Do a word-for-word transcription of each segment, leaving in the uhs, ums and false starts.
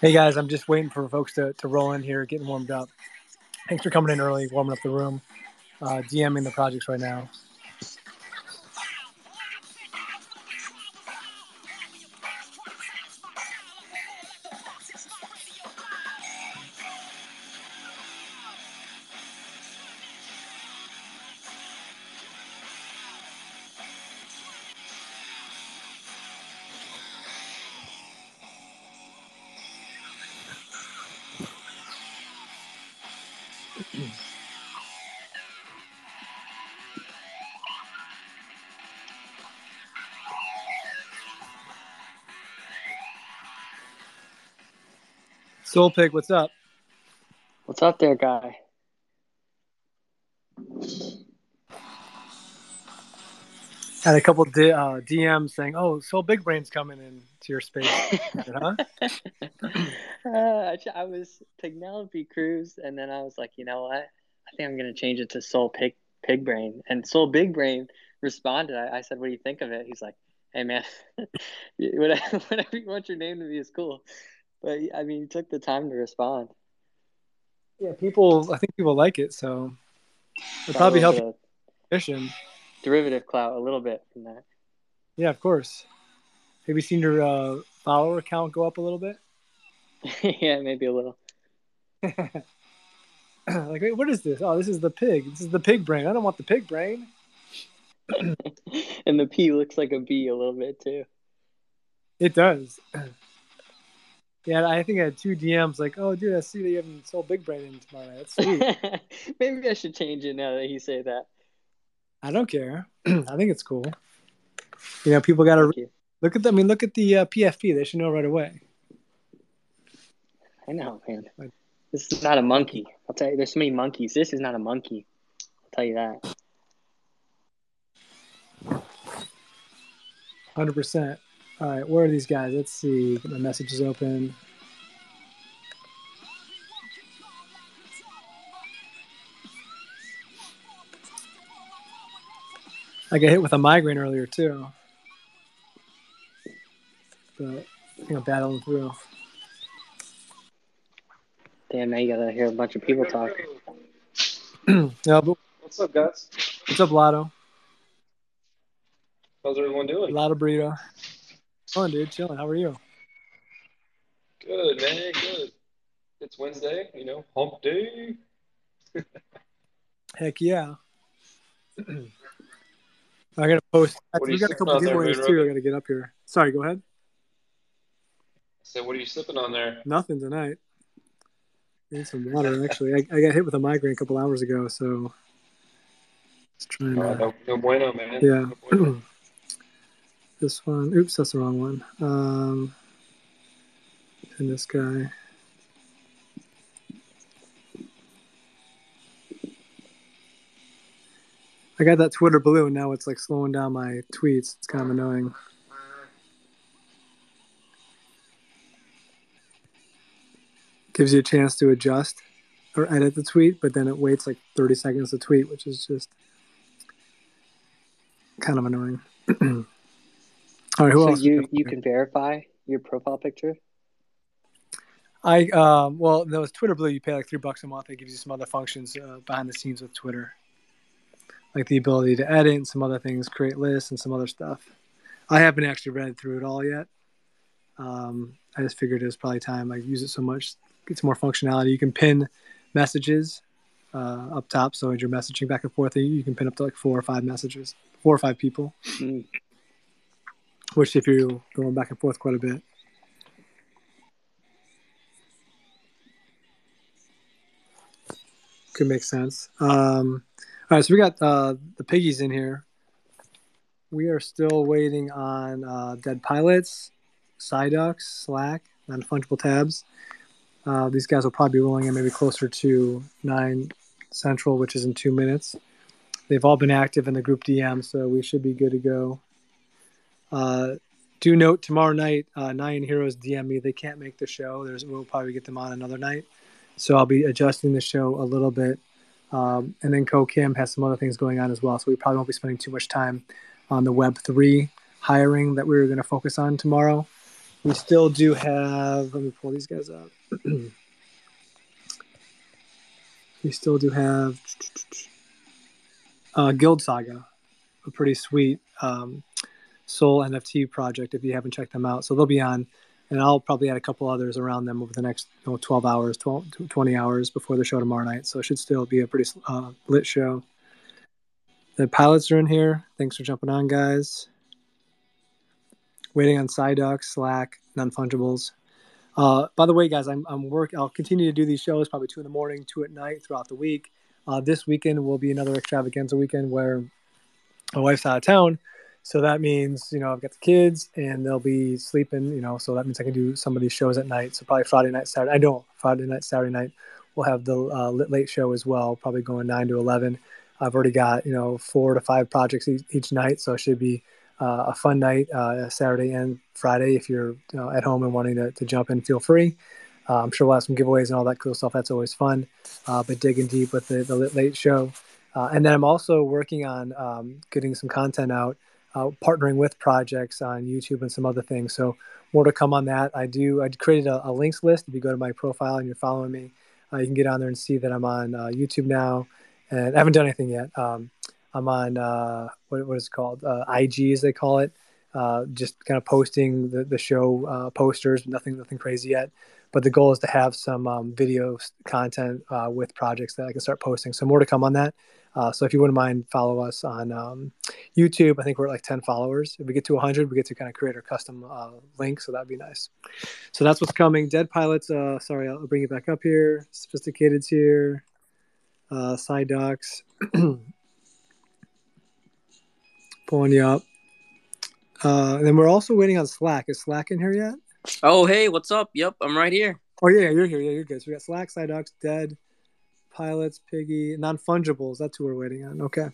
Hey guys, I'm just waiting for folks to, to roll in here, getting warmed up. Thanks for coming in early, warming up the room, uh, DMing the projects right now. Soul Pig, what's up? What's up there, guy? Had a couple D- uh, D Ms saying, "Oh, Soul Big Brain's coming in to your space." Huh? uh, I was Pignelope Cruz, and then I was like, you know what? I think I'm gonna change it to Soul Pig Pig Brain. And Soul Big Brain responded. I, I said, "What do you think of it?" He's like, "Hey, man, whatever, whatever you want your name to be is cool." But I mean, you took the time to respond. Yeah, people. I think people like it, so it'll probably help. Mission derivative clout a little bit from that. Yeah, of course. Have you seen your uh, follower count go up a little bit? Yeah, maybe a little. Like, wait, what is this? Oh, this is the pig. This is the pig brain. I don't want the pig brain. And the P looks like a B a little bit too. It does. Yeah, I think I had two D Ms like, "Oh, dude, I see that you haven't sold Big Brain in tomorrow. That's sweet." Maybe I should change it now that you say that. I don't care. I think it's cool. You know, people got to look at the, I mean, look at the uh, P F P. They should know right away. I know, man. Like, this is not a monkey. I'll tell you, there's so many monkeys. This is not a monkey. I'll tell you that. one hundred percent. All right, where are these guys? Let's see. Get my messages open. I got hit with a migraine earlier, too. But I think I'm battling through. Damn, now you got to hear a bunch of people talking. Yeah, but what's up, guys? What's up, Lotto? How's everyone doing? Lotto Burrito. Chilling, dude. Chilling. How are you? Good, man. Good. It's Wednesday, you know, hump day. Heck yeah. I got to post. I we got a couple of giveaways, too. I got to get up here. Sorry, go ahead. So what are you sipping on there? Nothing tonight. I need some water, actually. I, I got hit with a migraine a couple hours ago, so. Just trying oh, to... no, no bueno, man. Yeah. No bueno. This one. Oops, that's the wrong one. Um, and this guy. I got that Twitter balloon. Now it's like slowing down my tweets. It's kind of annoying. Gives you a chance to adjust or edit the tweet, but then it waits like thirty seconds to tweet, which is just kind of annoying. All right, who so else? You, you can verify your profile picture? I um, Well, no, it's Twitter Blue. You pay like three bucks a month. It gives you some other functions uh, behind the scenes with Twitter, like the ability to edit and some other things, create lists and some other stuff. I haven't actually read through it all yet. Um, I just figured it was probably time. I use it so much. It's more functionality. You can pin messages uh, up top. So as you're messaging back and forth, you can pin up to like four or five messages, four or five people. Mm. Which, if you're going back and forth quite a bit. Could make sense. Um, all right, so we got uh, the piggies in here. We are still waiting on uh, Dead Pilotz, Psyducks, Slack, and Fungible Tabs. Uh, these guys will probably be rolling in maybe closer to nine Central, which is in two minutes. They've all been active in the group D M, so we should be good to go. Uh, do note tomorrow night, uh, Nyan Heroes D M me. They can't make the show. There's, we'll probably get them on another night. So I'll be adjusting the show a little bit. Um, and then Ko Kim has some other things going on as well. So we probably won't be spending too much time on the Web three hiring that we were going to focus on tomorrow. We still do have, let me pull these guys up. We still do have uh, Guild Saga, a pretty sweet um, Soul N F T project if you haven't checked them out. So they'll be on, and I'll probably add a couple others around them over the next you know, twelve hours, twelve, twenty hours before the show tomorrow night. So it should still be a pretty uh, lit show. The pilots are in here. Thanks for jumping on, guys. Waiting on Psyducks, Slack, non-fungibles. Uh, by the way, guys, I'm I'm work. I'll continue to do these shows probably two in the morning, two at night throughout the week. Uh, this weekend will be another extravaganza weekend where my wife's out of town, so that means you know I've got the kids and they'll be sleeping. You know, so that means I can do some of these shows at night. So probably Friday night, Saturday. I don't Friday night, Saturday night. We'll have the uh, lit late show as well. Probably going nine to eleven. I've already got you know four to five projects each, each night, so it should be. Uh, a fun night, uh, Saturday and Friday. If you're you know, at home and wanting to, to jump in, feel free. Uh, I'm sure we'll have some giveaways and all that cool stuff. That's always fun. Uh, but digging deep with the, the Lit Late Show. Uh, and then I'm also working on um, getting some content out, uh, partnering with projects on YouTube and some other things. So more to come on that. I do. I created a, a links list. If you go to my profile and you're following me, uh, you can get on there and see that I'm on uh, YouTube now. And I haven't done anything yet. Um, I'm on, uh, what, what is it called? Uh, I G, as they call it. Uh, just kind of posting the, the show uh, posters, nothing nothing crazy yet. But the goal is to have some um, video content uh, with projects that I can start posting. So more to come on that. Uh, so if you wouldn't mind, follow us on um, YouTube. I think we're at like ten followers. If we get to one hundred, we get to kind of create our custom uh, link. So that'd be nice. So that's what's coming. Dead Pilotz, uh, sorry, I'll bring it back up here. Sophisticated's here. Uh, Psyducks. Pulling you up. Uh, and then we're also waiting on Slack. Is Slack in here yet? Oh, hey, what's up? Yep, I'm right here. Oh, yeah, you're here. Yeah, you're good. So we got Slack, Psyducks, Dead, Pilotz, Piggy, non-fungibles. That's who we're waiting on. Okay.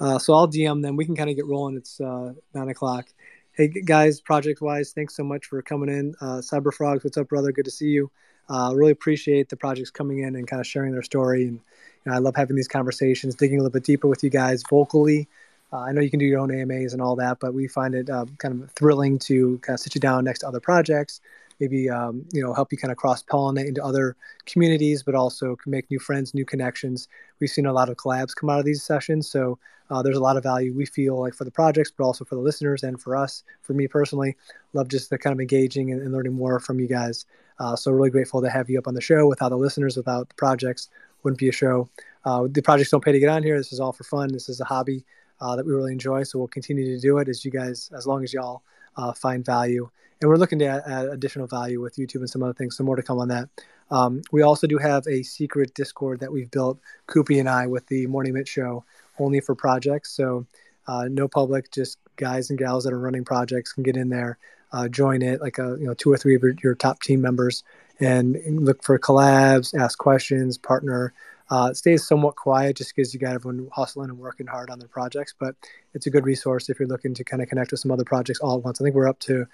Uh, so I'll D M them. We can kind of get rolling. It's uh, nine o'clock. Hey, guys, project-wise, thanks so much for coming in. Uh, Cyberfrogs, what's up, brother? Good to see you. Uh, really appreciate the projects coming in and kind of sharing their story. And you know, I love having these conversations, digging a little bit deeper with you guys vocally. Uh, I know you can do your own A M As and all that, but we find it uh, kind of thrilling to kind of sit you down next to other projects, maybe, um, you know, help you kind of cross-pollinate into other communities, but also can make new friends, new connections. We've seen a lot of collabs come out of these sessions, so uh, there's a lot of value we feel like for the projects, but also for the listeners and for us. For me personally, love just the kind of engaging and, and learning more from you guys. Uh, so really grateful to have you up on the show. Without the listeners, without the projects, wouldn't be a show. Uh, the projects don't pay to get on here. This is all for fun. This is a hobby. Uh, that we really enjoy, so we'll continue to do it as you guys, as long as y'all uh, find value. And we're looking to add, add additional value with YouTube and some other things, so more to come on that. Um, we also do have a secret Discord that we've built, Koopy and I, with the Morning Mint Show, only for projects. So uh, no public, just guys and gals that are running projects can get in there, uh, join it, like a, you know, two or three of your, your top team members, and look for collabs, ask questions, partner. Uh, it stays somewhat quiet just because you got everyone hustling and working hard on their projects, but it's a good resource if you're looking to kind of connect with some other projects all at once. I think we're up to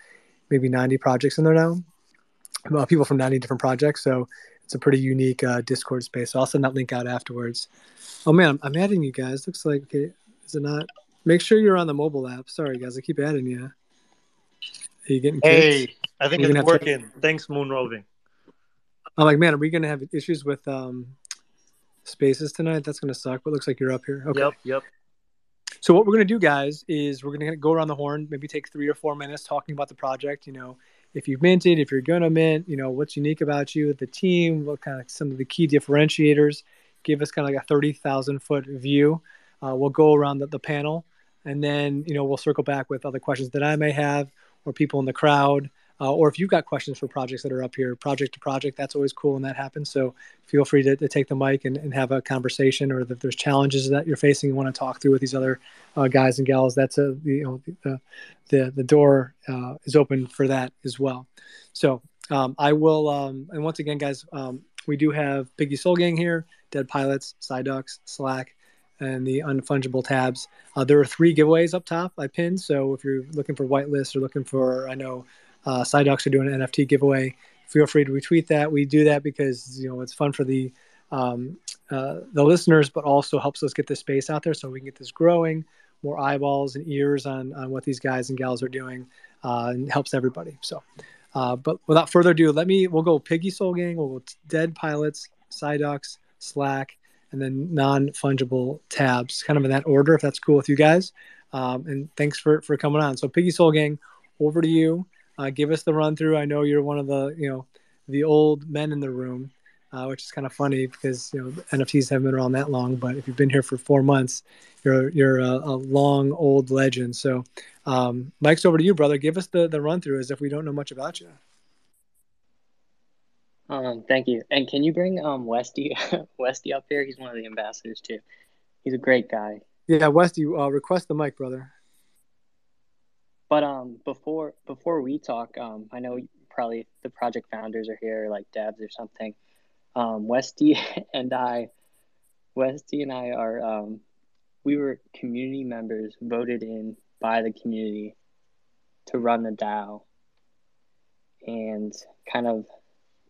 maybe ninety projects in there now, well, people from ninety different projects, so it's a pretty unique uh, Discord space. So I'll send that link out afterwards. Oh, man, I'm, I'm adding you guys. Looks like, okay, is it not? Make sure you're on the mobile app. Sorry, guys, I keep adding you. Are you getting kids? Hey, I think it's working. To... Thanks, Moon Roving. I'm like, man, are we going to have issues with... Um, spaces tonight? That's going to suck, but it looks like you're up here. Okay. Yep, yep. So what we're going to do, guys, is we're going to go around the horn, maybe take three or four minutes talking about the project, you know, if you've minted, if you're going to mint, you know, what's unique about you, the team, what kind of some of the key differentiators, give us kind of like a thirty thousand foot view. Uh, we'll go around the, the panel, and then, you know, we'll circle back with other questions that I may have or people in the crowd. Uh, or if you've got questions for projects that are up here, project to project, that's always cool when that happens. So feel free to, to take the mic and, and have a conversation, or if there's challenges that you're facing and want to talk through with these other uh, guys and gals, that's a, you know, the, the, the door uh, is open for that as well. So um, I will, um, and once again, guys, um, we do have Piggy Sol Gang here, Dead Pilotz, Psyducks, Slack, and the unfungible tabs. Uh, there are three giveaways up top I pinned. So if you're looking for whitelist or looking for, I know, Uh, Psyducks are doing an N F T giveaway. Feel free to retweet that. We do that because you know it's fun for the um, uh, the listeners, but also helps us get this space out there so we can get this growing. more eyeballs and ears on, on what these guys and gals are doing, uh, and helps everybody. So, uh, but without further ado, let me, we'll go Piggy Sol Gang, we'll go Dead Pilotz, Psyducks, Slack, and then non-fungible tabs, kind of in that order, if that's cool with you guys. Um, and thanks for, for coming on. So Piggy Sol Gang, over to you. Uh, give us the run through. I know you're one of the, you know, the old men in the room, uh, which is kind of funny because, you know, N F Ts haven't been around that long, but if you've been here for four months, you're, you're a, a long old legend. So um, Mike's over to you, brother. Give us the, the run through as if we don't know much about you. Um, thank you. And can you bring um Westy Westy up here? He's one of the ambassadors too. He's a great guy. Yeah, Westy, uh, request the mic, brother. But um, before before we talk, um, I know probably the project founders are here, like Dabs or something. Um, Westy and I, Westy and I are um, we were community members voted in by the community to run the DAO, and kind of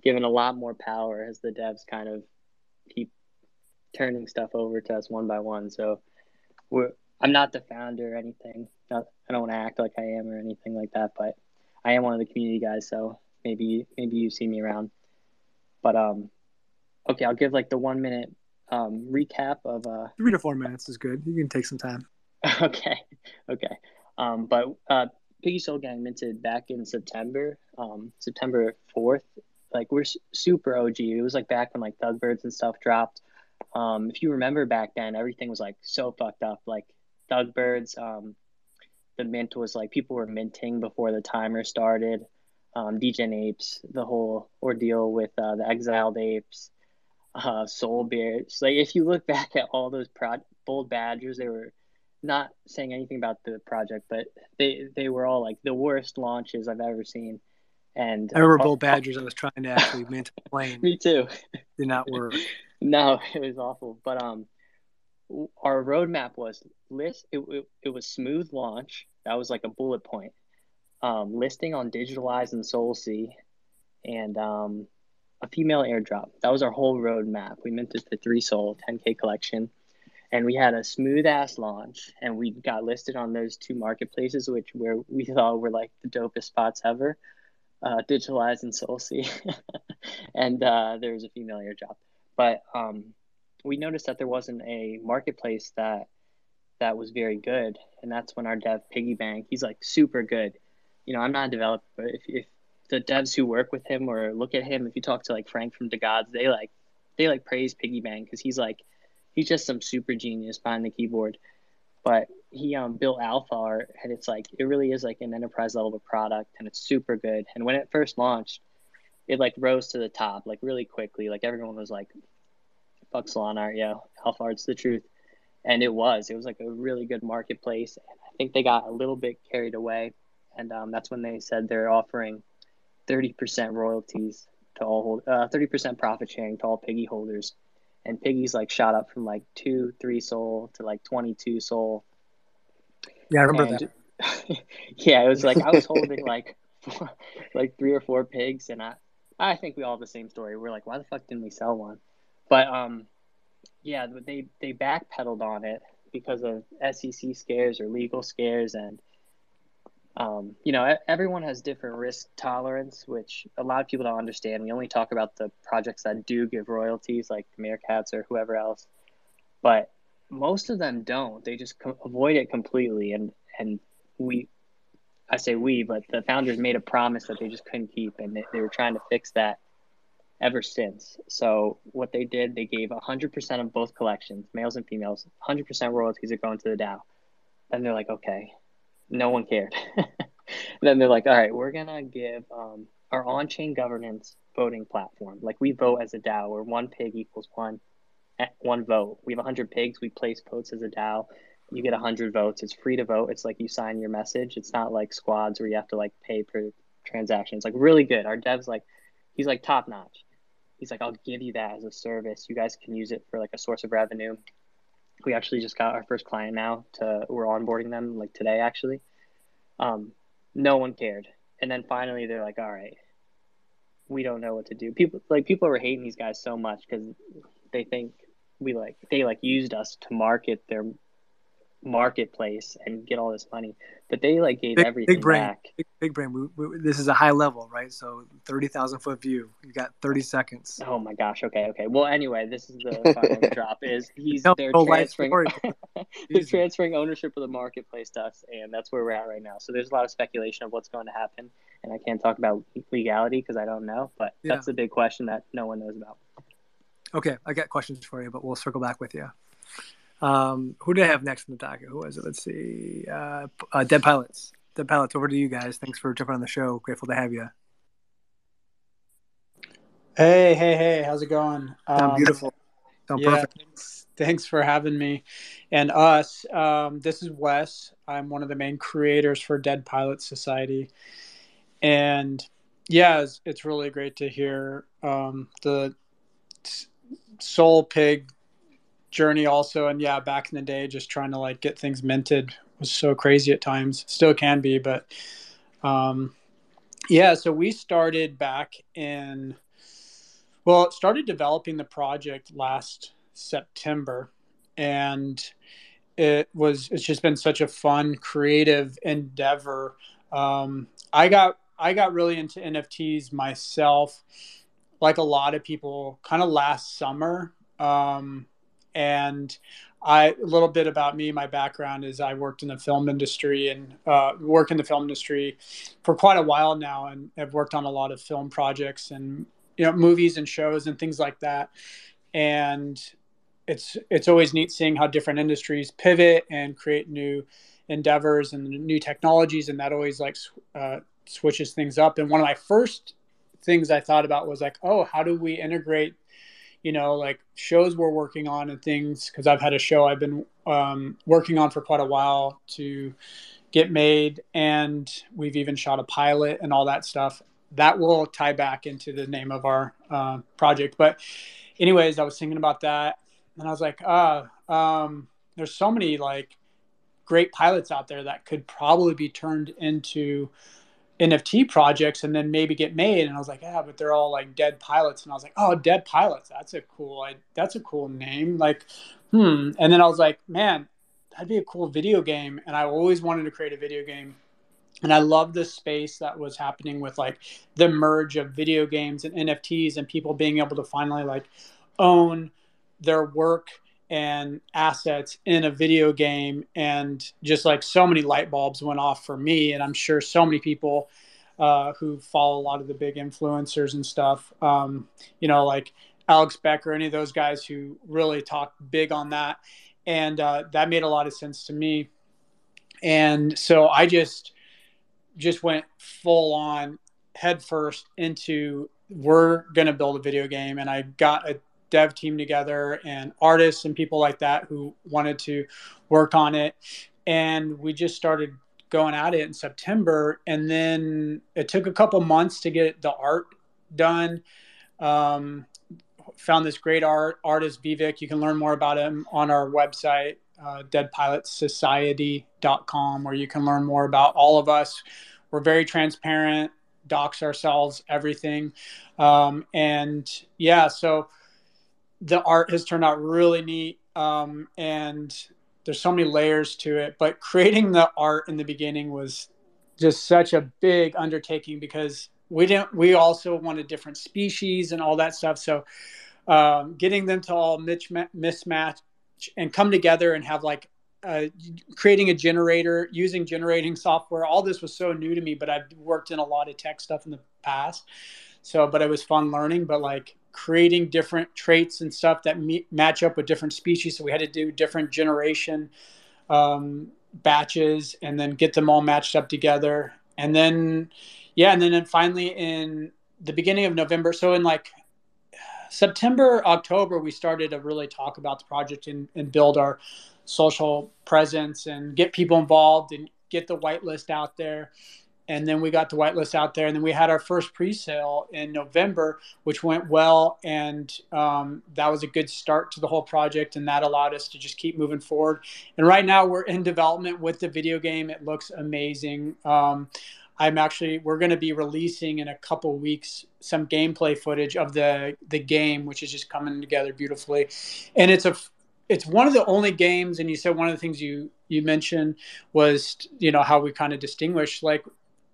given a lot more power as the devs kind of keep turning stuff over to us one by one. So we're, I'm not the founder or anything. Not, I don't want to act like I am or anything like that, but I am one of the community guys. So maybe, maybe you see me around, but, um, okay. I'll give like the one minute, um, recap of, uh, three to four minutes is good. You can take some time. Okay. Okay. Um, but, uh, Piggy Sol Gang minted back in September, um, September fourth. Like, we're super O G. It was, like, back when, like, Thugbirds and stuff dropped. Um, if you remember back then, everything was, like, so fucked up. Like, Thugbirds, um, the mint was, like, people were minting before the timer started. Um, D G N Apes, the whole ordeal with uh, the Exiled Apes, uh, Soul Beards. Like, if you look back at all those pro- Bold Badgers, they were not saying anything about the project, but they, they were all, like, the worst launches I've ever seen. And I remember uh, Bold Badgers. I was trying to actually mint a plane. Me too. Did not work. No, it was awful. But um, our roadmap was list. It, it it was smooth launch. That was like a bullet point. Um, listing on Digitalize and SoulSea, and um, a female airdrop. That was our whole roadmap. We minted the three soul ten K collection, and we had a smooth ass launch, and we got listed on those two marketplaces, which where we thought were like the dopest spots ever. Uh, Digitalize and SoulSea, and uh, there was a female airdrop. But um, we noticed that there wasn't a marketplace that that was very good, and that's when our dev Piggy Bank, he's like super good. You know, I'm not a developer, but if, if the devs who work with him or look at him, if you talk to like Frank from DeGods, they like they like praise Piggy Bank because he's like he's just some super genius behind the keyboard. But he um, built Alpha Art, and it's like, it really is like an enterprise level of product, and it's super good. And when it first launched, it like rose to the top, like really quickly. Like everyone was like, fuck Solana Art, yeah, Alpha Art's the truth. And it was, it was like a really good marketplace. And I think they got a little bit carried away. And um, that's when they said they're offering thirty percent royalties to all, hold, uh, thirty percent profit sharing to all Piggy holders. And Piggy's like shot up from like two, three soul to like twenty-two soul. Yeah, I remember and, that. Yeah, it was like I was holding like four, like three or four pigs, and I, I think we all have the same story. We're like, why the fuck didn't we sell one? But um, yeah, they they backpedaled on it because of S E C scares or legal scares, and um, you know, everyone has different risk tolerance, which a lot of people don't understand. We only talk about the projects that do give royalties, like Meerkats or whoever else, but most of them don't. They just co- avoid it completely. And, and we, I say we, but the founders made a promise that they just couldn't keep, and they, they were trying to fix that ever since. So what they did, they gave one hundred percent of both collections, males and females, one hundred percent royalties are going to the DAO. And they're like, okay, no one cared. Then they're like, all right, we're going to give um, our on-chain governance voting platform. Like, we vote as a DAO, where one pig equals one. One vote. We have one hundred pigs. We place votes as a DAO. You get one hundred votes. It's free to vote. It's like you sign your message. It's not like squads where you have to like pay per transaction. It's like really good. Our dev's like, he's like top notch. He's like, I'll give you that as a service. You guys can use it for like a source of revenue. We actually just got our first client now. To we're onboarding them like today actually. Um, no one cared. And then finally they're like, all right, we don't know what to do. People like people were hating these guys so much because they think. We like they like used us to market their marketplace and get all this money, but they like gave big, everything big brain. back. Big, big brain. We, we, this is a high level, right? So thirty thousand foot view. You got thirty seconds. Oh my gosh. Okay. Okay. Well, anyway, this is the final drop. Is he's no, they're no transferring, they're transferring ownership of the marketplace to us, and that's where we're at right now. So there's a lot of speculation of what's going to happen, and I can't talk about legality because I don't know. But yeah. that's the big question that no one knows about. Okay, I got questions for you, but we'll circle back with you. Um, who did I have next in the docket? Who was it? Let's see. Uh, uh, Dead Pilotz. Dead Pilotz, over to you guys. Thanks for jumping on the show. Grateful to have you. Hey, hey, hey. How's it going? Sound um, beautiful. Sound yeah, perfect. Thanks, thanks for having me and us. Um, this is Wes. I'm one of the main creators for Dead Pilotz Society. And, yeah, it's, it's really great to hear um, the Soul Pig journey also. And yeah, back in the day, just trying to like get things minted was so crazy at times. Still can be, but um yeah, so we started back in well started developing the project last September, and it was it's just been such a fun creative endeavor. um I got I got really into N F Ts myself, like a lot of people, kind of last summer. um And I, a little bit about me, my background is I worked in the film industry and uh, work in the film industry for quite a while now, and have worked on a lot of film projects and, you know, movies and shows and things like that. And it's, it's always neat seeing how different industries pivot and create new endeavors and new technologies. And that always like uh, switches things up. And one of my first things I thought about was like, oh, how do we integrate, you know, like shows we're working on and things, because I've had a show I've been um, working on for quite a while to get made, and we've even shot a pilot and all that stuff. That will tie back into the name of our uh, project. But anyways, I was thinking about that, and I was like, uh, um, there's so many like great pilots out there that could probably be turned into N F T projects and then maybe get made. And I was like, yeah, but they're all like Dead Pilotz. And I was like, oh, Dead Pilotz. That's a cool, I, that's a cool name. Like, hmm. And then I was like, man, that'd be a cool video game. And I always wanted to create a video game. And I love the space that was happening with like the merge of video games and N F Ts and people being able to finally like own their work and assets in a video game. And just like so many light bulbs went off for me, and I'm sure so many people uh, who follow a lot of the big influencers and stuff, um, you know, like Alex Beck or any of those guys who really talk big on that. And uh, that made a lot of sense to me. And so I just, just went full on head first into, we're going to build a video game. And I got a dev team together and artists and people like that who wanted to work on it. And we just started going at it in September. And then it took a couple months to get the art done. Um, found this great art artist, Vivek. You can learn more about him on our website, uh, dead pilotz society dot com, where you can learn more about all of us. We're very transparent, docs ourselves, everything. Um, and yeah, so the art has turned out really neat. Um, and there's so many layers to it, but creating the art in the beginning was just such a big undertaking, because we didn't, we also wanted different species and all that stuff. So, um, getting them to all mismatch and come together and have like, uh, creating a generator, using generating software, all this was so new to me, but I've worked in a lot of tech stuff in the past. So, but it was fun learning, but like, creating different traits and stuff that meet, match up with different species. So we had to do different generation um, batches and then get them all matched up together. And then, yeah. And then and finally in the beginning of November, so in like September, October, we started to really talk about the project and, and build our social presence and get people involved and get the whitelist out there. And then we got the whitelist out there, and then we had our first pre-sale in November, which went well. And um, that was a good start to the whole project. And that allowed us to just keep moving forward. And right now we're in development with the video game. It looks amazing. Um, I'm actually, we're going to be releasing in a couple weeks some gameplay footage of the, the game, which is just coming together beautifully. And it's a, it's one of the only games. And you said one of the things you you mentioned was, you know, how we kind of distinguish, like,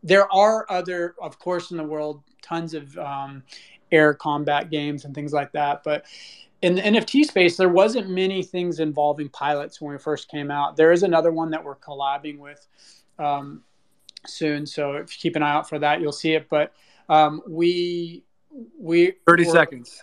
there are other, of course, in the world, tons of um, air combat games and things like that. But in the N F T space, there wasn't many things involving pilots when we first came out. There is another one that we're collabing with um, soon. So if you keep an eye out for that, you'll see it. But um, we, we, thirty seconds.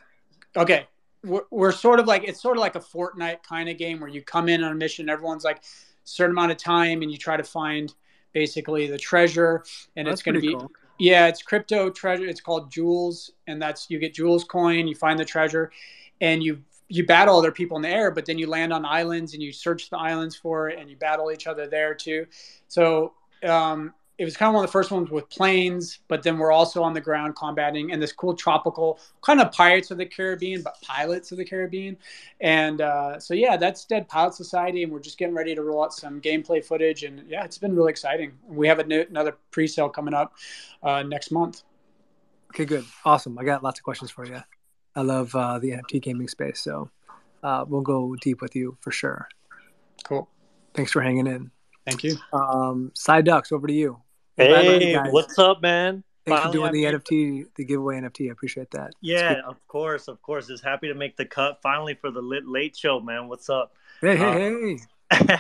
Okay. We're, we're sort of like, it's sort of like a Fortnite kind of game where you come in on a mission, everyone's like a certain amount of time, and you try to find basically the treasure, and that's it's going to be, cool. yeah, it's crypto treasure. It's called Jewels, and that's, you get Jewels coin, you find the treasure, and you, you battle other people in the air, but then you land on islands and you search the islands for it, and you battle each other there too. So, um, it was kind of one of the first ones with planes, but then we're also on the ground combating, and this cool tropical kind of Pirates of the Caribbean, but pilots of the Caribbean. And uh, so, yeah, that's Dead Pilotz Society, and we're just getting ready to roll out some gameplay footage. And, yeah, it's been really exciting. We have a new, another pre-sale coming up uh, next month. Okay, good. Awesome. I got lots of questions for you. I love uh, the N F T gaming space, so uh, we'll go deep with you for sure. Cool. Thanks for hanging in. Thank you. Um, Psyducks, over to you. Hey, Bye -bye, what's up, man? Thanks Finally, for doing I'm the N F T, the giveaway N F T. I appreciate that. Yeah, of course, of course. Just happy to make the cut. Finally for the Lit Late Show, man. What's up? Hey, hey, um, hey.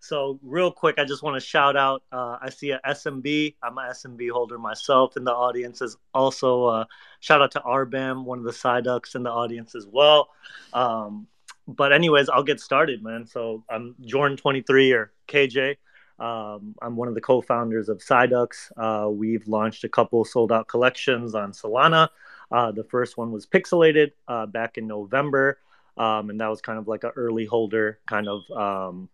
So real quick, I just want to shout out. Uh, I see a S M B. I'm an S M B holder myself in the audience. Is also uh, shout out to Arbam, one of the Psyducks in the audience as well. Um, but anyways, I'll get started, man. So I'm Jordan twenty-three or K J. Um, I'm one of the co-founders of Psyducks. Uh, we've launched a couple sold-out collections on Solana. Uh, the first one was Pixelated uh, back in November, um, and that was kind of like an early holder, kind of um,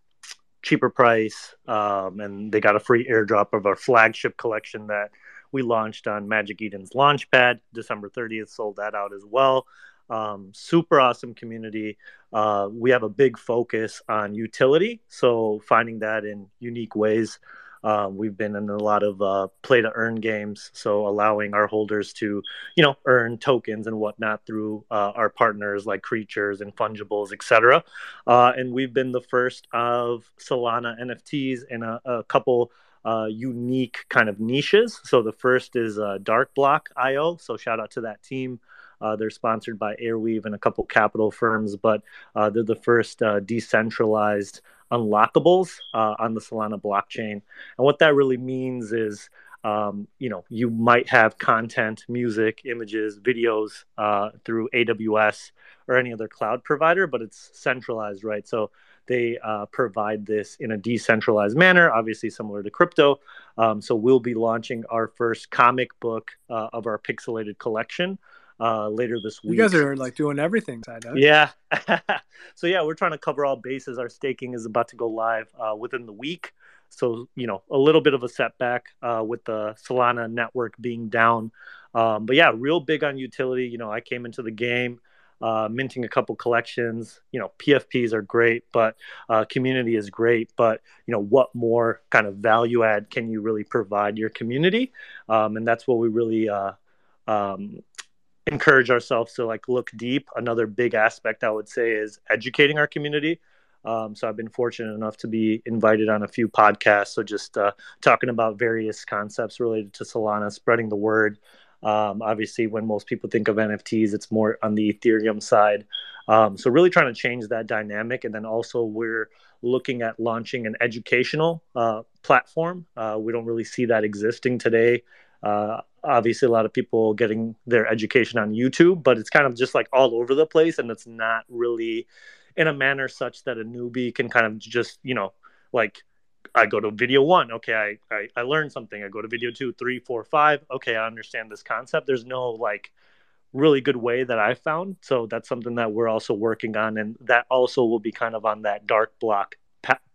cheaper price, um, and they got a free airdrop of our flagship collection that we launched on Magic Eden's launchpad, December thirtieth, sold that out as well. Um, super awesome community. Uh, we have a big focus on utility, so finding that in unique ways. Uh, we've been in a lot of uh, play to earn games, so allowing our holders to, you know, earn tokens and whatnot through uh, our partners like Creatures and Fungibles, et cetera. Uh, and we've been the first of Solana N F Ts in a, a couple uh, unique kind of niches. So the first is uh, Dark Block I O. So shout out to that team. Uh, they're sponsored by Airweave and a couple capital firms, but uh, they're the first uh, decentralized unlockables uh, on the Solana blockchain. And what that really means is, um, you know, you might have content, music, images, videos uh, through A W S or any other cloud provider, but it's centralized, right? So they uh, provide this in a decentralized manner, obviously similar to crypto. Um, so we'll be launching our first comic book uh, of our Pixelated collection. Uh, later this week. You guys are like doing everything. Yeah. So yeah, we're trying to cover all bases. Our staking is about to go live uh, within the week. So, you know, a little bit of a setback uh, with the Solana network being down. Um, but yeah, real big on utility. You know, I came into the game uh, minting a couple collections. You know, P F Ps are great, but uh, community is great. But, you know, what more kind of value add can you really provide your community? Um, and that's what we really... Uh, um, encourage ourselves to like look deep. Another big aspect I would say is educating our community. Um, so I've been fortunate enough to be invited on a few podcasts. So just uh, talking about various concepts related to Solana, spreading the word. Um, obviously, when most people think of N F Ts, it's more on the Ethereum side. Um, so really trying to change that dynamic. And then also we're looking at launching an educational uh, platform. Uh, we don't really see that existing today. Uh, obviously, a lot of people getting their education on YouTube, but it's kind of just like all over the place, and it's not really in a manner such that a newbie can kind of just, you know, like I go to video one, okay, I, I, I learned something. I go to video two, three, four, five, okay, I understand this concept. There's no like really good way that I found, so that's something that we're also working on, and that also will be kind of on that Dark Block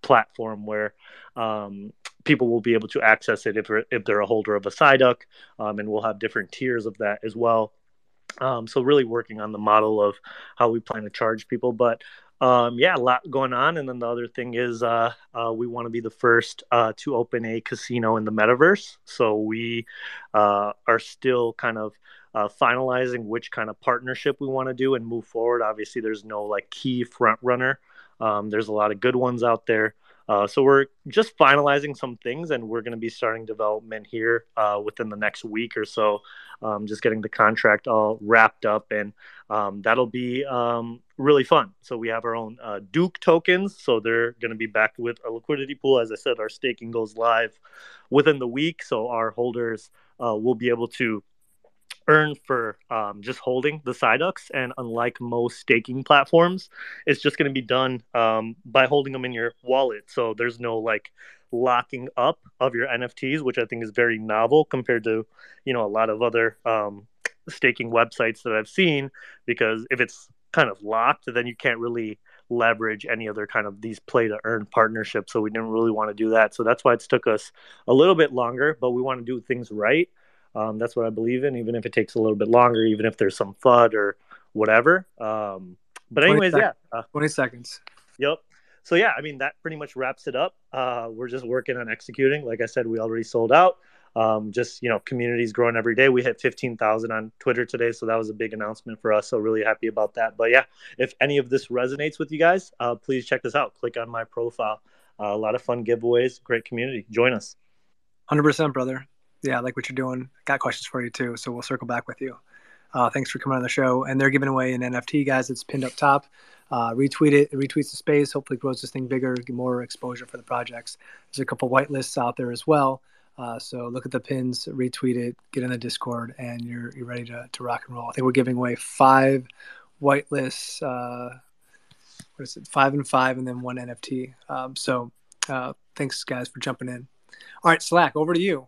platform where um, people will be able to access it if, if they're a holder of a Psyduck, um, and we'll have different tiers of that as well. Um, so really working on the model of how we plan to charge people. But um, yeah, a lot going on. And then the other thing is uh, uh, we want to be the first uh, to open a casino in the metaverse. So we uh, are still kind of Uh, finalizing which kind of partnership we want to do and move forward. Obviously, there's no like key front runner. Um, there's a lot of good ones out there, Uh, so we're just finalizing some things, and we're going to be starting development here uh, within the next week or so, um, just getting the contract all wrapped up, and um, that'll be um, really fun. So we have our own uh, Duke tokens, so they're going to be backed with a liquidity pool. As I said, our staking goes live within the week, so our holders uh, will be able to earn for um, just holding the Psyducks, and unlike most staking platforms, it's just going to be done um, by holding them in your wallet. So there's no like locking up of your N F Ts, which I think is very novel compared to, you know, a lot of other um, staking websites that I've seen, because if it's kind of locked, then you can't really leverage any other kind of these play to earn partnerships. So we didn't really want to do that. So that's why it's took us a little bit longer, but we want to do things right. Um, that's what I believe in, even if it takes a little bit longer, even if there's some F U D or whatever. Um, but anyways, yeah. Uh, twenty seconds. Yep. So, yeah, I mean, that pretty much wraps it up. Uh, we're just working on executing. Like I said, we already sold out. Um, just, you know, community's growing every day. We hit fifteen thousand on Twitter today, so that was a big announcement for us. So really happy about that. But, yeah, if any of this resonates with you guys, uh, please check this out. Click on my profile. Uh, a lot of fun giveaways, great community. Join us. one hundred percent, brother. Yeah, I like what you're doing. Got questions for you too, so we'll circle back with you. Uh, thanks for coming on the show. And they're giving away an N F T, guys. It's pinned up top. Uh, retweet it. It retweets the space. Hopefully grows this thing bigger, get more exposure for the projects. There's a couple whitelists out there as well. Uh, so look at the pins, retweet it, get in the Discord, and you're you're ready to, to rock and roll. I think we're giving away five whitelists. Uh, what is it? Five and five, and then one N F T. Um, so uh, thanks, guys, for jumping in. All right, Slack, over to you.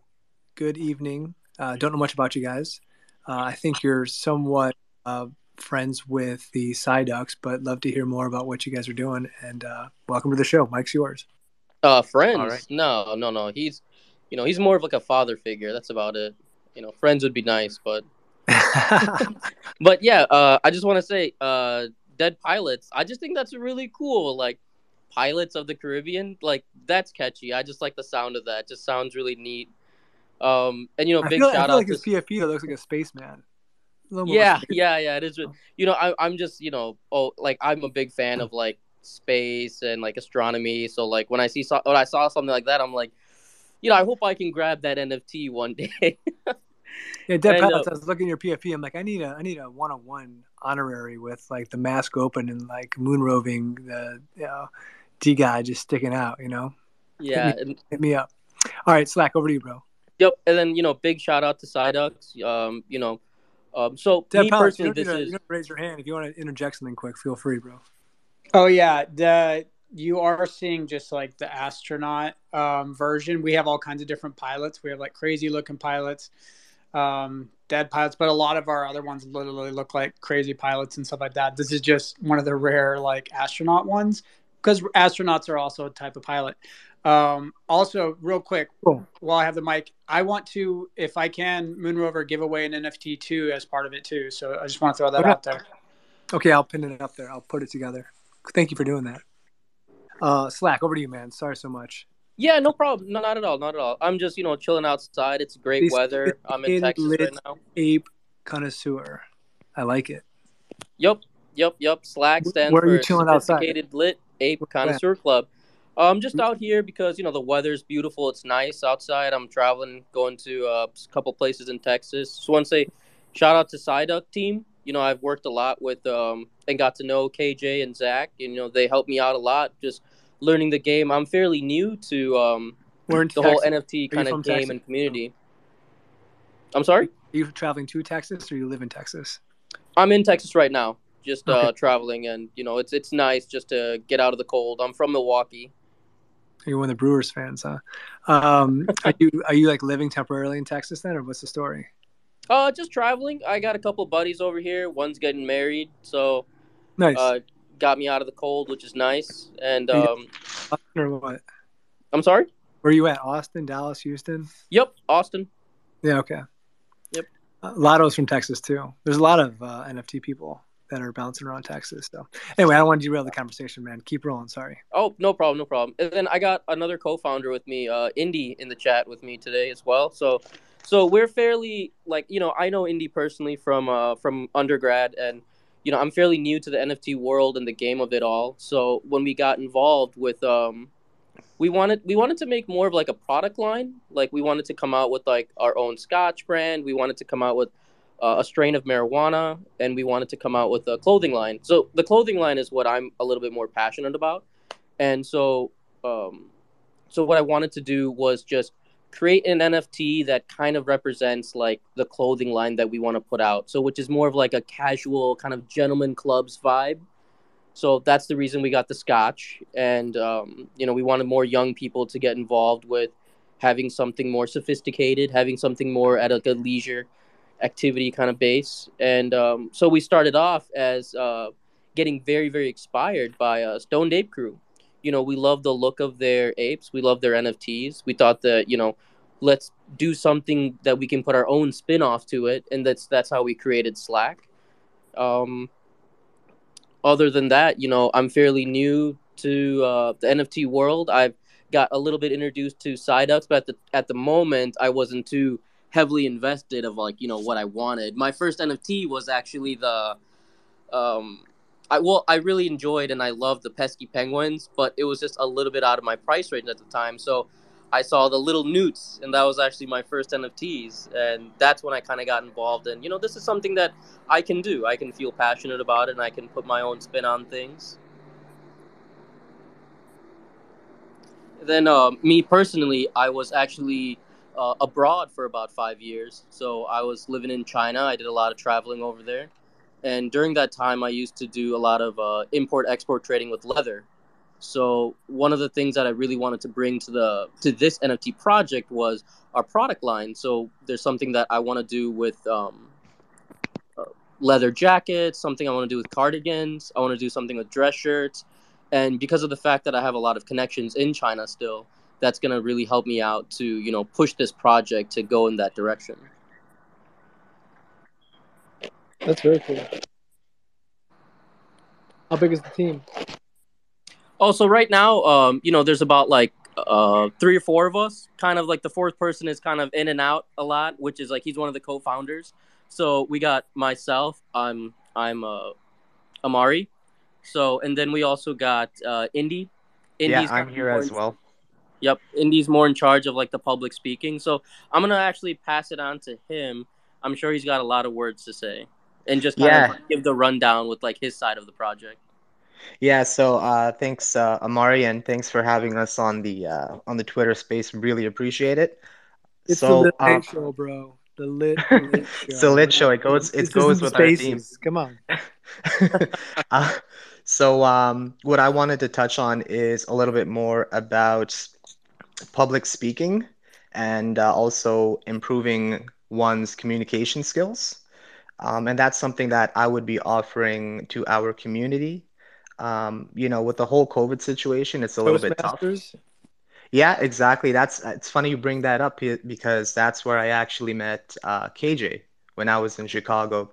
Good evening. Uh, don't know much about you guys. Uh, I think you're somewhat uh, friends with the Psyducks, but love to hear more about what you guys are doing. And uh, welcome to the show. Mike's yours. Uh, friends? Right. No, no, no. He's, you know, he's more of like a father figure. That's about it. You know, friends would be nice, but, but yeah. Uh, I just want to say, uh, Dead Pilots. I just think that's really cool. Like Pilots of the Caribbean. Like that's catchy. I just like the sound of that. It just sounds really neat. Um, and, you know, big shout out. I feel like his P F E that looks like a spaceman. Yeah, yeah, yeah. It is. You know, I, I'm just, you know, oh, like I'm a big fan of like space and like astronomy. So like when I see, so- when I saw something like that, I'm like, you know, I hope I can grab that N F T one day. Yeah, Dead Pilots. Uh, I was looking at your P F E. I'm like, I need a, I need a one-on-one honorary with like the mask open and like moon roving the, you know, D guy just sticking out. You know. Yeah. Hit me, and- hit me up. All right, Slack, over to you, bro. Yep, and then, you know, big shout out to Psyducks. Um, you know, um, so Dead me Pilots, personally, you know, this you know, is you know, raise your hand if you want to interject something quick. Feel free, bro. Oh yeah, the you are seeing just like the astronaut um, version. We have all kinds of different pilots. We have like crazy looking pilots, um, Dead Pilots, but a lot of our other ones literally look like crazy pilots and stuff like that. This is just one of the rare like astronaut ones because astronauts are also a type of pilot. Um, also real quick, cool. While I have the mic, I want to, if I can, Moonrover give away an N F T too as part of it too. So I just want to throw that okay. out there. Okay. I'll pin it up there. I'll put it together. Thank you for doing that. Uh, Slack, over to you, man. Sorry so much. Yeah, no problem. No, not at all. Not at all. I'm just, you know, chilling outside. It's great it's, weather. It's I'm in Texas right now. Ape connoisseur. I like it. Yep. Yep. Yep. Slack stands Where are you for chilling sophisticated outside? Lit Ape Connoisseur yeah. Club. I'm um, just out here because, you know, the weather's beautiful. It's nice outside. I'm traveling, going to uh, a couple places in Texas. Just want to say shout out to Psyduck team. You know, I've worked a lot with um, and got to know K J and Zach. You know, they helped me out a lot just learning the game. I'm fairly new to um, the Texas. Whole N F T kind of game Texas? And community. I'm sorry? Are you traveling to Texas or you live in Texas? I'm in Texas right now, just okay. uh, traveling. And, you know, it's it's nice just to get out of the cold. I'm from Milwaukee. You're one of the Brewers fans, huh? Um, are you are you like living temporarily in Texas then, or what's the story? Uh, just traveling. I got a couple buddies over here. One's getting married, so nice. Uh, got me out of the cold, which is nice. And um, Austin or what? I'm sorry. Where are you at? Austin, Dallas, Houston. Yep, Austin. Yeah. Okay. Yep. Uh, Lotto's from Texas too. There's a lot of uh, N F T people that are bouncing around Texas. So anyway, I don't want to derail the conversation, man. Keep rolling. Sorry. Oh, no problem. No problem. And then I got another co-founder with me, uh, Indy, in the chat with me today as well. So, so we're fairly like, you know, I know Indy personally from, uh, from undergrad and, you know, I'm fairly new to the N F T world and the game of it all. So when we got involved with, um, we wanted we wanted to make more of like a product line. Like we wanted to come out with like our own Scotch brand. We wanted to come out with uh, a strain of marijuana, and we wanted to come out with a clothing line. So the clothing line is what I'm a little bit more passionate about. And so, um, so what I wanted to do was just create an N F T that kind of represents like the clothing line that we want to put out. So which is more of like a casual kind of gentleman clubs vibe. So that's the reason we got the Scotch. And, um, you know, we wanted more young people to get involved with having something more sophisticated, having something more at a, a leisure activity kind of base. And um, so we started off as uh, getting very, very inspired by uh, Stoned Ape Crew. You know, we love the look of their apes. We love their N F Ts. We thought that, you know, let's do something that we can put our own spin off to it. And that's that's how we created Slack. Um Other than that, you know, I'm fairly new to uh, the N F T world. I've got a little bit introduced to Psyducks, but at the at the moment, I wasn't too heavily invested of like, you know, what I wanted. My first N F T was actually the, um, I well, I really enjoyed and I loved the pesky penguins, but it was just a little bit out of my price range at the time. So I saw the little newts, and that was actually my first N F Ts, and that's when I kind of got involved in, you know, this is something that I can do. I can feel passionate about it, and I can put my own spin on things. Then uh, me personally, I was actually uh, abroad for about five years. So I was living in China. I did a lot of traveling over there. And during that time, I used to do a lot of uh, import-export trading with leather. So one of the things that I really wanted to bring to the to this N F T project was our product line. So there's something that I want to do with um, uh, leather jackets, something I want to do with cardigans. I want to do something with dress shirts. And because of the fact that I have a lot of connections in China still, that's going to really help me out to, you know, push this project to go in that direction. That's very cool. How big is the team? Also, right now, um, you know, there's about like uh, three or four of us. Kind of like the fourth person is kind of in and out a lot, which is like he's one of the co-founders. So we got myself. I'm I'm uh, Amari. So and then we also got uh, Indy. Indy's yeah, I'm here as well. Yep, Indy's more in charge of like the public speaking. So I'm gonna actually pass it on to him. I'm sure he's got a lot of words to say, and just kind yeah. of like give the rundown with like his side of the project. Yeah, so uh, thanks, uh, Amari, and thanks for having us on the uh, on the Twitter space. Really appreciate it. It's so, the lit um, show, bro. The lit, lit show. It's the lit show. It goes. It this goes with spaces. Our team. Come on. uh, so um, what I wanted to touch on is a little bit more about public speaking and uh, also improving one's communication skills, um, and that's something that I would be offering to our community. Um, you know, with the whole COVID situation, it's a little bit tough. Yeah, exactly. That's it's funny you bring that up because that's where I actually met uh, K J when I was in Chicago.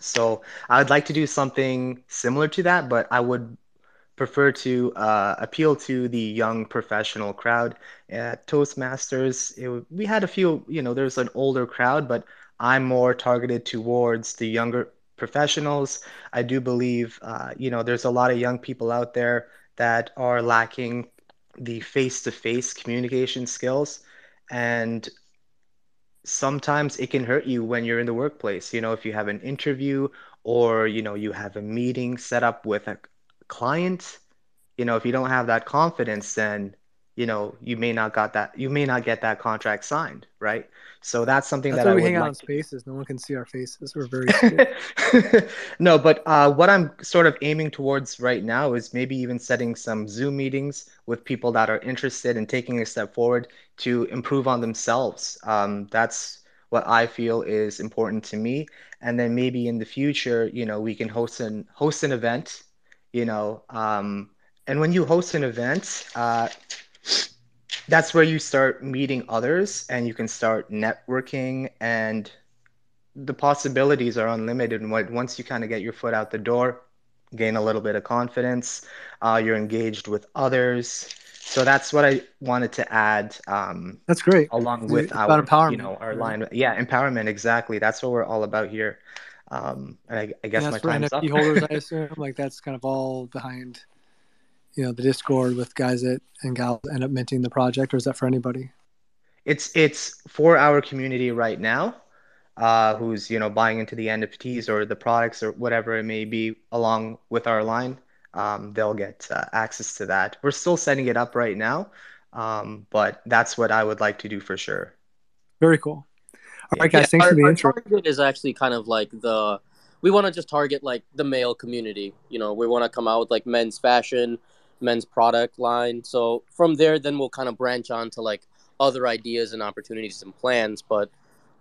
So I would like to do something similar to that, but I would prefer to uh, appeal to the young professional crowd. At Toastmasters, it, we had a few, you know, there's an older crowd, but I'm more targeted towards the younger professionals. I do believe, uh, you know, there's a lot of young people out there that are lacking the face-to-face communication skills. And sometimes it can hurt you when you're in the workplace. You know, if you have an interview or, you know, you have a meeting set up with a client, you know, if you don't have that confidence, then, you know, you may not got that, you may not get that contract signed, right? So that's something that's that I would like. That's why we hang out in spaces. No one can see our faces. We're very scared. No, but uh, what I'm sort of aiming towards right now is maybe even setting some Zoom meetings with people that are interested in taking a step forward to improve on themselves. Um, that's what I feel is important to me. And then maybe in the future, you know, we can host an host an event, you know, um, and when you host an event, uh, that's where you start meeting others and you can start networking, and the possibilities are unlimited. And once you kind of get your foot out the door, gain a little bit of confidence, uh, you're engaged with others. So that's what I wanted to add. Um, that's great. Along with it's our, empowerment. You know, our line. Yeah. Empowerment. Exactly. That's what we're all about here. Um, and I, I guess and that's my time's N F T up. Holders, I assume. Like that's kind of all behind you know, the Discord with guys that and gals end up minting the project, or is that for anybody? It's it's for our community right now, uh, who's, you know, buying into the N F Ts or the products or whatever it may be along with our line. Um, they'll get uh, access to that. We're still setting it up right now, um, but that's what I would like to do for sure. Very cool. All right, guys, yeah, thanks our, for the our intro. Our target is actually kind of like the, we want to just target like the male community. You know, we want to come out with like men's fashion, men's product line. So from there, then we'll kind of branch on to like other ideas and opportunities and plans. But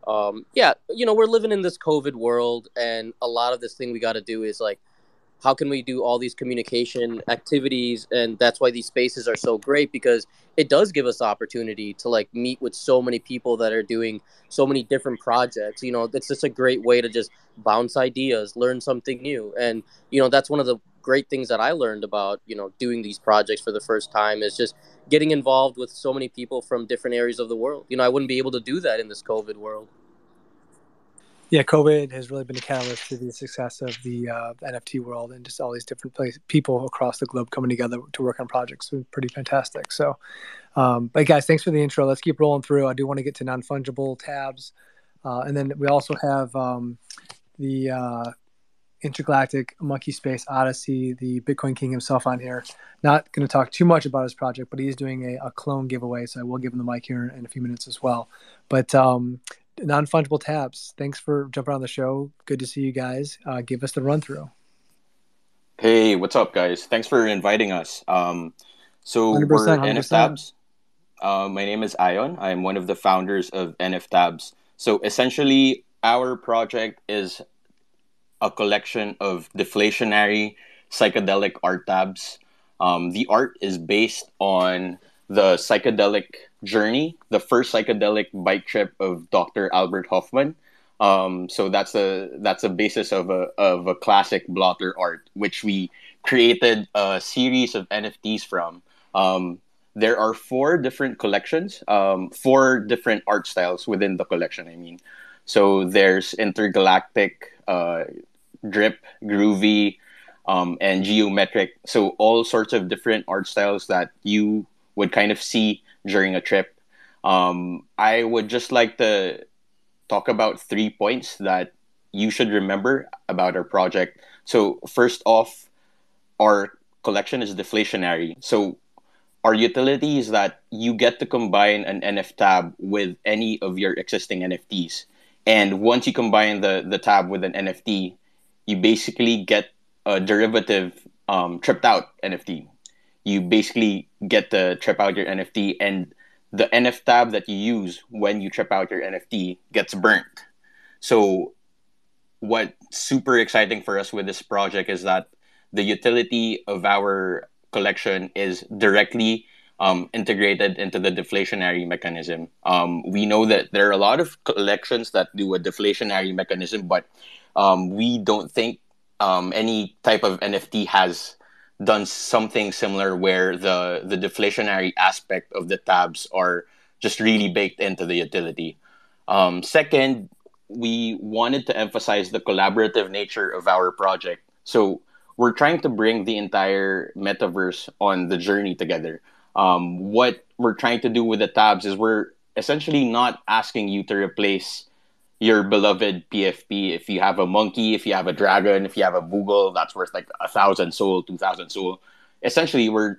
um, yeah, you know, we're living in this COVID world, and a lot of this thing we got to do is like, how can we do all these communication activities? And that's why these spaces are so great, because it does give us the opportunity to like meet with so many people that are doing so many different projects. You know, it's just a great way to just bounce ideas, learn something new. And, you know, that's one of the great things that I learned about, you know, doing these projects for the first time, is just getting involved with so many people from different areas of the world. You know, I wouldn't be able to do that in this COVID world. Yeah, COVID has really been a catalyst to the success of the uh, N F T world, and just all these different place, people across the globe coming together to work on projects. It's pretty fantastic. So, um, but guys, thanks for the intro. Let's keep rolling through. I do want to get to non-fungible tabs. Uh, and then we also have um, the uh, Intergalactic Monkey Space Odyssey, the Bitcoin King himself on here. Not going to talk too much about his project, but he is doing a, a clone giveaway. So I will give him the mic here in a few minutes as well. But um non-fungible tabs, thanks for jumping on the show. Good to see you guys. Uh, give us the run through. Hey, what's up, guys? Thanks for inviting us. Um, so one hundred percent, we're NFTabs. Uh, my name is Ion. I'm one of the founders of NFTabs. So essentially, our project is a collection of deflationary psychedelic art tabs. Um, the art is based on the psychedelic journey, the first psychedelic bike trip of Doctor Albert Hofmann. Um, so that's a that's a basis of a of a classic blotter art, which we created a series of N F Ts from. Um, there are four different collections, um, four different art styles within the collection, I mean. So there's intergalactic, uh, drip, groovy, um, and geometric. So all sorts of different art styles that you would kind of see during a trip. Um, I would just like to talk about three points that you should remember about our project. So first off, our collection is deflationary. So our utility is that you get to combine an N F tab with any of your existing N F Ts. And once you combine the, the tab with an N F T, you basically get a derivative um, tripped out N F T. You basically get to trip out your N F T, and the N F tab that you use when you trip out your N F T gets burnt. So what's super exciting for us with this project is that the utility of our collection is directly um, integrated into the deflationary mechanism. Um, we know that there are a lot of collections that do a deflationary mechanism, but um, we don't think um, any type of N F T has done something similar where the, the deflationary aspect of the tabs are just really baked into the utility. Um, second, we wanted to emphasize the collaborative nature of our project. So we're trying to bring the entire metaverse on the journey together. Um, what we're trying to do with the tabs is we're essentially not asking you to replace your beloved P F P. If you have a monkey, if you have a dragon, if you have a boogle, that's worth like a thousand soul, two thousand soul. Essentially, we're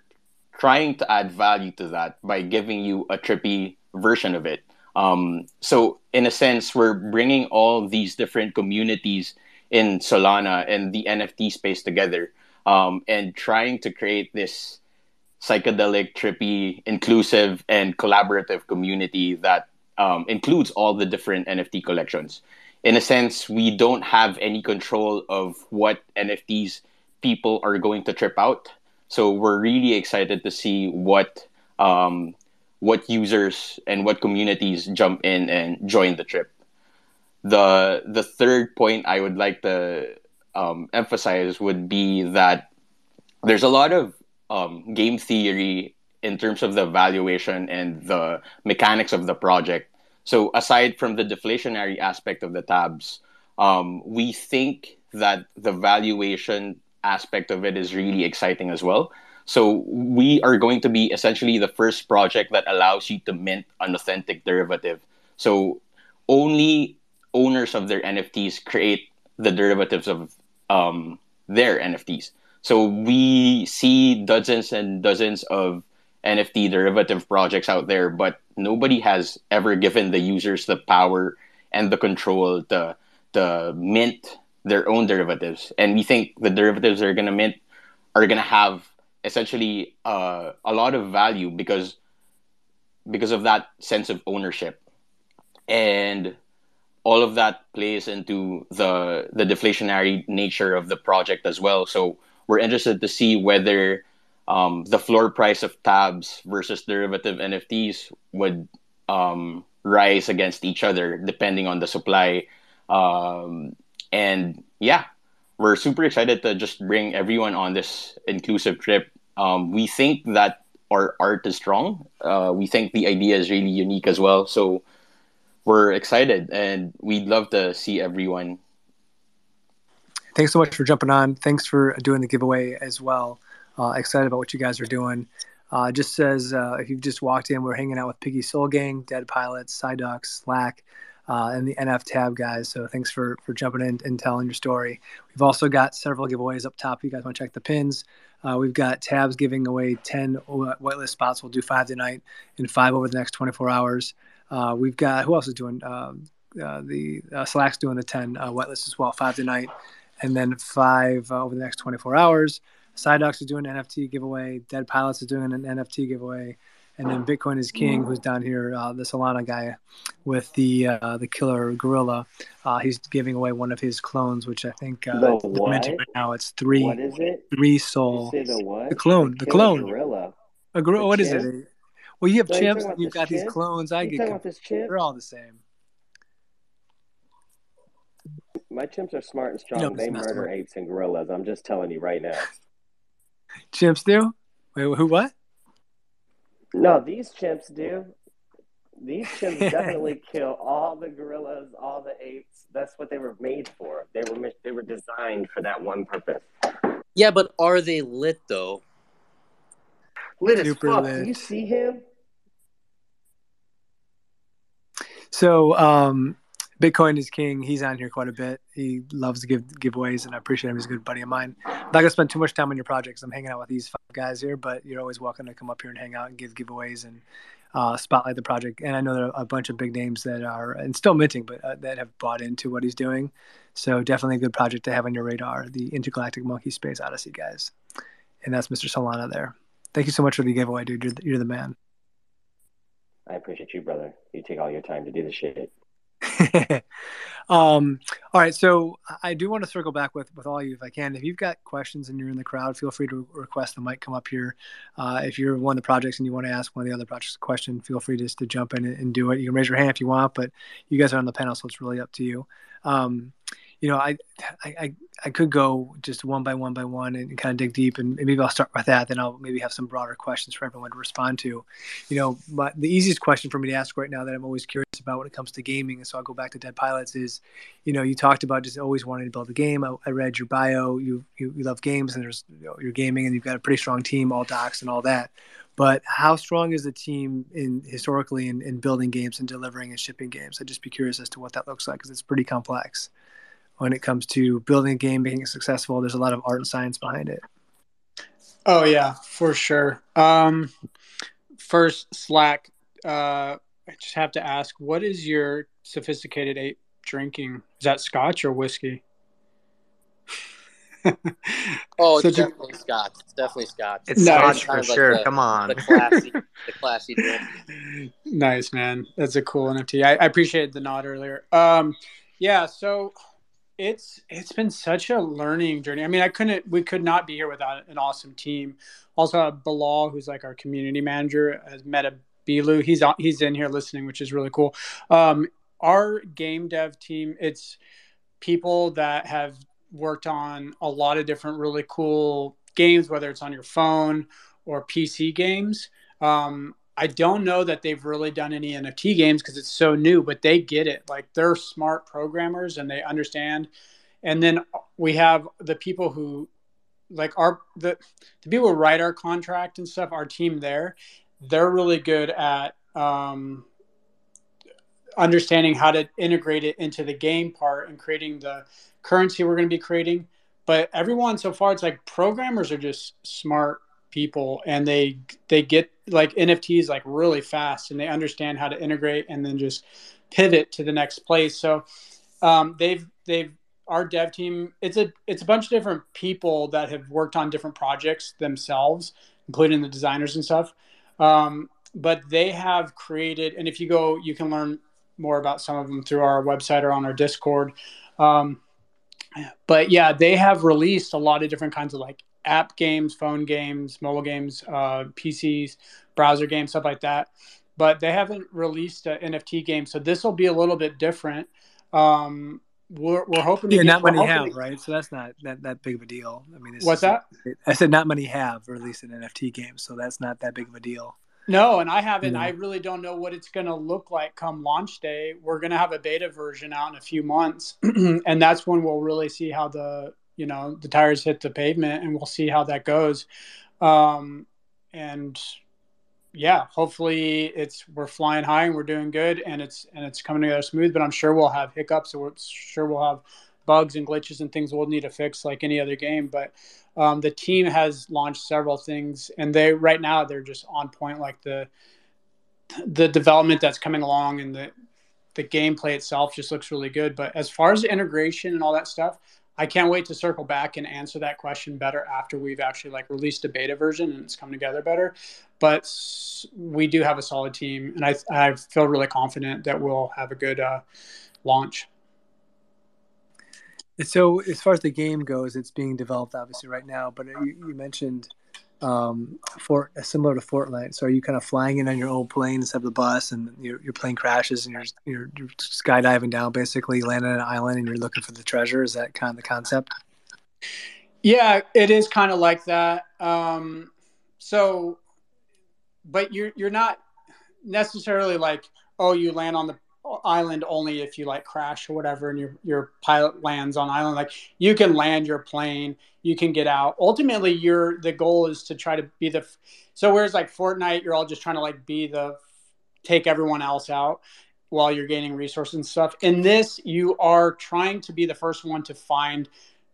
trying to add value to that by giving you a trippy version of it. Um, so in a sense, we're bringing all these different communities in Solana and the N F T space together, um, and trying to create this psychedelic, trippy, inclusive, and collaborative community that Um, includes all the different N F T collections. In a sense, we don't have any control of what N F Ts people are going to trip out. So we're really excited to see what um, what users and what communities jump in and join the trip. The the third point I would like to um, emphasize would be that there's a lot of um, game theory in terms of the valuation and the mechanics of the project. So aside from the deflationary aspect of the tabs, um, we think that the valuation aspect of it is really exciting as well. So we are going to be essentially the first project that allows you to mint an authentic derivative. So only owners of their N F Ts create the derivatives of um, their N F Ts. So we see dozens and dozens of N F T derivative projects out there, but nobody has ever given the users the power and the control to, to mint their own derivatives. And we think the derivatives they're going to mint are going to have essentially uh, a lot of value because, because of that sense of ownership. And all of that plays into the the deflationary nature of the project as well. So we're interested to see whether um, the floor price of tabs versus derivative N F Ts would um, rise against each other depending on the supply. Um, and yeah, we're super excited to just bring everyone on this inclusive trip. Um, we think that our art is strong. Uh, we think the idea is really unique as well. So we're excited, and we'd love to see everyone. Thanks so much for jumping on. Thanks for doing the giveaway as well. Uh, excited about what you guys are doing. Uh, just says, uh, if you've just walked in, we're hanging out with Piggy Sol Gang, Dead Pilotz, Psyducks, Slack, uh, and the N F Tab guys. So thanks for, for jumping in and telling your story. We've also got several giveaways up top. If you guys want to check the pins. Uh, we've got tabs giving away ten whitelist spots. We'll do five tonight and five over the next twenty-four hours. Uh, we've got, who else is doing, uh, uh, the uh, Slack's doing the ten uh, whitelist as well, five tonight, and then five uh, over the next twenty-four hours. Psyducks is doing an N F T giveaway. Dead Pilotz is doing an N F T giveaway. And then Bitcoin is King, who's down here, uh, the Solana guy with the uh, the killer gorilla. Uh, he's giving away one of his clones, which I think uh, the what? Right now it's three. What is it? Three soul. You say the what? The clone. The, the clone. Gorilla. A gorilla. What is it? Well, you have so chimps, and you've got chip? These clones. I you get about this chip? They're all the same. My chimps are smart and strong. Nobody's they murder smart. Apes and gorillas. I'm just telling you right now. Chimps do? Wait, who? What? No, these chimps do. These chimps definitely kill all the gorillas, all the apes. That's what they were made for. They were they were designed for that one purpose. Yeah, but are they lit though? Lit as fuck. Lit. Do you see him? So, um, Bitcoin is King. He's on here quite a bit. He loves to give giveaways, and I appreciate him. He's a good buddy of mine. I'm not going to spend too much time on your projects. I'm hanging out with these five guys here, but you're always welcome to come up here and hang out and give giveaways and uh, spotlight the project. And I know there are a bunch of big names that are, and still minting, but uh, that have bought into what he's doing. So definitely a good project to have on your radar, the Intergalactic Monkey Space Odyssey guys. And that's Mister Solana there. Thank you so much for the giveaway, dude. You're the, you're the man. I appreciate you, brother. You take all your time to do this shit. um, all right, so I do want to circle back with, with all of you if I can. If you've got questions and you're in the crowd, feel free to request the mic come up here. Uh, if you're one of the projects and you want to ask one of the other projects a question, feel free just to jump in and, and do it. You can raise your hand if you want, but you guys are on the panel, so it's really up to you. Um, you know, I, I I could go just one by one by one and kind of dig deep, and maybe I'll start with that. Then I'll maybe have some broader questions for everyone to respond to. You know, but the easiest question for me to ask right now that I'm always curious about when it comes to gaming, and so I'll go back to Dead Pilotz, is, you know, you talked about just always wanting to build a game. I, I read your bio. You, you you love games, and there's you know, you're gaming, and you've got a pretty strong team, all docs and all that. But how strong is the team in historically in, in building games and delivering and shipping games? I'd just be curious as to what that looks like, because it's pretty complex. When it comes to building a game, making it successful, there's a lot of art and science behind it. Oh, yeah, for sure. Um, first, Slack, uh, I just have to ask, what is your sophisticated ape drinking? Is that scotch or whiskey? Oh, it's so definitely do- scotch. It's definitely scotch. It's no, scotch for like sure. The, Come on. The classy, the classy drink. Nice, man. That's a cool N F T. I, I appreciated the nod earlier. Um, yeah, so... It's it's been such a learning journey. I mean, I couldn't we could not be here without an awesome team. Also, Bilal, who's like our community manager, has met a Bilu. He's on, he's in here listening, which is really cool. Um, our game dev team, it's people that have worked on a lot of different really cool games, whether it's on your phone or P C games. Um, I don't know that they've really done any N F T games because it's so new, but they get it. Like, they're smart programmers and they understand. And then we have the people who like our the, the people who write our contract and stuff, our team there, they're really good at um, understanding how to integrate it into the game part and creating the currency we're going to be creating. But everyone so far, it's like programmers are just smart people, and they they get like N F Ts like really fast, and they understand how to integrate and then just pivot to the next place. So um, they've they've our dev team, it's a it's a bunch of different people that have worked on different projects themselves, including the designers and stuff. Um, but they have created, and if you go, you can learn more about some of them through our website or on our Discord. Um, but yeah, they have released a lot of different kinds of like app games, phone games, mobile games, uh, P Cs, browser games, stuff like that. But they haven't released an N F T game, so this will be a little bit different. Um, we're we're hoping to yeah, get, not many have, to... right? So that's not that, that big of a deal. I mean, what's that? I said not many have released an N F T game, so that's not that big of a deal. No, and I haven't. Yeah. I really don't know what it's going to look like come launch day. We're going to have a beta version out in a few months, and that's when we'll really see how the you know the tires hit the pavement, and we'll see how that goes. Um, and yeah, hopefully it's we're flying high and we're doing good, and it's and it's coming together smooth. But I'm sure we'll have hiccups, or we're sure we'll have bugs and glitches and things we'll need to fix like any other game. But um, the team has launched several things, and they right now they're just on point. Like the the development that's coming along and the the gameplay itself just looks really good. But as far as the integration and all that stuff, I can't wait to circle back and answer that question better after we've actually like released a beta version and it's come together better. But we do have a solid team, and I I feel really confident that we'll have a good uh, launch. So as far as the game goes, it's being developed obviously right now, but you, you mentioned um, for, similar to Fortnite. So are you kind of flying in on your own plane instead of the bus, and your, your plane crashes and you're, you're, you're skydiving down, basically landing on an island, and you're looking for the treasure? Is that kind of the concept? Yeah, it is kind of like that. Um, so, but you're, you're not necessarily like, oh, you land on the island only if you like crash or whatever and your your pilot lands on island. Like you can land your plane, you can get out. Ultimately your the goal is to try to be the so whereas like Fortnite you're all just trying to like be the take everyone else out while you're gaining resources and stuff. In this you are trying to be the first one to find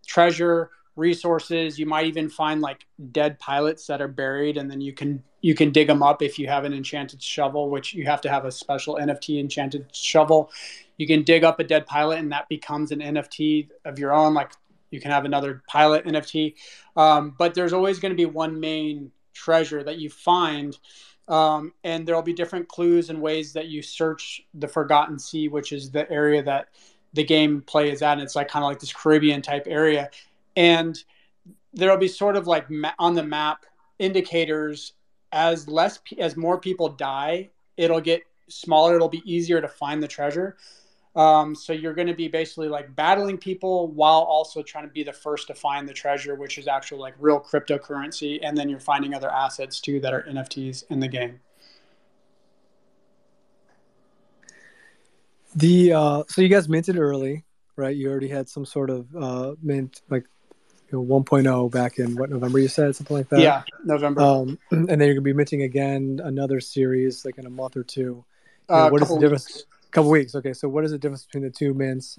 treasure, resources. You might even find like dead pilots that are buried, and then you can you can dig them up if you have an enchanted shovel, which you have to have a special N F T enchanted shovel. You can dig up a dead pilot, and that becomes an N F T of your own. Like you can have another pilot N F T, um, but there's always going to be one main treasure that you find, um, and there'll be different clues and ways that you search the Forgotten Sea, which is the area that the game plays at. And it's like kind of like this Caribbean type area. And there'll be sort of like ma- on the map indicators as less, pe- as more people die, it'll get smaller. It'll be easier to find the treasure. Um, so you're going to be basically like battling people while also trying to be the first to find the treasure, which is actually like real cryptocurrency. And then you're finding other assets too, that are N F Ts in the game. The, uh, so you guys minted early, right? You already had some sort of, uh, mint, like, you know, one point oh back in what November you said, something like that. Yeah, November. Um, and then you're gonna be minting again another series like in a month or two. You know, uh, what is the difference? Weeks. Couple weeks. Okay, so what is the difference between the two mints?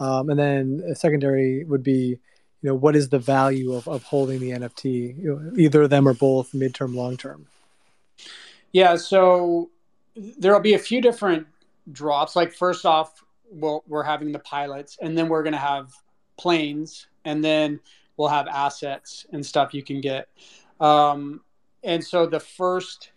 Um, and then a secondary would be, you know, what is the value of, of holding the N F T? You know, either of them or both, midterm, long term. Yeah. So there'll be a few different drops. Like first off, we'll, we're having the pilots, and then we're gonna have planes, and then we'll have assets and stuff you can get. Um, and so the first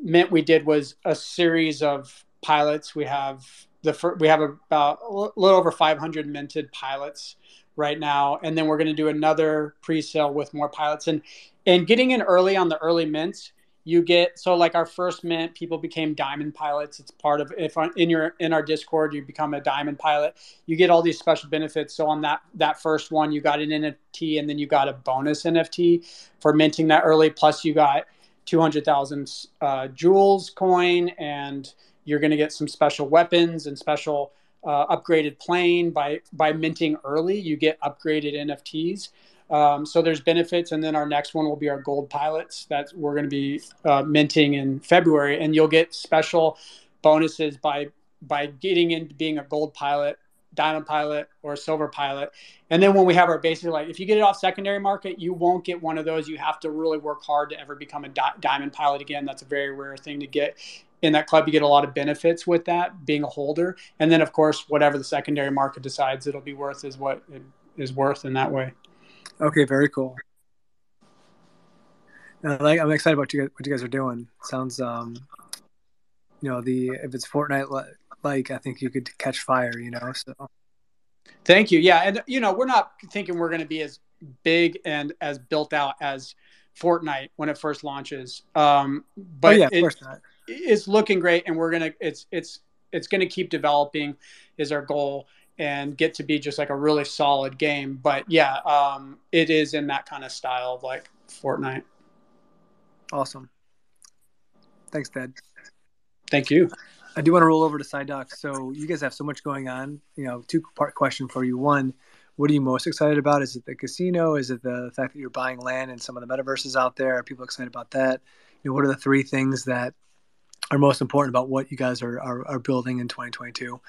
mint we did was a series of pilots. We have the fir- we have about a little over five hundred minted pilots right now. And then we're going to do another pre-sale with more pilots. And, and getting in early on the early mints, you get, so like our first mint, people became diamond pilots. It's part of, if in your, in our Discord, you become a diamond pilot, you get all these special benefits. So on that, that first one, you got an N F T, and then you got a bonus N F T for minting that early. Plus you got two hundred thousand uh, jewels coin, and you're going to get some special weapons and special uh, upgraded plane by, by minting early. You get upgraded N F Ts. Um, so there's benefits. And then our next one will be our gold pilots that we're going to be uh, minting in February. And you'll get special bonuses by by getting into being a gold pilot, diamond pilot, or a silver pilot. And then when we have our basic, like if you get it off secondary market, you won't get one of those. You have to really work hard to ever become a di- diamond pilot again. That's a very rare thing to get. In that club, you get a lot of benefits with that, being a holder. And then, of course, whatever the secondary market decides it'll be worth is what it is worth in that way. Okay, very cool. I like, I'm excited about what you guys are doing. Sounds, um, you know, the if it's Fortnite-like, I think you could catch fire, you know. So, thank you. Yeah, and, you know, we're not thinking we're going to be as big and as built out as Fortnite when it first launches. Um, but oh, yeah, of it, course not. It's looking great, and we're gonna it's it's it's gonna keep developing is our goal and get to be just like a really solid game. But yeah, um, it is in that kind of style of like Fortnite. Awesome. Thanks, Ted. Thank you. I do want to roll over to Psyducks. So you guys have so much going on. You know, two part question for you. One, what are you most excited about? Is it the casino? Is it the fact that you're buying land in some of the metaverses out there? Are people excited about that? You know, what are the three things that are most important about what you guys are, are, are building in twenty twenty-two.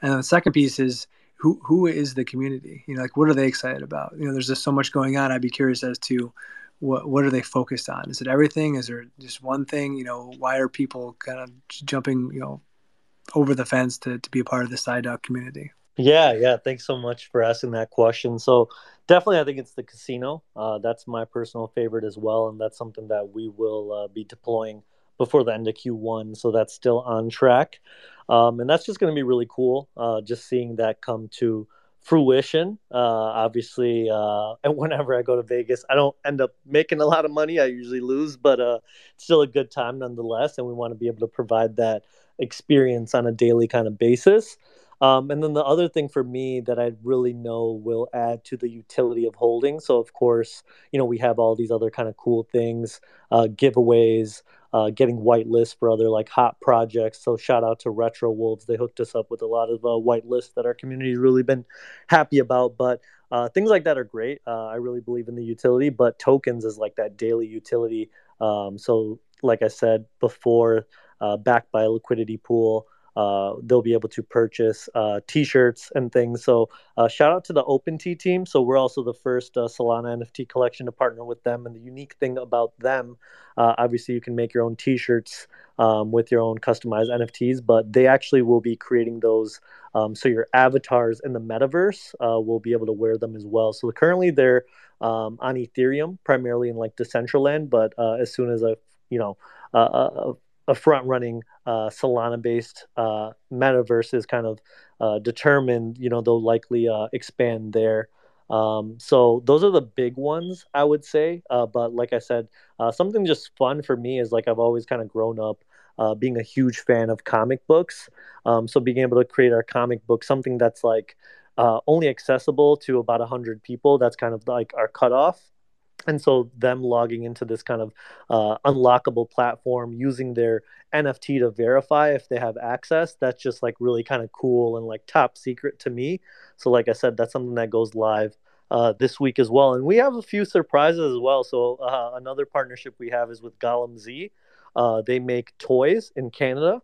And then the second piece is who, who is the community? You know, like what are they excited about? You know, there's just so much going on. I'd be curious as to what, what are they focused on? Is it everything? Is there just one thing? You know, why are people kind of jumping, you know, over the fence to, to be a part of the Psyduck community? Yeah. Yeah. Thanks so much for asking that question. So definitely, I think it's the casino. Uh, that's my personal favorite as well. And that's something that we will uh, be deploying before the end of Q one, so that's still on track. Um, and that's just going to be really cool, uh, just seeing that come to fruition. Uh, obviously, uh, and whenever I go to Vegas, I don't end up making a lot of money. I usually lose, but uh, it's still a good time nonetheless, and we want to be able to provide that experience on a daily kind of basis. Um, and then the other thing for me that I really know will add to the utility of holding. So, of course, you know, we have all these other kind of cool things, uh, giveaways, Uh, getting whitelists for other like hot projects. So shout out to Retro Wolves. They hooked us up with a lot of uh, whitelists that our community's really been happy about. But uh, things like that are great. Uh, I really believe in the utility, but tokens is like that daily utility. Um, so like I said before, uh, backed by a liquidity pool, uh, they'll be able to purchase uh, T-shirts and things. So uh, shout out to the OpenT team. So we're also the first uh, Solana N F T collection to partner with them. And the unique thing about them, uh, obviously, you can make your own T-shirts um, with your own customized N F Ts, but they actually will be creating those. Um, so your avatars in the metaverse uh, will be able to wear them as well. So currently they're um, on Ethereum, primarily in like Decentraland, but uh, as soon as a, you know, a, a a front-running uh, Solana-based uh, metaverse is kind of uh, determined, you know, they'll likely uh, expand there. Um, so those are the big ones, I would say. Uh, but like I said, uh, something just fun for me is like I've always kind of grown up uh, being a huge fan of comic books. Um, so being able to create our comic book, something that's like uh, only accessible to about one hundred people, that's kind of like our cutoff. And so them logging into this kind of uh, unlockable platform, using their N F T to verify if they have access, that's just like really kind of cool and like top secret to me. So like I said, that's something that goes live uh, this week as well. And we have a few surprises as well. So uh, another partnership we have is with Gollum Z. Uh, they make toys in Canada,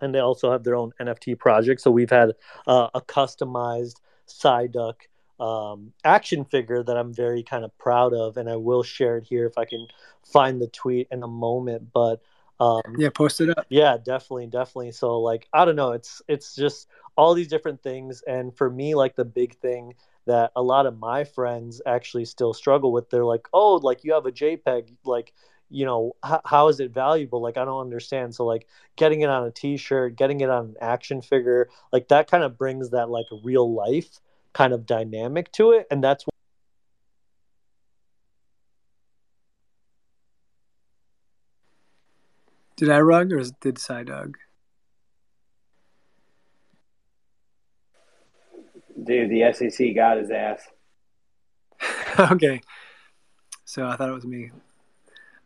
and they also have their own N F T project. So we've had uh, a customized Psyduck Um, action figure that I'm very kind of proud of, and I will share it here if I can find the tweet in a moment. But um, yeah, post it up. Yeah, definitely, definitely. So like, I don't know, it's it's just all these different things, and for me, like the big thing that a lot of my friends actually still struggle with, they're like, oh, like you have a JPEG, like, you know, h- how is it valuable? Like, I don't understand. So like getting it on a T-shirt, getting it on an action figure, like that kind of brings that like real life kind of dynamic to it, and that's what... Did I rug or did Psyduck? Dude, the S E C got his ass. Okay, so I thought it was me.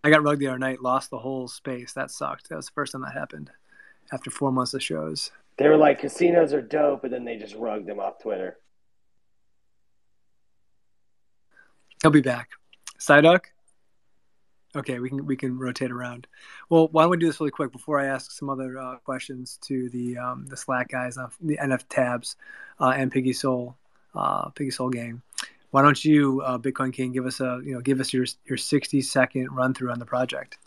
I got rugged the other night, lost the whole space. That sucked. That was the first time that happened after four months of shows. They were like, casinos are dope, and then they just rugged them off Twitter. He'll be back. Psyduck? Okay, we can we can rotate around. Well, why don't we do this really quick before I ask some other uh, questions to the um, the Slack guys, uh, the NFTabs, uh, and Piggy Sol, uh, Piggy Sol Gang. Why don't you, uh, Bitcoin King, give us a you know give us your your sixty second run through on the project?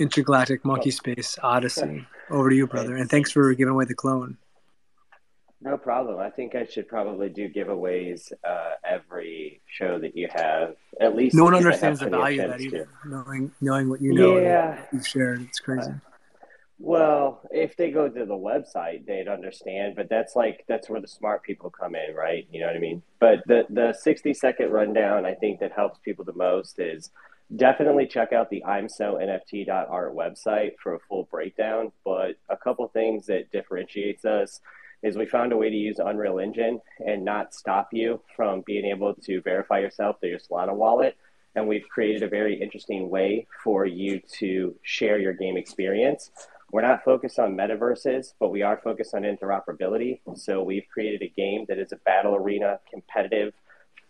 Intergalactic Monkey Space Odyssey. Over to you, brother, and thanks for giving away the clone. No problem. I think I should probably do giveaways uh, every show that you have. At least no one understands the value of that either. Knowing, knowing what you know, yeah, and what you've shared, it's crazy. Uh, well, if they go to the website, they'd understand. But that's like that's where the smart people come in, right? You know what I mean? But the the sixty second rundown, I think that helps people the most is definitely check out the I'm So N F T dot art website for a full breakdown. But a couple things that differentiates us is we found a way to use Unreal Engine and not stop you from being able to verify yourself through your Solana wallet. And we've created a very interesting way for you to share your game experience. We're not focused on metaverses, but we are focused on interoperability. So we've created a game that is a battle arena competitive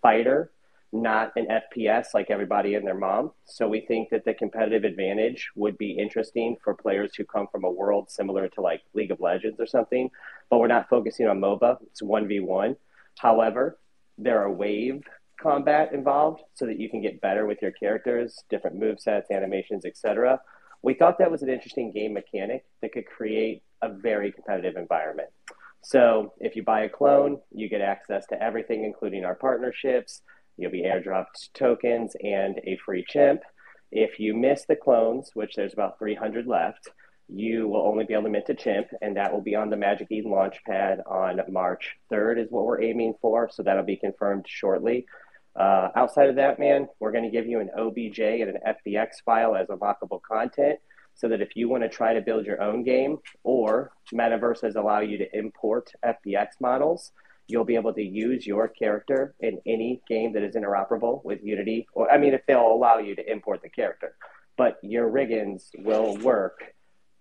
fighter, not an F P S like everybody and their mom. So we think that the competitive advantage would be interesting for players who come from a world similar to like League of Legends or something, but we're not focusing on MOBA. It's one v one. However, there are wave combat involved so that you can get better with your characters, different movesets, animations, et cetera. We thought that was an interesting game mechanic that could create a very competitive environment. So if you buy a clone, you get access to everything, including our partnerships. You'll be airdropped tokens and a free chimp. If you miss the clones, which there's about three hundred left, you will only be able to mint a chimp, and that will be on the Magic Eden Launchpad on March third is what we're aiming for, so that'll be confirmed shortly. Uh, outside of that, man, we're going to give you an O B J and an F B X file as unlockable content, so that if you want to try to build your own game, or metaverses allow you to import F B X models, you'll be able to use your character in any game that is interoperable with Unity. Or I mean, if they'll allow you to import the character. But your riggins will work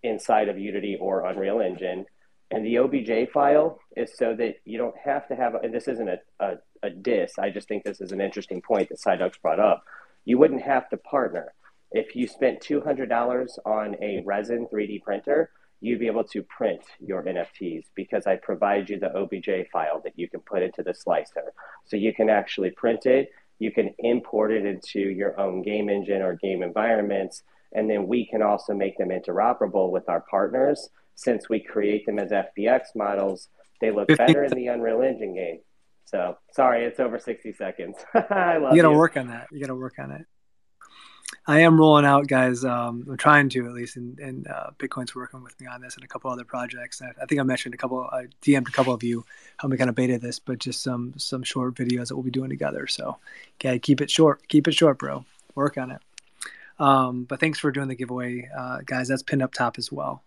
inside of Unity or Unreal Engine. And the O B J file is so that you don't have to have, and this isn't a, a, a diss, I just think this is an interesting point that Psyducks brought up. You wouldn't have to partner. If you spent two hundred dollars on a resin three D printer, you'd be able to print your N F Ts because I provide you the O B J file that you can put into the slicer. So you can actually print it, you can import it into your own game engine or game environments, and then we can also make them interoperable with our partners. Since we create them as F B X models, they look better in the Unreal Engine game. So, sorry, it's over sixty seconds. I love you. You gotta work on that, you gotta work on it. I am rolling out, guys. Um, I'm trying to, at least, and, and uh, Bitcoin's working with me on this and a couple other projects. I, I think I mentioned a couple, I D M'd a couple of you how we kind of beta this, but just some some short videos that we'll be doing together. So, okay, keep it short. Keep it short, bro. Work on it. Um, but thanks for doing the giveaway, uh, guys. That's pinned up top as well.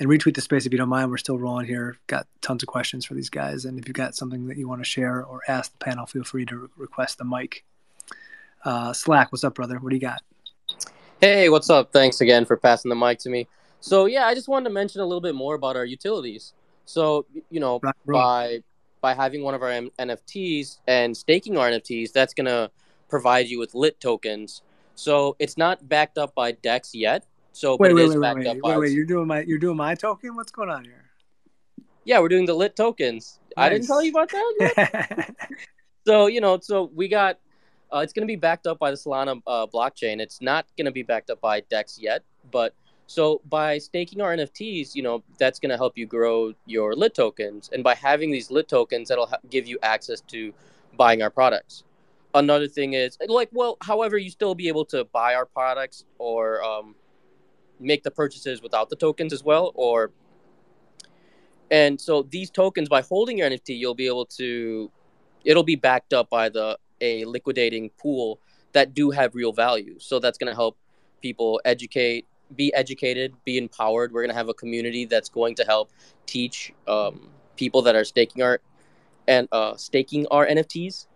And retweet the space if you don't mind. We're still rolling here. Got tons of questions for these guys. And if you've got something that you want to share or ask the panel, feel free to re- request the mic. Uh, Slack, what's up, brother? What do you got? Hey, what's up? Thanks again for passing the mic to me. So, yeah, I just wanted to mention a little bit more about our utilities. So, you know, right, by by having one of our M- N F Ts and staking our N F Ts, that's going to provide you with lit tokens. So it's not backed up by DEX yet. So wait, but wait, it is wait, backed wait, up wait, by wait, wait, you're doing my you're doing my token? What's going on here? Yeah, we're doing the lit tokens. Nice. I didn't tell you about that yet. So, you know, so we got Uh, it's going to be backed up by the Solana uh, blockchain. It's not going to be backed up by DEX yet. But so by staking our N F Ts, you know, that's going to help you grow your lit tokens. And by having these lit tokens, that'll ha- give you access to buying our products. Another thing is like, well, however, you still be able to buy our products or um, make the purchases without the tokens as well. Or and so these tokens, by holding your N F T, you'll be able to it'll be backed up by the a liquidating pool that do have real value. So that's going to help people educate, be educated, be empowered. We're going to have a community that's going to help teach um, people that are staking our and uh, staking our N F Ts.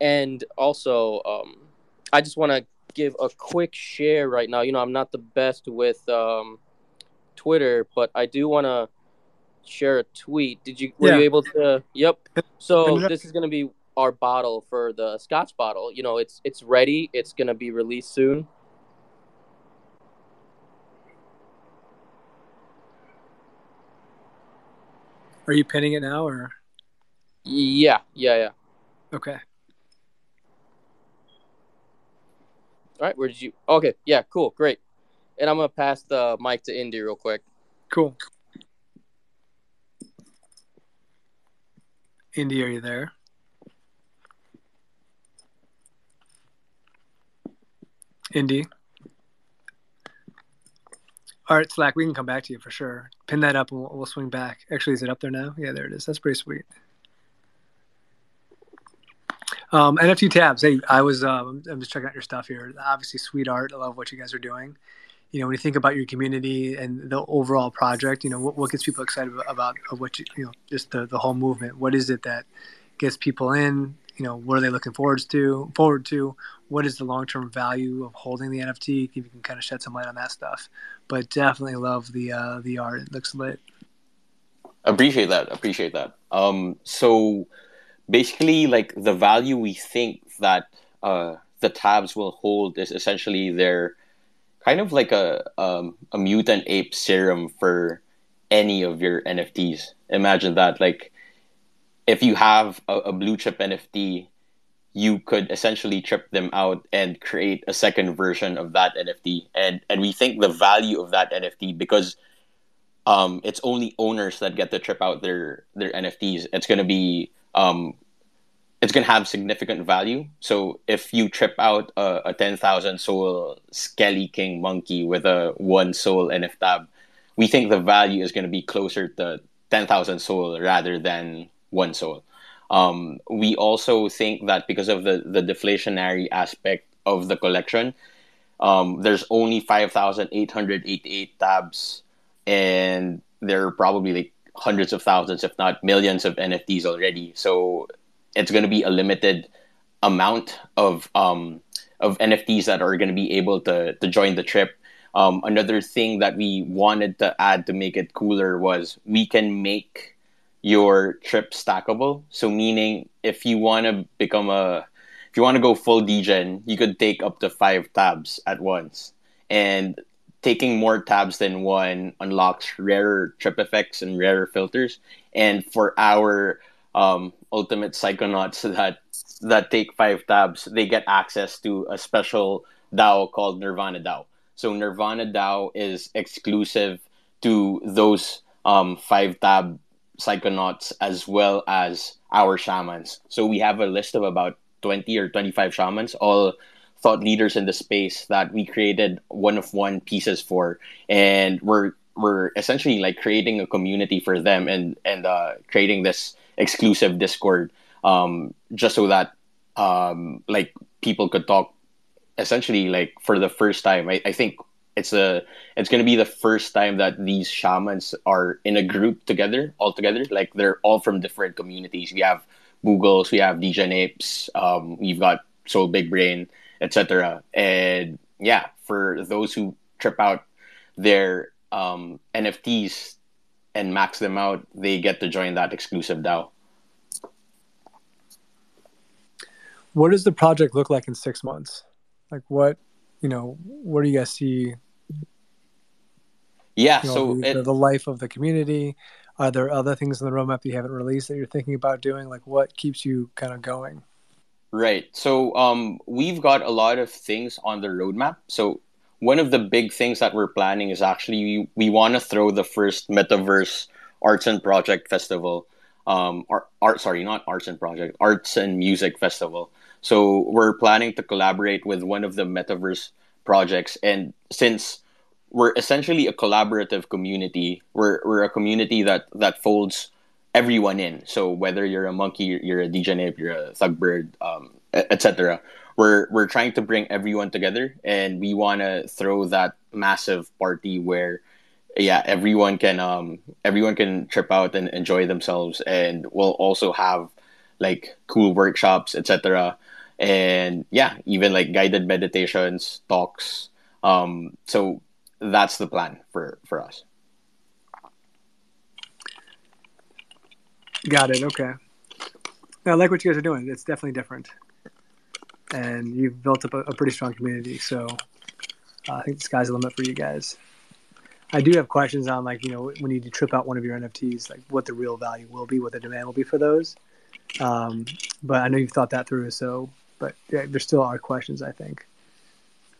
And also, um, I just want to give a quick share right now. You know, I'm not the best with um, Twitter, but I do want to share a tweet. Did you were yeah. you able to? Yep. So this is going to be our bottle for the Scotch bottle. You know, it's it's ready. It's going to be released soon. Are you pinning it now, or? Yeah, yeah, yeah. Okay. All right, where did you? Okay, yeah, cool, great. And I'm going to pass the mic to Indy real quick. Cool. Indy, are you there? Indy? All right, Slack, we can come back to you for sure. Pin that up and we'll, we'll swing back. Actually, is it up there now? Yeah, there it is. That's pretty sweet. Um, NFTabs. Hey, I was uh, I'm just checking out your stuff here. Obviously, sweet art. I love what you guys are doing. You know, when you think about your community and the overall project, you know, what, what gets people excited about what you, you know, just the, the whole movement? What is it that gets people in? You know, what are they looking forward to? Forward to what is the long-term value of holding the N F T? You can kind of shed some light on that stuff. But definitely love the uh, the art. It looks lit. Appreciate that. Appreciate that. Um, so basically, like the value we think that uh, the tabs will hold is essentially their kind of like a um, a mutant ape serum for any of your N F Ts. Imagine that, like, if you have a, a blue chip N F T, you could essentially trip them out and create a second version of that N F T. And and we think the value of that N F T, because um, it's only owners that get to trip out their their N F Ts. It's gonna be um, it's gonna have significant value. So if you trip out a, a ten thousand soul Skelly King monkey with a one soul NFTab, we think the value is gonna be closer to ten thousand soul rather than one soul. Um, we also think that because of the the deflationary aspect of the collection, um, there's only five thousand eight hundred eighty-eight tabs, and there are probably like hundreds of thousands, if not millions, of N F Ts already. So it's going to be a limited amount of um, of N F Ts that are going to be able to to join the trip. Um, another thing that we wanted to add to make it cooler was we can make your trip stackable. So meaning, if you want to become a, if you want to go full D G N, you could take up to five tabs at once. And taking more tabs than one unlocks rarer trip effects and rarer filters. And for our Um, ultimate psychonauts that that take five tabs, they get access to a special DAO called Nirvana DAO. So Nirvana DAO is exclusive to those um, five tab psychonauts as well as our shamans. So we have a list of about twenty or twenty-five shamans, all thought leaders in the space that we created one of one pieces for, and we're we're essentially like creating a community for them and and uh, creating this exclusive Discord, um, just so that um, like people could talk. Essentially, like for the first time, I, I think it's a it's gonna be the first time that these shamans are in a group together, all together. Like they're all from different communities. We have Boogles, we have D G N Apes, um, we've got Soul Big Brain, et cetera. And yeah, for those who trip out their um, N F Ts and max them out, they get to join that exclusive DAO. What does the project look like in six months? Like what, you know, what do you guys see? Yeah, you know, so the, it, the life of the community. Are there other things in the roadmap that you haven't released that you're thinking about doing? Like what keeps you kind of going? Right. So um, we've got a lot of things on the roadmap. So one of the big things that we're planning is actually we, we want to throw the first Metaverse Arts and Project Festival. Um, art, art, sorry, not Arts and Project, Arts and Music Festival. So we're planning to collaborate with one of the Metaverse projects. And since we're essentially a collaborative community, we're we're a community that, that folds everyone in. So whether you're a monkey, you're a D G N ape, you're a Thugbird, um, et cetera, We're we're trying to bring everyone together, and we want to throw that massive party where, yeah, everyone can um everyone can trip out and enjoy themselves, and we'll also have like cool workshops, et cetera, and yeah, even like guided meditations, talks. Um, so that's the plan for for us. Got it. Okay. I like what you guys are doing. It's definitely different. And you've built up a, a pretty strong community. So uh, I think the sky's the limit for you guys. I do have questions on, like, you know, when you trip out one of your N F Ts, like what the real value will be, what the demand will be for those. Um, but I know you've thought that through. So, but yeah, there still are questions, I think.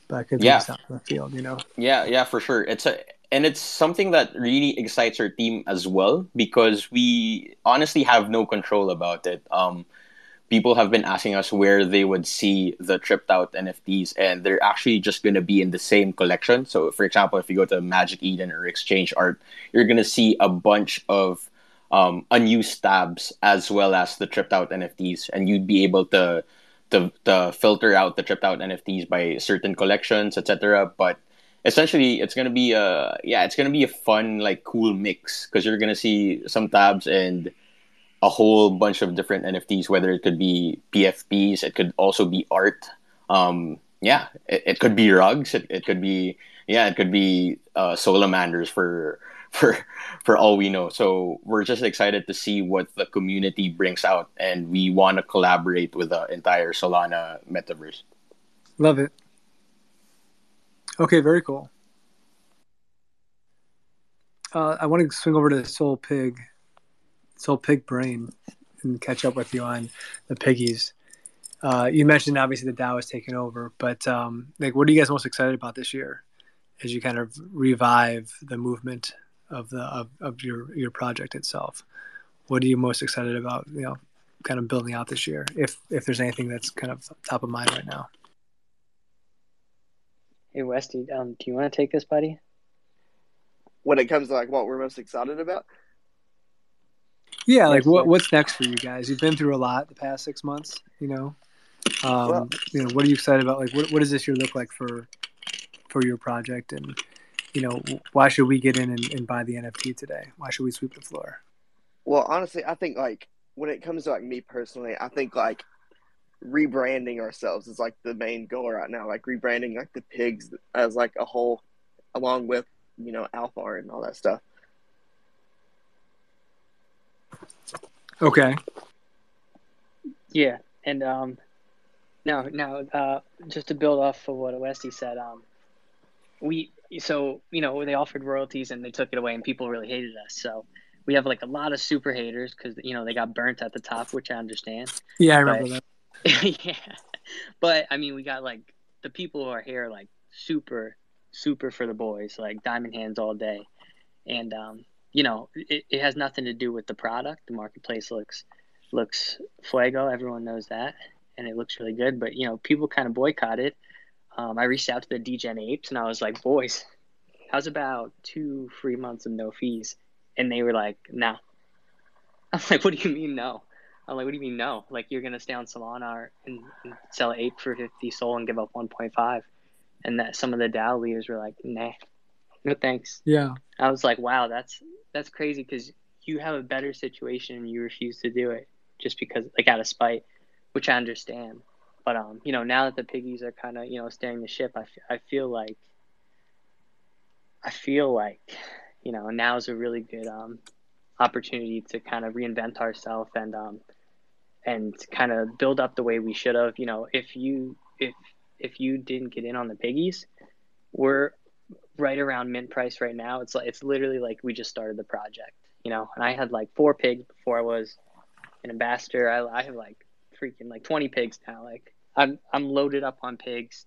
But I could yeah. be out in the field, you know? Yeah, yeah, for sure. It's a, and it's something that really excites our team as well, because we honestly have no control about it. Um, people have been asking us where they would see the tripped out N F Ts, and they're actually just going to be in the same collection. So, for example, if you go to Magic Eden or Exchange Art, you're going to see a bunch of um, unused tabs as well as the tripped out N F Ts, and you'd be able to to, to filter out the tripped out N F Ts by certain collections, et cetera. But essentially, it's gonna be a yeah, it's gonna be a fun, like, cool mix, because you're gonna see some tabs and a whole bunch of different N F Ts. Whether it could be P F Ps, it could also be art. Um, yeah, it, it could be rugs. It, it could be yeah, it could be uh, Solamanders for for for all we know. So we're just excited to see what the community brings out, and we want to collaborate with the entire Solana metaverse. Love it. Okay, very cool. Uh, I want to swing over to the Soul Pig, Soul Pig Brain, and catch up with you on the piggies. Uh, you mentioned obviously the DAO is taking over, but um, like, what are you guys most excited about this year as you kind of revive the movement of the of, of your your project itself? What are you most excited about? You know, kind of building out this year, if if there's anything that's kind of top of mind right now. Hey, Westy, um, do you want to take this, buddy? When it comes to, like, what we're most excited about? Yeah, like, what what's next for you guys? You've been through a lot the past six months, you know? Um, well, you know, what are you excited about? Like, what, what does this year look like for for your project? And, you know, why should we get in and, and buy the N F T today? Why should we sweep the floor? Well, honestly, I think, like, when it comes to, like, me personally, I think, like, rebranding ourselves is, like, the main goal right now, like rebranding, like, the pigs as, like, a whole, along with, you know, Alpha and all that stuff. Okay. Yeah, and um now now uh just to build off of what Westy said, um we so you know they offered royalties and they took it away, and people really hated us, so we have, like, a lot of super haters because, you know, they got burnt at the top, which I understand. Yeah, I remember but, that. Yeah, but I mean, we got, like, the people who are here, like, super, super for the boys, like diamond hands all day, and um, you know, it, it has nothing to do with the product. The marketplace looks looks fuego. Everyone knows that, and it looks really good. But, you know, people kind of boycott it. Um, I reached out to the D G N Apes, and I was like, boys, how's about two free months of no fees? And they were like, no. I'm like, what do you mean no? I'm like, what do you mean no? Like, you're going to stay on Solana or, and, and sell an ape for fifty soul and give up one point five. And that some of the DAO leaders were like, nah, no thanks. Yeah. I was like, wow, that's that's crazy, because you have a better situation and you refuse to do it just because, like, out of spite, which I understand. But, um, you know, now that the piggies are kind of, you know, steering the ship, I, I feel like, I feel like, you know, now is a really good um opportunity to kind of reinvent ourselves and, um, and kind of build up the way we should have. You know, if you if if you didn't get in on the piggies, we're right around mint price right now. It's like it's literally like we just started the project, you know. And I had like four pigs before I was an ambassador. I, I have like freaking like twenty pigs now. Like I'm I'm loaded up on pigs.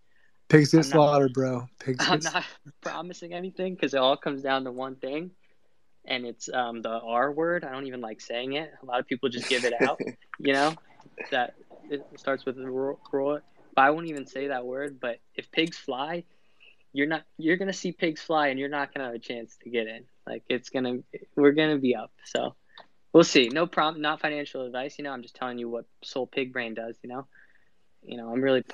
Pigs get slaughtered, bro. Pigs. I'm not promising anything because it all comes down to one thing, and it's um the R word. I don't even like saying it. A lot of people just give it out, you know. That it starts with roar, roar. But I won't even say that word. But if pigs fly, you're not. You're gonna see pigs fly, and you're not gonna have a chance to get in. Like it's gonna. We're gonna be up. So we'll see. No problem. Not financial advice. You know, I'm just telling you what Soul Pig Brain does. You know. You know. I'm really.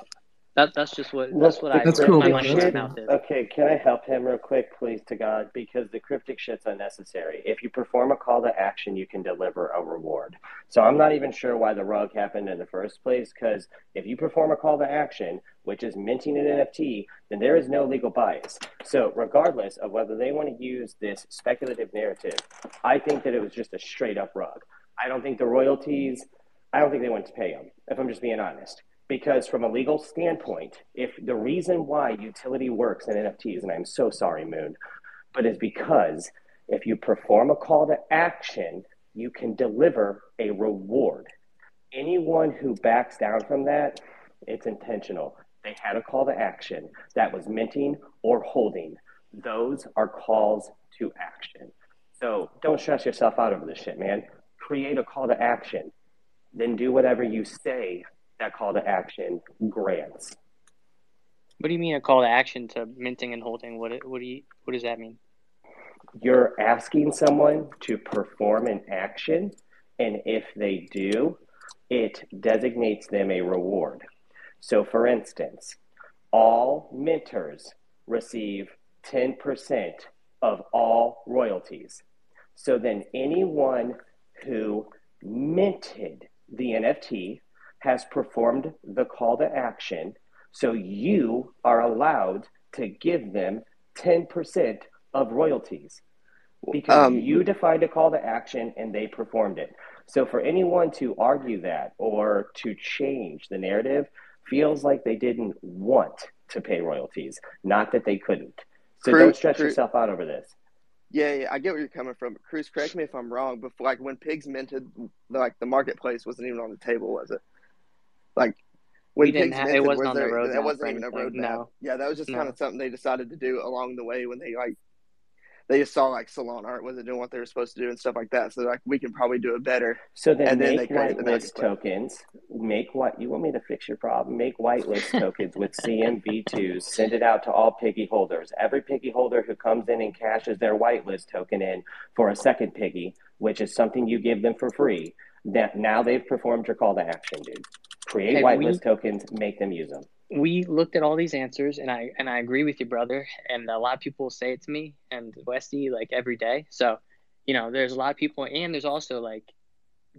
That, that's just what that's what that's I cool. my money is now. Okay, can I help him real quick, please, to God? Because the cryptic shit's unnecessary. If you perform a call to action, you can deliver a reward. So I'm not even sure why the rug happened in the first place, because if you perform a call to action, which is minting an N F T, then there is no legal bias. So regardless of whether they want to use this speculative narrative, I think that it was just a straight up rug. I don't think the royalties I don't think they wanted to pay them, if I'm just being honest. Because from a legal standpoint, if the reason why utility works in N F Ts, and I'm so sorry, Moon, but is because if you perform a call to action, you can deliver a reward. Anyone who backs down from that, it's intentional. They had a call to action that was minting or holding. Those are calls to action. So don't stress yourself out over this shit, man. Create a call to action. Then do whatever you say that call to action grants. What do you mean a call to action to minting and holding? What what do you what does that mean? You're asking someone to perform an action, and if they do, it designates them a reward. So for instance, all minters receive ten percent of all royalties. So then anyone who minted the N F T has performed the call to action, so you are allowed to give them ten percent of royalties because um, you defined a call to action and they performed it. So for anyone to argue that or to change the narrative feels like they didn't want to pay royalties, not that they couldn't. So Cruz, don't stress Cruz, yourself out over this. Yeah, yeah, I get where you're coming from. Cruz, correct me if I'm wrong, but like when pigs minted, like the marketplace wasn't even on the table, was it? Like when pigs minted, it wasn't on the road. That wasn't even a road map. Yeah, that was just kind of something they decided to do along the way when they like they just saw like Solana Art wasn't doing what they were supposed to do and stuff like that. So like we can probably do it better. So then, and then make whitelist tokens. Make what you want me to fix your problem. Make whitelist tokens with C M V twos. Send it out to all piggy holders. Every piggy holder who comes in and cashes their whitelist token in for a second piggy, which is something you give them for free. That now they've performed your call to action, dude. Create hey, whitelist tokens. Make them use them. We looked at all these answers, and I and I agree with you, brother. And a lot of people say it to me and Westy like every day. So, you know, there's a lot of people, and there's also like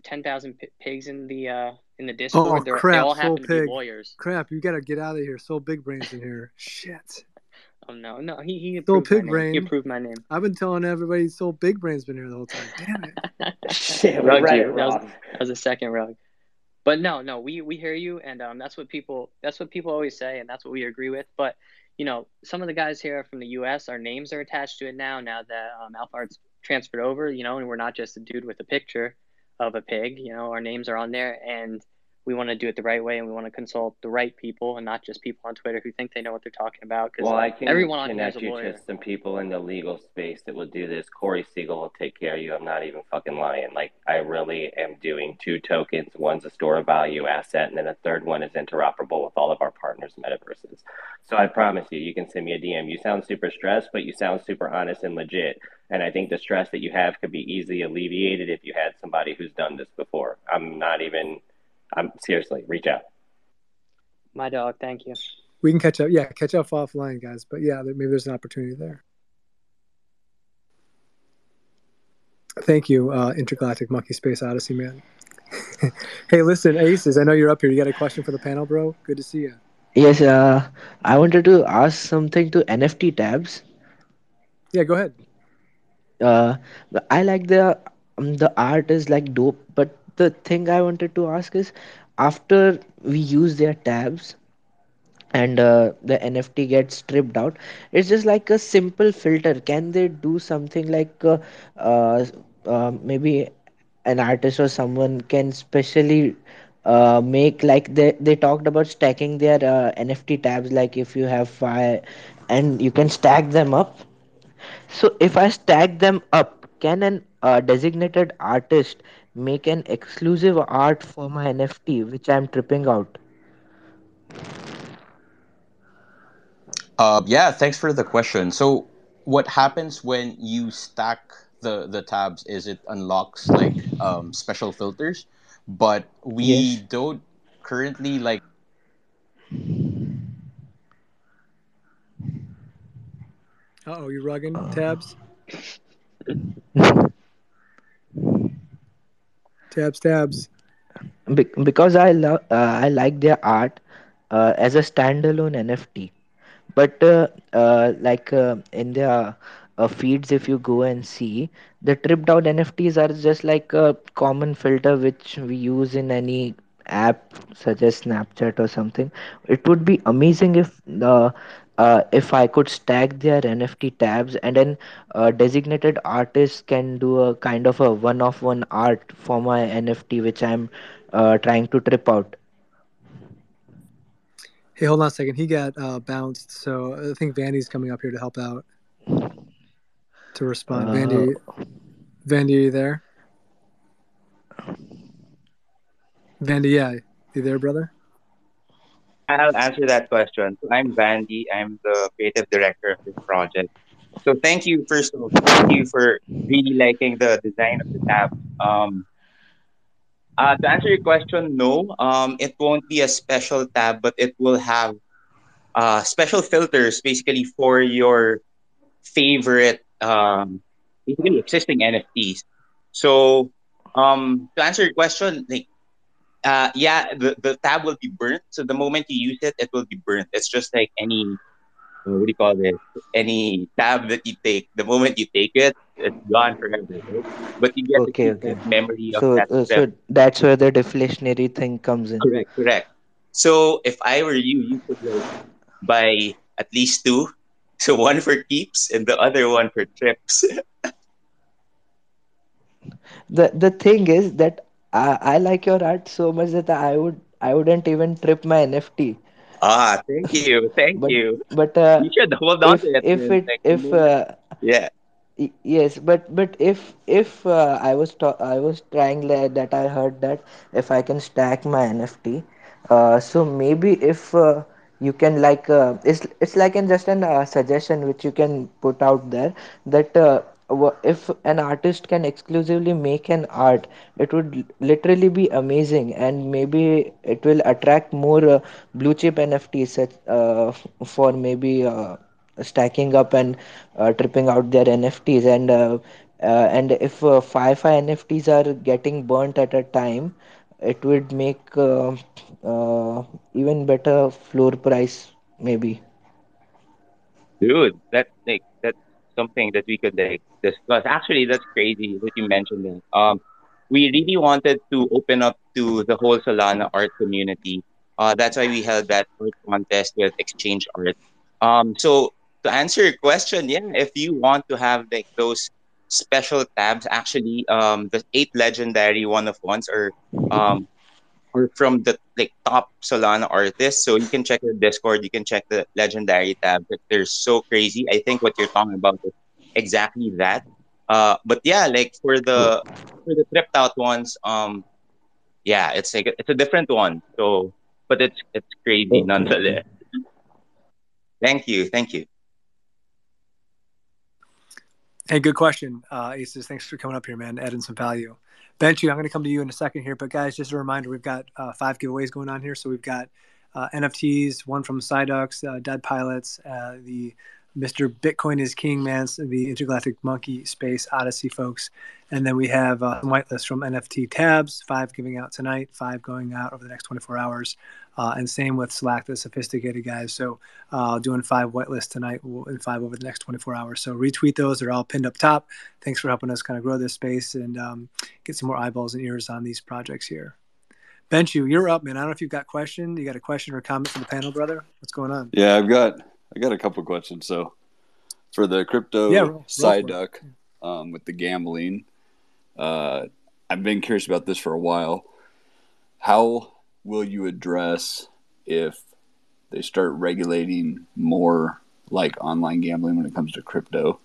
ten thousand p- pigs in the uh, in the Discord. Oh, crap, they all happen to pig. be lawyers. Crap, you gotta get out of here. Soul Big Brain's in here. Shit. Oh no, no, he he approved Soul Pig my Brain. Name. He approved my name. I've been telling everybody Soul Big Brain's been here the whole time. Damn it. Shit, right, that, was, that was a second rug. But no, no, we, we hear you, and um, that's what people that's what people always say, and that's what we agree with. But you know, some of the guys here are from the U S. Our names are attached to it now. Now that um, Alpha Art's transferred over, you know, and we're not just a dude with a picture of a pig. You know, our names are on there, and we want to do it the right way, and we want to consult the right people, and not just people on Twitter who think they know what they're talking about. Because well, I can everyone on connect you to some people in the legal space that will do this. Corey Siegel will take care of you. I'm not even fucking lying. Like, I really am doing two tokens. One's a store of value asset, and then a third one is interoperable with all of our partners' metaverses. So I promise you, you can send me a D M. You sound super stressed, but you sound super honest and legit. And I think the stress that you have could be easily alleviated if you had somebody who's done this before. I'm not even... I'm seriously, reach out. My dog, thank you. We can catch up. Yeah, catch up offline, guys. But yeah, maybe there's an opportunity there. Thank you, uh, Intergalactic Monkey Space Odyssey, man. Hey, listen, Aces, I know you're up here. You got a question for the panel, bro? Good to see you. Yes, uh, I wanted to ask something to NFTabs. Yeah, go ahead. Uh, I like the um, the art is like dope, but the thing I wanted to ask is, after we use their tabs and uh, the N F T gets stripped out, it's just like a simple filter. Can they do something like uh, uh, uh, maybe an artist or someone can specially uh, make, like they, they talked about stacking their uh, N F T tabs, like if you have five and you can stack them up. So if I stack them up, can an uh, designated artist make an exclusive art for my N F T, which I'm tripping out? Uh, yeah, thanks for the question. So what happens when you stack the, the tabs is it unlocks like um, special filters, but we yes. don't currently like... Uh-oh, you rugging uh... tabs? Tabs, tabs. Be- because I love, uh, I like their art uh, as a standalone N F T, but uh, uh, like uh, in their uh, feeds, if you go and see, the tripped out N F Ts are just like a common filter which we use in any app such as Snapchat or something. It would be amazing if the uh, if I could stack their N F T tabs, and then uh, designated artists can do a kind of a one-of-one art for my N F T, which I'm uh, trying to trip out. Hey, hold on a second. He got uh, bounced, so I think Vandy's coming up here to help out to respond. Uh, Vandy, Vandy, are you there? Vandy, yeah, you there, brother? I'll answer that question. So I'm Vandy. I'm the creative director of this project. So thank you, first of all, thank you for really liking the design of the tab. Um, uh, to answer your question, no, um, it won't be a special tab, but it will have uh, special filters basically for your favorite um, basically existing N F Ts. So um, to answer your question, like uh, yeah, the, the tab will be burnt. So the moment you use it, it will be burnt. It's just like any, uh, what do you call this? Any tab that you take. The moment you take it, it's gone forever. Right? But you get to okay, keep okay. that memory of So, that uh, trip. so that's where the deflationary thing comes in. Correct, correct. So if I were you, you could like buy at least two. So one for keeps and the other one for trips. The the thing is that I, I like your art so much that I would I wouldn't even trip my N F T. Ah, thank you, thank But you. but uh, You should hold on if to it. if Man. it Like, if you- uh, yeah. Y- Yes, but but if if uh, I was ta I was trying like that, I heard that if I can stack my N F T, uh, so maybe if uh, you can like uh, it's it's like an just an uh, suggestion which you can put out there that uh, wha- if an artist can exclusively make an art, it would l- literally be amazing, and maybe it will attract more uh, blue chip N F Ts such, uh, f- for maybe. Uh, stacking up and uh, tripping out their N F Ts, and uh, uh, and if uh, five five N F Ts are getting burnt at a time, it would make uh, uh, even better floor price maybe. Dude, that's like that's something that we could like discuss. Actually, that's crazy that you mentioned that. Um, we really wanted to open up to the whole Solana art community. Uh, that's why we held that art contest with Exchange Art. Um, so to answer your question, yeah, if you want to have like those special tabs, actually, um, the eight legendary one of ones are um or from the like top Solana artists. So you can check the Discord, you can check the legendary tab. But they're so crazy. I think what you're talking about is exactly that. Uh, but yeah, like for the for the tripped out ones, um, yeah, it's like it's a different one. So, but it's it's crazy nonetheless. Thank you, thank you. Hey, good question, uh, Aces. Thanks for coming up here, man, adding some value. Benji, I'm going to come to you in a second here, but guys, just a reminder, we've got uh, five giveaways going on here. So we've got uh, N F Ts, one from Psyducks, uh, Dead Pilotz, uh, the Mister Bitcoin is King, man, so the Intergalactic Monkey Space Odyssey folks. And then we have uh, some whitelist from N F T tabs, five giving out tonight, five going out over the next twenty-four hours. Uh, and same with Slack, the sophisticated guys. So uh, doing five whitelists tonight and five over the next twenty-four hours. So retweet those. They're all pinned up top. Thanks for helping us kind of grow this space and um, get some more eyeballs and ears on these projects here. Benchu, you're up, man. I don't know if you've got question. You got a question or comment for the panel, brother? What's going on? Yeah, I've got I got a couple questions. So for the Yeah, crypto roll, roll side for it. duck um, with the gambling, uh, I've been curious about this for a while. How will you address if they start regulating more like online gambling when it comes to crypto?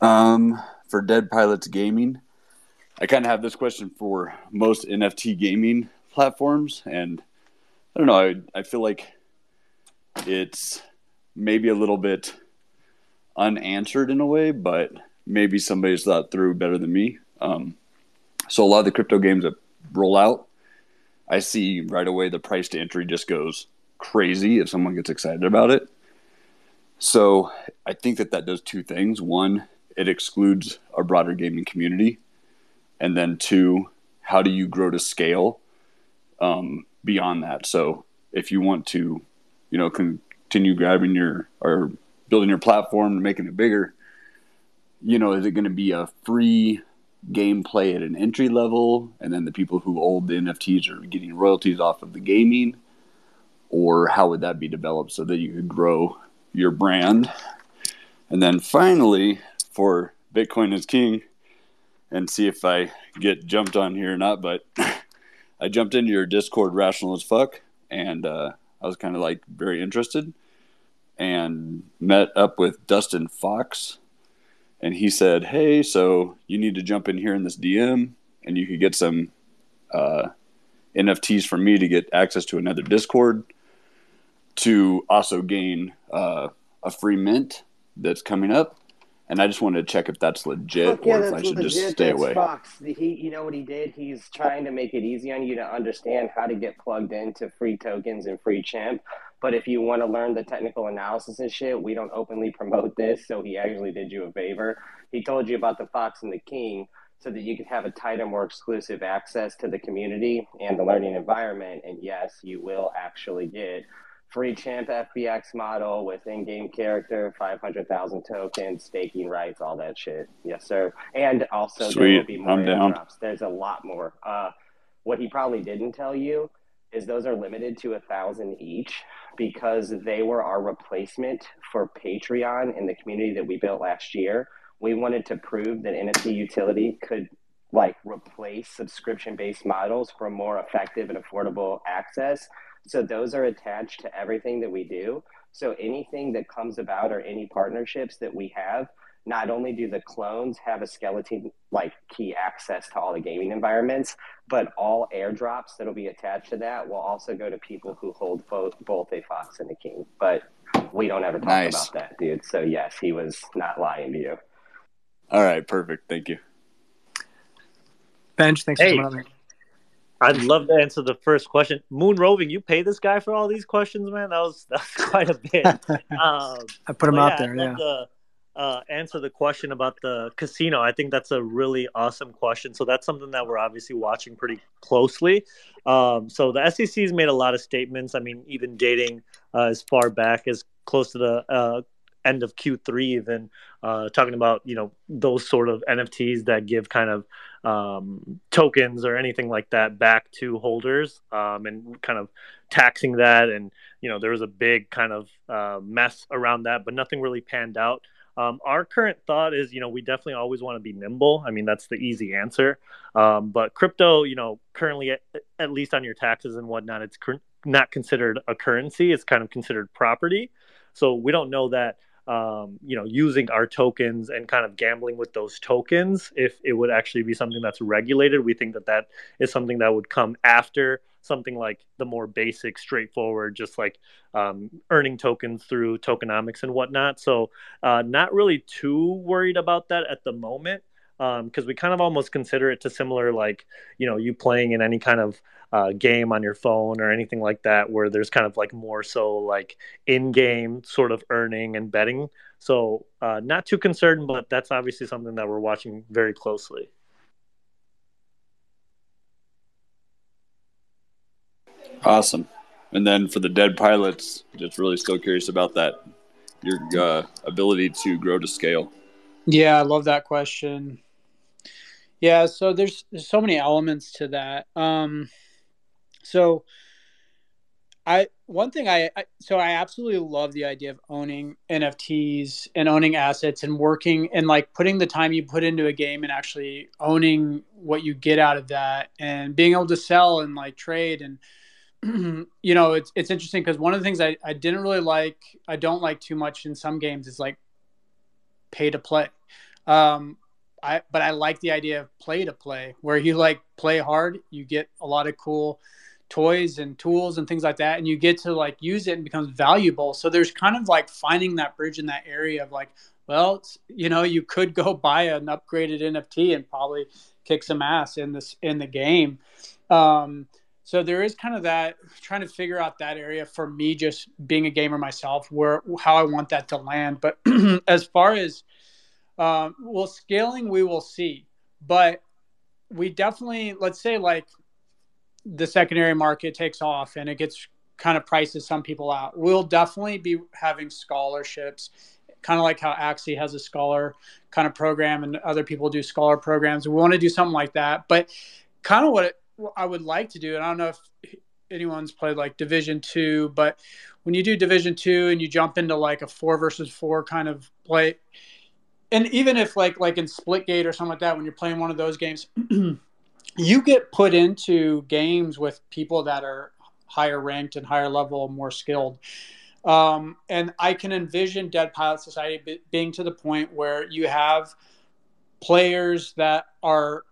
Um, for Dead Pilotz Gaming, I kind of have this question for most N F T gaming platforms, and I don't know. I I feel like it's maybe a little bit unanswered in a way, but maybe somebody's thought through better than me. Um, so a lot of the crypto games that roll out, I see right away the price to entry just goes crazy if someone gets excited about it. So I think that that does two things. One, it excludes a broader gaming community, and then two, how do you grow to scale um, beyond that? So if you want to, you know, con- continue grabbing your or building your platform and making it bigger, you know, is it going to be a free gameplay at an entry level, and then the people who hold the N F Ts are getting royalties off of the gaming? Or how would that be developed so that you could grow your brand? And then finally, for Bitcoin is King, and see if I get jumped on here or not, but I jumped into your Discord, Rational as Fuck, and uh, I was kind of like very interested, and met up with Dustin Fox, and he said, hey, so you need to jump in here in this D M, and you could get some uh, N F Ts from me to get access to another Discord, to also gain uh, a free mint that's coming up. And I just wanted to check if that's legit yeah, or if I should legit. just stay that's away. Fox. He, you know what he did? He's trying to make it easy on you to understand how to get plugged into free tokens and free chimp. But if you want to learn the technical analysis and shit, we don't openly promote this. So he actually did you a favor. He told you about the Fox and the King so that you could have a tighter, more exclusive access to the community and the learning environment. And yes, you will actually get free champ F B X model with in-game character, five hundred thousand tokens, staking rights, all that shit. Yes, sir. And also, Sweet. there will be more airdrops. There's a lot more. Uh, what he probably didn't tell you is those are limited to one thousand each because they were our replacement for Patreon in the community that we built last year. We wanted to prove that N F T utility could like replace subscription-based models for more effective and affordable access. So those are attached to everything that we do. So anything that comes about or any partnerships that we have, not only do the clones have a skeleton like key access to all the gaming environments, but all airdrops that'll be attached to that will also go to people who hold both, both a Fox and a King. But we don't ever talk nice. about that, dude. So yes, he was not lying to you. All right, perfect. Thank you. Benj, thanks hey. for coming on. I'd love to answer the first question. Moon Roving, you pay this guy for all these questions, man? That was, that was quite a bit. Um, I put him out yeah, there, I'd yeah. To, uh, answer the question about the casino. I think that's a really awesome question. So that's something that we're obviously watching pretty closely. Um, so the S E C has made a lot of statements. I mean, even dating uh, as far back as close to the uh, end of Q three even, uh, talking about, you know, those sort of N F Ts that give kind of um, tokens or anything like that back to holders, um, and kind of taxing that. And, you know, there was a big kind of uh, mess around that, but nothing really panned out. Um, our current thought is, you know, we definitely always want to be nimble. I mean, that's the easy answer. Um, but crypto, you know, currently, at, at least on your taxes and whatnot, it's cr- not considered a currency. It's kind of considered property. So we don't know that, Um, you know, using our tokens and kind of gambling with those tokens, if it would actually be something that's regulated. We think that that is something that would come after something like the more basic, straightforward, just like um, earning tokens through tokenomics and whatnot. So uh, not really too worried about that at the moment, because um, we kind of almost consider it to similar, like, you know, you playing in any kind of Uh, game on your phone or anything like that, where there's kind of like more so like in-game sort of earning and betting. So uh, not too concerned, but that's obviously something that we're watching very closely. Awesome. And then for the Dead Pilotz, just really still curious about that, your uh, ability to grow to scale. Yeah, I love that question. Yeah, so there's, there's so many elements to that. Um, So I one thing I, I so I absolutely love the idea of owning N F Ts and owning assets and working and like putting the time you put into a game and actually owning what you get out of that and being able to sell and like trade. And you know, it's it's interesting because one of the things I, I didn't really like, I don't like too much in some games is like pay to play. Um I but I like the idea of play to play where you like play hard, you get a lot of cool toys and tools and things like that, and you get to like use it and it becomes valuable. So there's kind of like finding that bridge in that area of like, well, you know, you could go buy an upgraded N F T and probably kick some ass in this in the game. Um, so there is kind of that trying to figure out that area for me, just being a gamer myself, where how I want that to land. But as far as um, well, scaling, we will see, but we definitely, let's say like the secondary market takes off and it gets kind of prices some people out. We'll definitely be having scholarships kind of like how Axie has a scholar kind of program and other people do scholar programs. We want to do something like that. But kind of what, it, what I would like to do, and I don't know if anyone's played like Division Two, but when you do Division Two and you jump into like a four versus four kind of play, and even if like like in Splitgate or something like that, when you're playing one of those games, you get put into games with people that are higher ranked and higher level, more skilled. Um, and I can envision Dead Pilotz Society b- being to the point where you have players that are,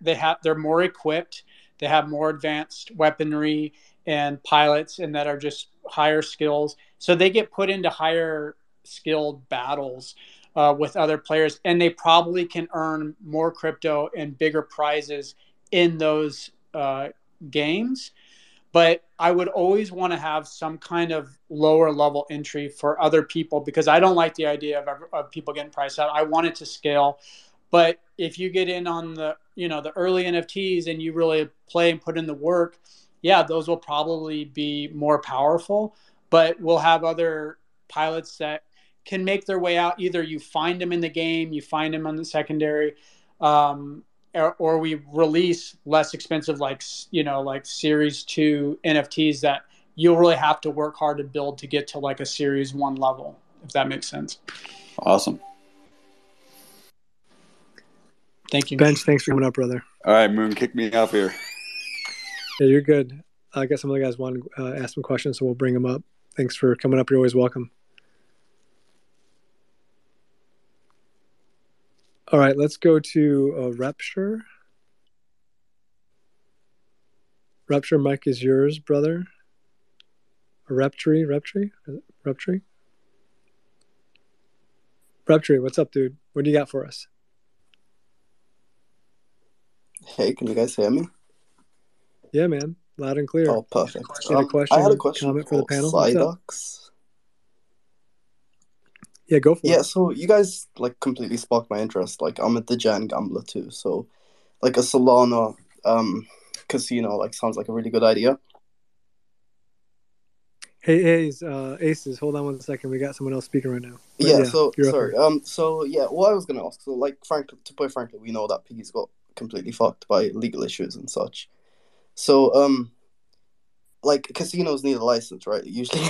they have, they're more equipped, they have more advanced weaponry and pilots, and that are just higher skills. So they get put into higher skilled battles uh, with other players, and they probably can earn more crypto and bigger prizes in those uh, games. But I would always want to have some kind of lower level entry for other people, because I don't like the idea of, of people getting priced out. I want it to scale. But if you get in on the, you know, the early N F Ts and you really play and put in the work, yeah, those will probably be more powerful. But we'll have other pilots that can make their way out. Either you find them in the game, you find them on the secondary, um, Or, or we release less expensive, like, you know, like series two N F Ts that you'll really have to work hard to build to get to like a series one level, if that makes sense. Awesome. Thank you. Bench, thanks for coming up, brother. All right, Moon, kick me off here. Yeah, you're good. I guess some other guys want to uh, ask some questions, so we'll bring them up. Thanks for coming up. You're always welcome. All right, let's go to uh, Rapture. Rapture, Mike is yours, brother. Rapture, Rapture, Rapture. Rapture, what's up, dude? What do you got for us? Hey, can you guys hear me? Yeah, man, loud and clear. Oh, perfect. You had a question, um, I had a question comment for the panel. Psyducks. Yeah, go for yeah, it. Yeah, so you guys, like, completely sparked my interest. Like, I'm a D G N gambler, too. So, like, a Solana um, casino, like, sounds like a really good idea. Hey, Ace, uh, Aces, hold on one second. We got someone else speaking right now. But, yeah, yeah, so, sorry. Um, so, yeah, what I was going to ask, so, like, Frank, to put it frankly, we know that Piggy's got completely fucked by legal issues and such. So, um... like, casinos need a license, right? Usually,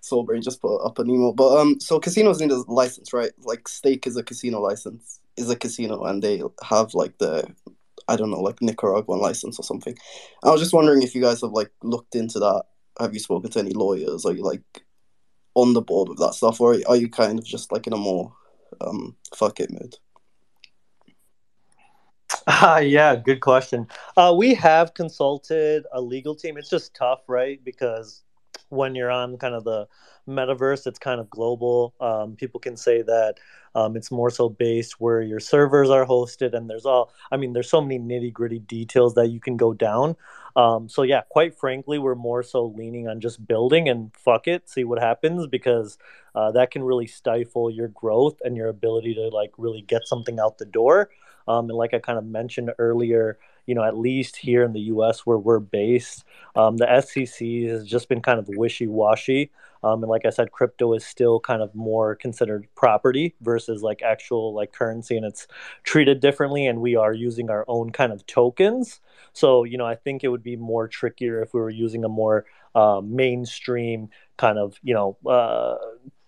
Soul Brain just put up an email. But, um, so casinos need a license, right? Like, Stake is a casino license, is a casino, and they have, like, the, I don't know, like, Nicaraguan license or something. I was just wondering if you guys have, like, looked into that. Have you spoken to any lawyers? Are you, like, on the board with that stuff? Or are you kind of just, like, in a more um, fuck it mood? Uh, yeah, good question. Uh, we have consulted a legal team. It's just tough, right? Because when you're on kind of the metaverse, it's kind of global. Um, people can say that um, it's more so based where your servers are hosted, and there's all, I mean, there's so many nitty gritty details that you can go down. Um, so yeah, quite frankly, we're more so leaning on just building and fuck it, see what happens, because uh, that can really stifle your growth and your ability to like really get something out the door. Um, and like I kind of mentioned earlier, you know, at least here in the U S where we're based, um, the S E C has just been kind of wishy-washy. Um, and like I said, crypto is still kind of more considered property versus like actual like currency, and it's treated differently. And we are using our own kind of tokens. So, you know, I think it would be more trickier if we were using a more uh, mainstream kind of, you know, uh,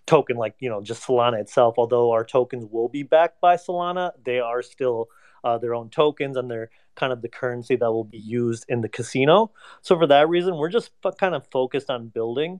token like, you know, just Solana itself. Although our tokens will be backed by Solana, they are still uh, their own tokens, and they're kind of the currency that will be used in the casino. So for that reason, we're just f- kind of focused on building.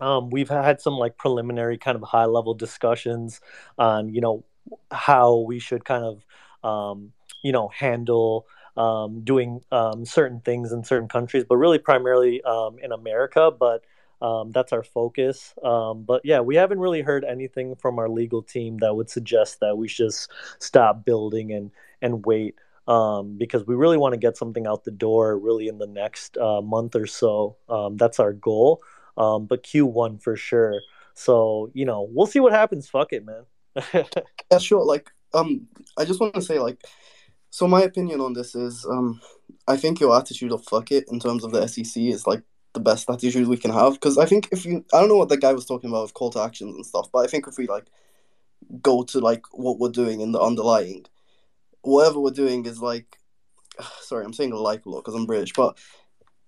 Um, we've had some like preliminary kind of high level discussions on, you know, how we should kind of, um, you know, handle um, doing um, certain things in certain countries, but really primarily um, in America. But Um, that's our focus. Um, but yeah, we haven't really heard anything from our legal team that would suggest that we should just stop building and, and wait um, because we really want to get something out the door really in the next uh, month or so. Um, that's our goal. Um, but Q one for sure. So, you know, we'll see what happens. Fuck it, man. Yeah, sure. Like, um, I just want to say, like, so my opinion on this is um, I think your attitude of fuck it in terms of the S E C is like the best that usually we can have. Because I think if you, I don't know what the guy was talking about with call to actions and stuff, but I think if we like go to like what we're doing in the underlying, whatever we're doing is like, sorry, I'm saying like a lot because I'm British, but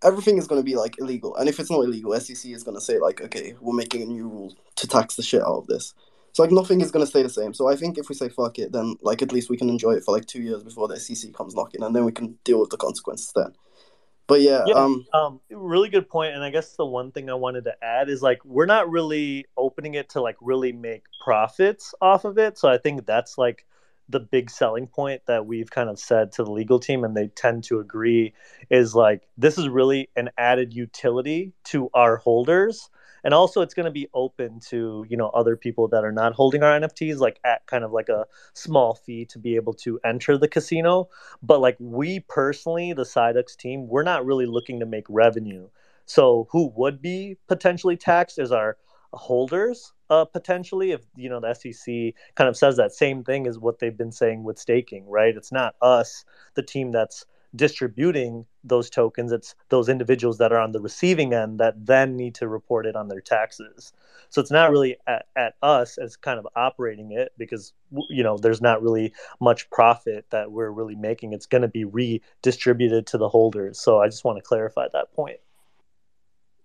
everything is going to be like illegal. And if it's not illegal, S E C is going to say like, okay, we're making a new rule to tax the shit out of this. So like nothing is going to stay the same. So I think if we say fuck it, then like at least we can enjoy it for like two years before the S E C comes knocking, and then we can deal with the consequences then. But yeah, yeah um, um, really good point. And I guess the one thing I wanted to add is like we're not really opening it to like really make profits off of it. So I think that's like the big selling point that we've kind of said to the legal team, and they tend to agree, is like this is really an added utility to our holders. And also it's going to be open to, you know, other people that are not holding our N F Ts, like at kind of like a small fee to be able to enter the casino. But like we personally, the Psyducks team, we're not really looking to make revenue. So who would be potentially taxed is our holders, uh, potentially, if, you know, the S E C kind of says that same thing as what they've been saying with staking, right? It's not us, the team that's distributing those tokens, it's those individuals that are on the receiving end that then need to report it on their taxes. So it's not really at, at us as kind of operating it, because, you know, there's not really much profit that we're really making. It's going to be redistributed to the holders. So I just want to clarify that point.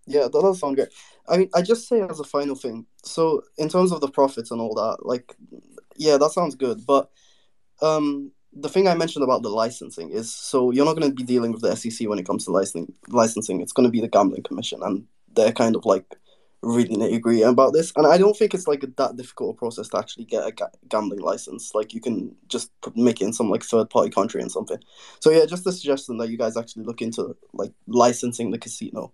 Yeah, that does sound great. I mean, I just say as a final thing, so in terms of the profits and all that, like, yeah, that sounds good. But um the thing I mentioned about the licensing is, so you're not going to be dealing with the S E C when it comes to licensing. Licensing, it's going to be the Gambling Commission, and they're kind of like really nitty gritty about this. And I don't think it's like that difficult a process to actually get a ga- gambling license. Like you can just make it in some like third party country and something. So yeah, just a suggestion that you guys actually look into like licensing the casino.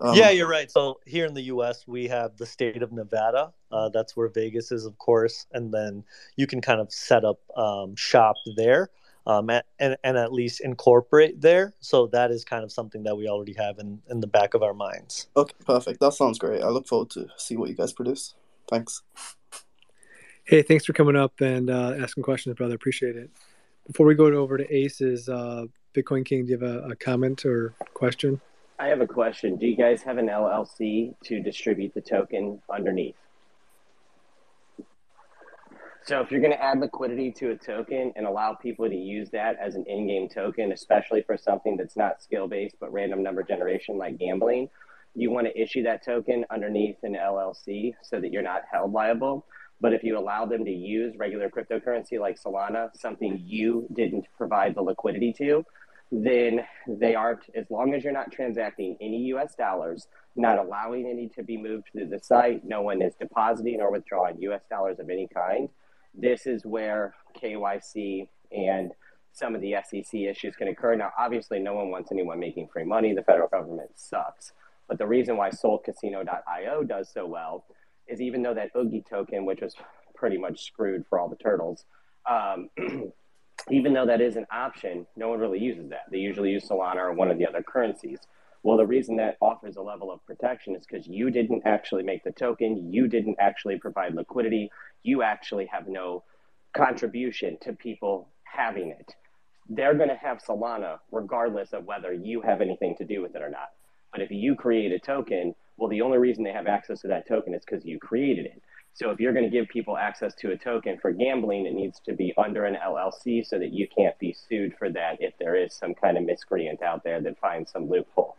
Um, yeah, you're right. So here in the U S, we have the state of Nevada. Uh, that's where Vegas is, of course. And then you can kind of set up um, shop there um, at, and, and at least incorporate there. So that is kind of something that we already have in, in the back of our minds. Okay, perfect. That sounds great. I look forward to see what you guys produce. Thanks. Hey, thanks for coming up and uh, asking questions, brother. Appreciate it. Before we go over to Ace's, uh, Bitcoin King, do you have a, a comment or question? I have a question. Do you guys have an L L C to distribute the token underneath? So if you're going to add liquidity to a token and allow people to use that as an in-game token, especially for something that's not skill-based but random number generation like gambling, you want to issue that token underneath an L L C so that you're not held liable. But if you allow them to use regular cryptocurrency like Solana, something you didn't provide the liquidity to, then they are, as long as you're not transacting any U S dollars, not allowing any to be moved through the site, no one is depositing or withdrawing U S dollars of any kind. This is where K Y C and some of the S E C issues can occur. Now, obviously, no one wants anyone making free money. The federal government sucks. But the reason why soul casino dot io does so well is even though that Oogie token, which was pretty much screwed for all the turtles, um, even though that is an option, no one really uses that. They usually use Solana or one of the other currencies. Well, the reason that offers a level of protection is because you didn't actually make the token. You didn't actually provide liquidity. You actually have no contribution to people having it. They're going to have Solana regardless of whether you have anything to do with it or not. But if you create a token, well, the only reason they have access to that token is because you created it. So if you're going to give people access to a token for gambling, it needs to be under an L L C so that you can't be sued for that if there is some kind of miscreant out there that finds some loophole.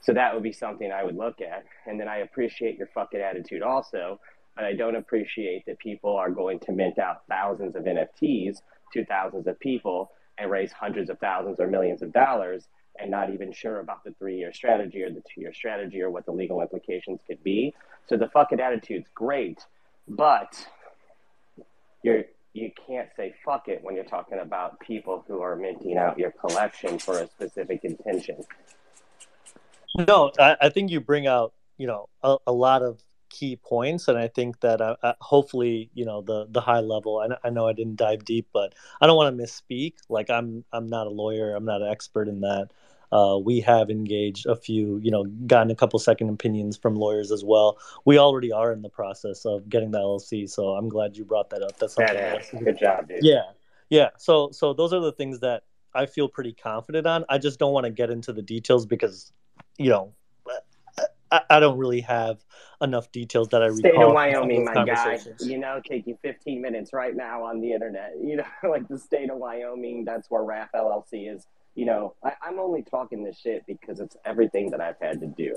So that would be something I would look at. And then I appreciate your fucking attitude also, but I don't appreciate that people are going to mint out thousands of N F Ts to thousands of people and raise hundreds of thousands or millions of dollars and not even sure about the three-year strategy or the two-year strategy or what the legal implications could be. So the fucking attitude's great. But you're, you can't say fuck it when you're talking about people who are minting out your collection for a specific intention. No, I, I think you bring out, you know, a, a lot of key points. And I think that uh, uh, hopefully, you know, the, the high level, I, I know I didn't dive deep, but I don't want to misspeak. Like I'm, I'm not a lawyer. I'm not an expert in that. Uh, we have engaged a few, you know, gotten a couple second opinions from lawyers as well. We already are in the process of getting the L L C, so I'm glad you brought that up. That's something. Good job, dude. Yeah, yeah. So, so those are the things that I feel pretty confident on. I just don't want to get into the details because, you know, I, I don't really have enough details that I recall. State of Wyoming, my guy. You know, take you fifteen minutes right now on the internet. You know, like the state of Wyoming, that's where R A F L L C is. You know, I, I'm only talking this shit because it's everything that I've had to do,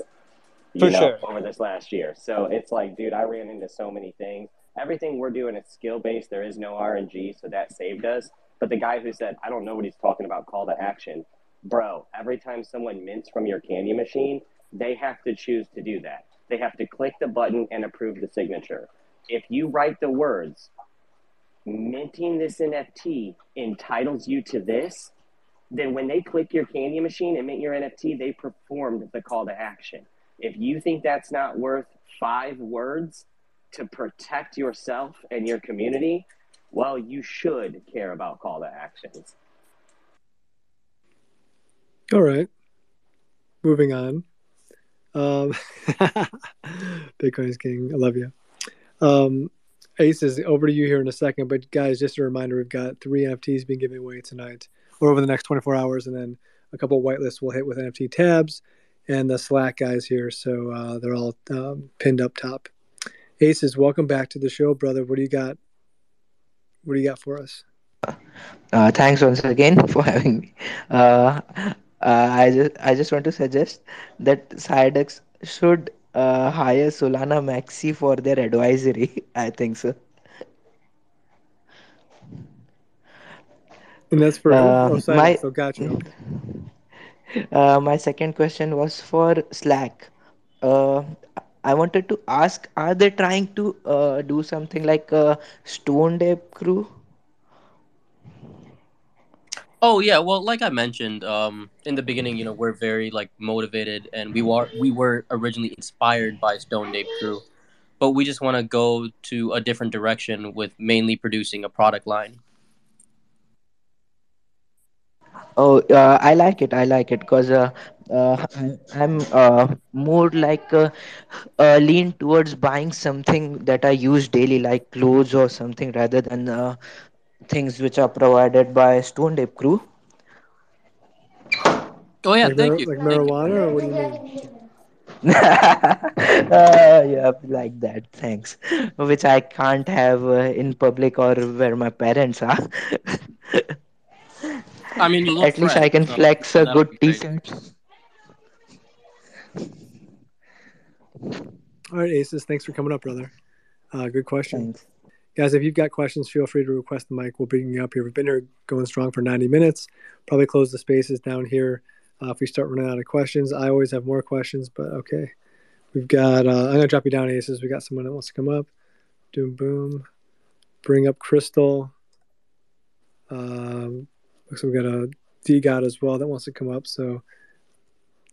you For know, sure. over this last year. So it's like, dude, I ran into so many things. Everything we're doing is skill-based. There is no R N G, so that saved us. But the guy who said, I don't know what he's talking about, call to action. Bro, every time someone mints from your candy machine, they have to choose to do that. They have to click the button and approve the signature. If you write the words, minting this N F T entitles you to this, then when they click your candy machine and mint your N F T, they performed the call to action. If you think that's not worth five words to protect yourself and your community, well, you should care about call to actions. All right. Moving on. Um, Bitcoin is king. I love you. Um, Ace is over to you here in a second. But guys, just a reminder, we've got three N F Ts being given away tonight or over the next twenty-four hours. And then a couple of whitelists we'll hit with N F T tabs and the Slack guys here. So uh, they're all um, pinned up top. Ace is welcome back to the show, brother. What do you got? What do you got for us? Uh, thanks once again for having me. Uh, uh, I just I just want to suggest that Psyducks should uh, hire Solana Maxi for their advisory. I think so. And that's for uh, oh, Psyducks, my, so gotcha. Uh, my second question was for Slack. Uh, I wanted to ask, are they trying to uh, do something like a Stoned Ape Crew? Oh yeah, well, like I mentioned um, in the beginning, you know, we're very like motivated, and we were we were originally inspired by Stoned Ape Crew, but we just want to go to a different direction with mainly producing a product line. Oh, uh, I like it. I like it because uh, uh, I'm uh, more like uh, uh, lean towards buying something that I use daily, like clothes or something, rather than uh, things which are provided by Stoned Ape Crew. Oh yeah, like thank mar- you. Like thank marijuana, you. Or what do you mean? uh, yeah, like that. Thanks. Which I can't have uh, in public or where my parents are. I mean, you at least friend, I can so flex a good t-shirt. All right, Aces, thanks for coming up, brother. Uh, good question. Thanks. Guys, if you've got questions, feel free to request the mic. We'll bring you up here. We've been here going strong for ninety minutes. Probably close the spaces down here uh, if we start running out of questions. I always have more questions, but okay. We've got, uh, I'm going to drop you down, Aces. We got someone that wants to come up. Doom, boom. Bring up Crystal. Um, Looks so like we got a D-God as well that wants to come up. So,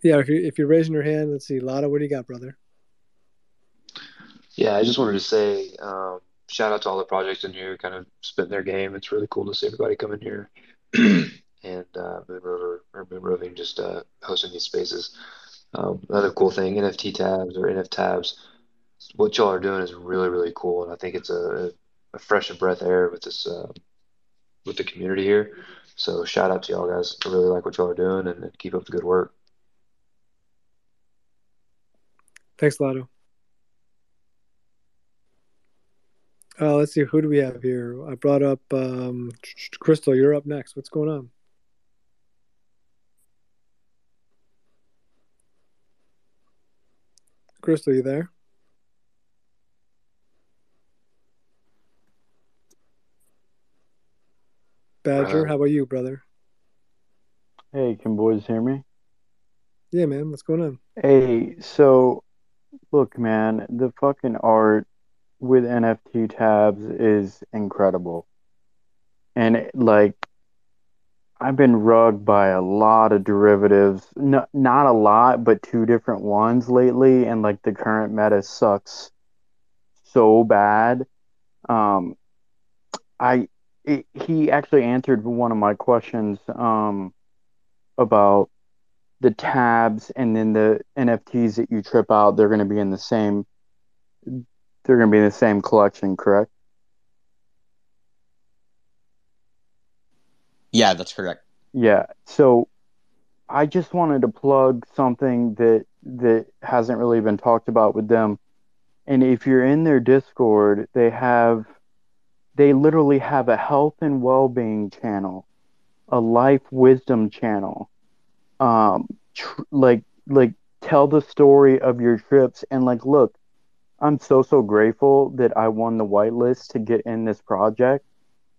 yeah, if, you, if you're raising your hand, let's see. Lada, what do you got, brother? Yeah, I just wanted to say um, shout out to all the projects in here, kind of spitting their game. It's really cool to see everybody come in here. And uh, Moon Rover or Moon Roving just uh, hosting these spaces. Um, another cool thing, N F T tabs or N F tabs. What y'all are doing is really, really cool. And I think it's a, a fresh and breath of air with this, uh, with the community here. So shout out to y'all guys. I really like what y'all are doing, and keep up the good work. Thanks, Lotto. Uh, let's see, who do we have here? I brought up um, Crystal. You're up next. What's going on? Crystal, you there? Badger, how about you, brother? Hey, can boys hear me? Yeah, man, what's going on? Hey, so, look, man, the fucking art with N F T tabs is incredible. And, it, like, I've been rugged by a lot of derivatives. No, not a lot, but two different ones lately. And, like, the current meta sucks so bad. Um, I... It, he actually answered one of my questions um, about the tabs and then the N F Ts that you trip out. They're going to be in the same. They're going to be in the same collection, correct? Yeah, that's correct. Yeah. So I just wanted to plug something that that hasn't really been talked about with them. And if you're in their Discord, they have, they literally have a health and well-being channel, a life wisdom channel, um, tr- like, like tell the story of your trips. And like, look, I'm so, so grateful that I won the whitelist to get in this project,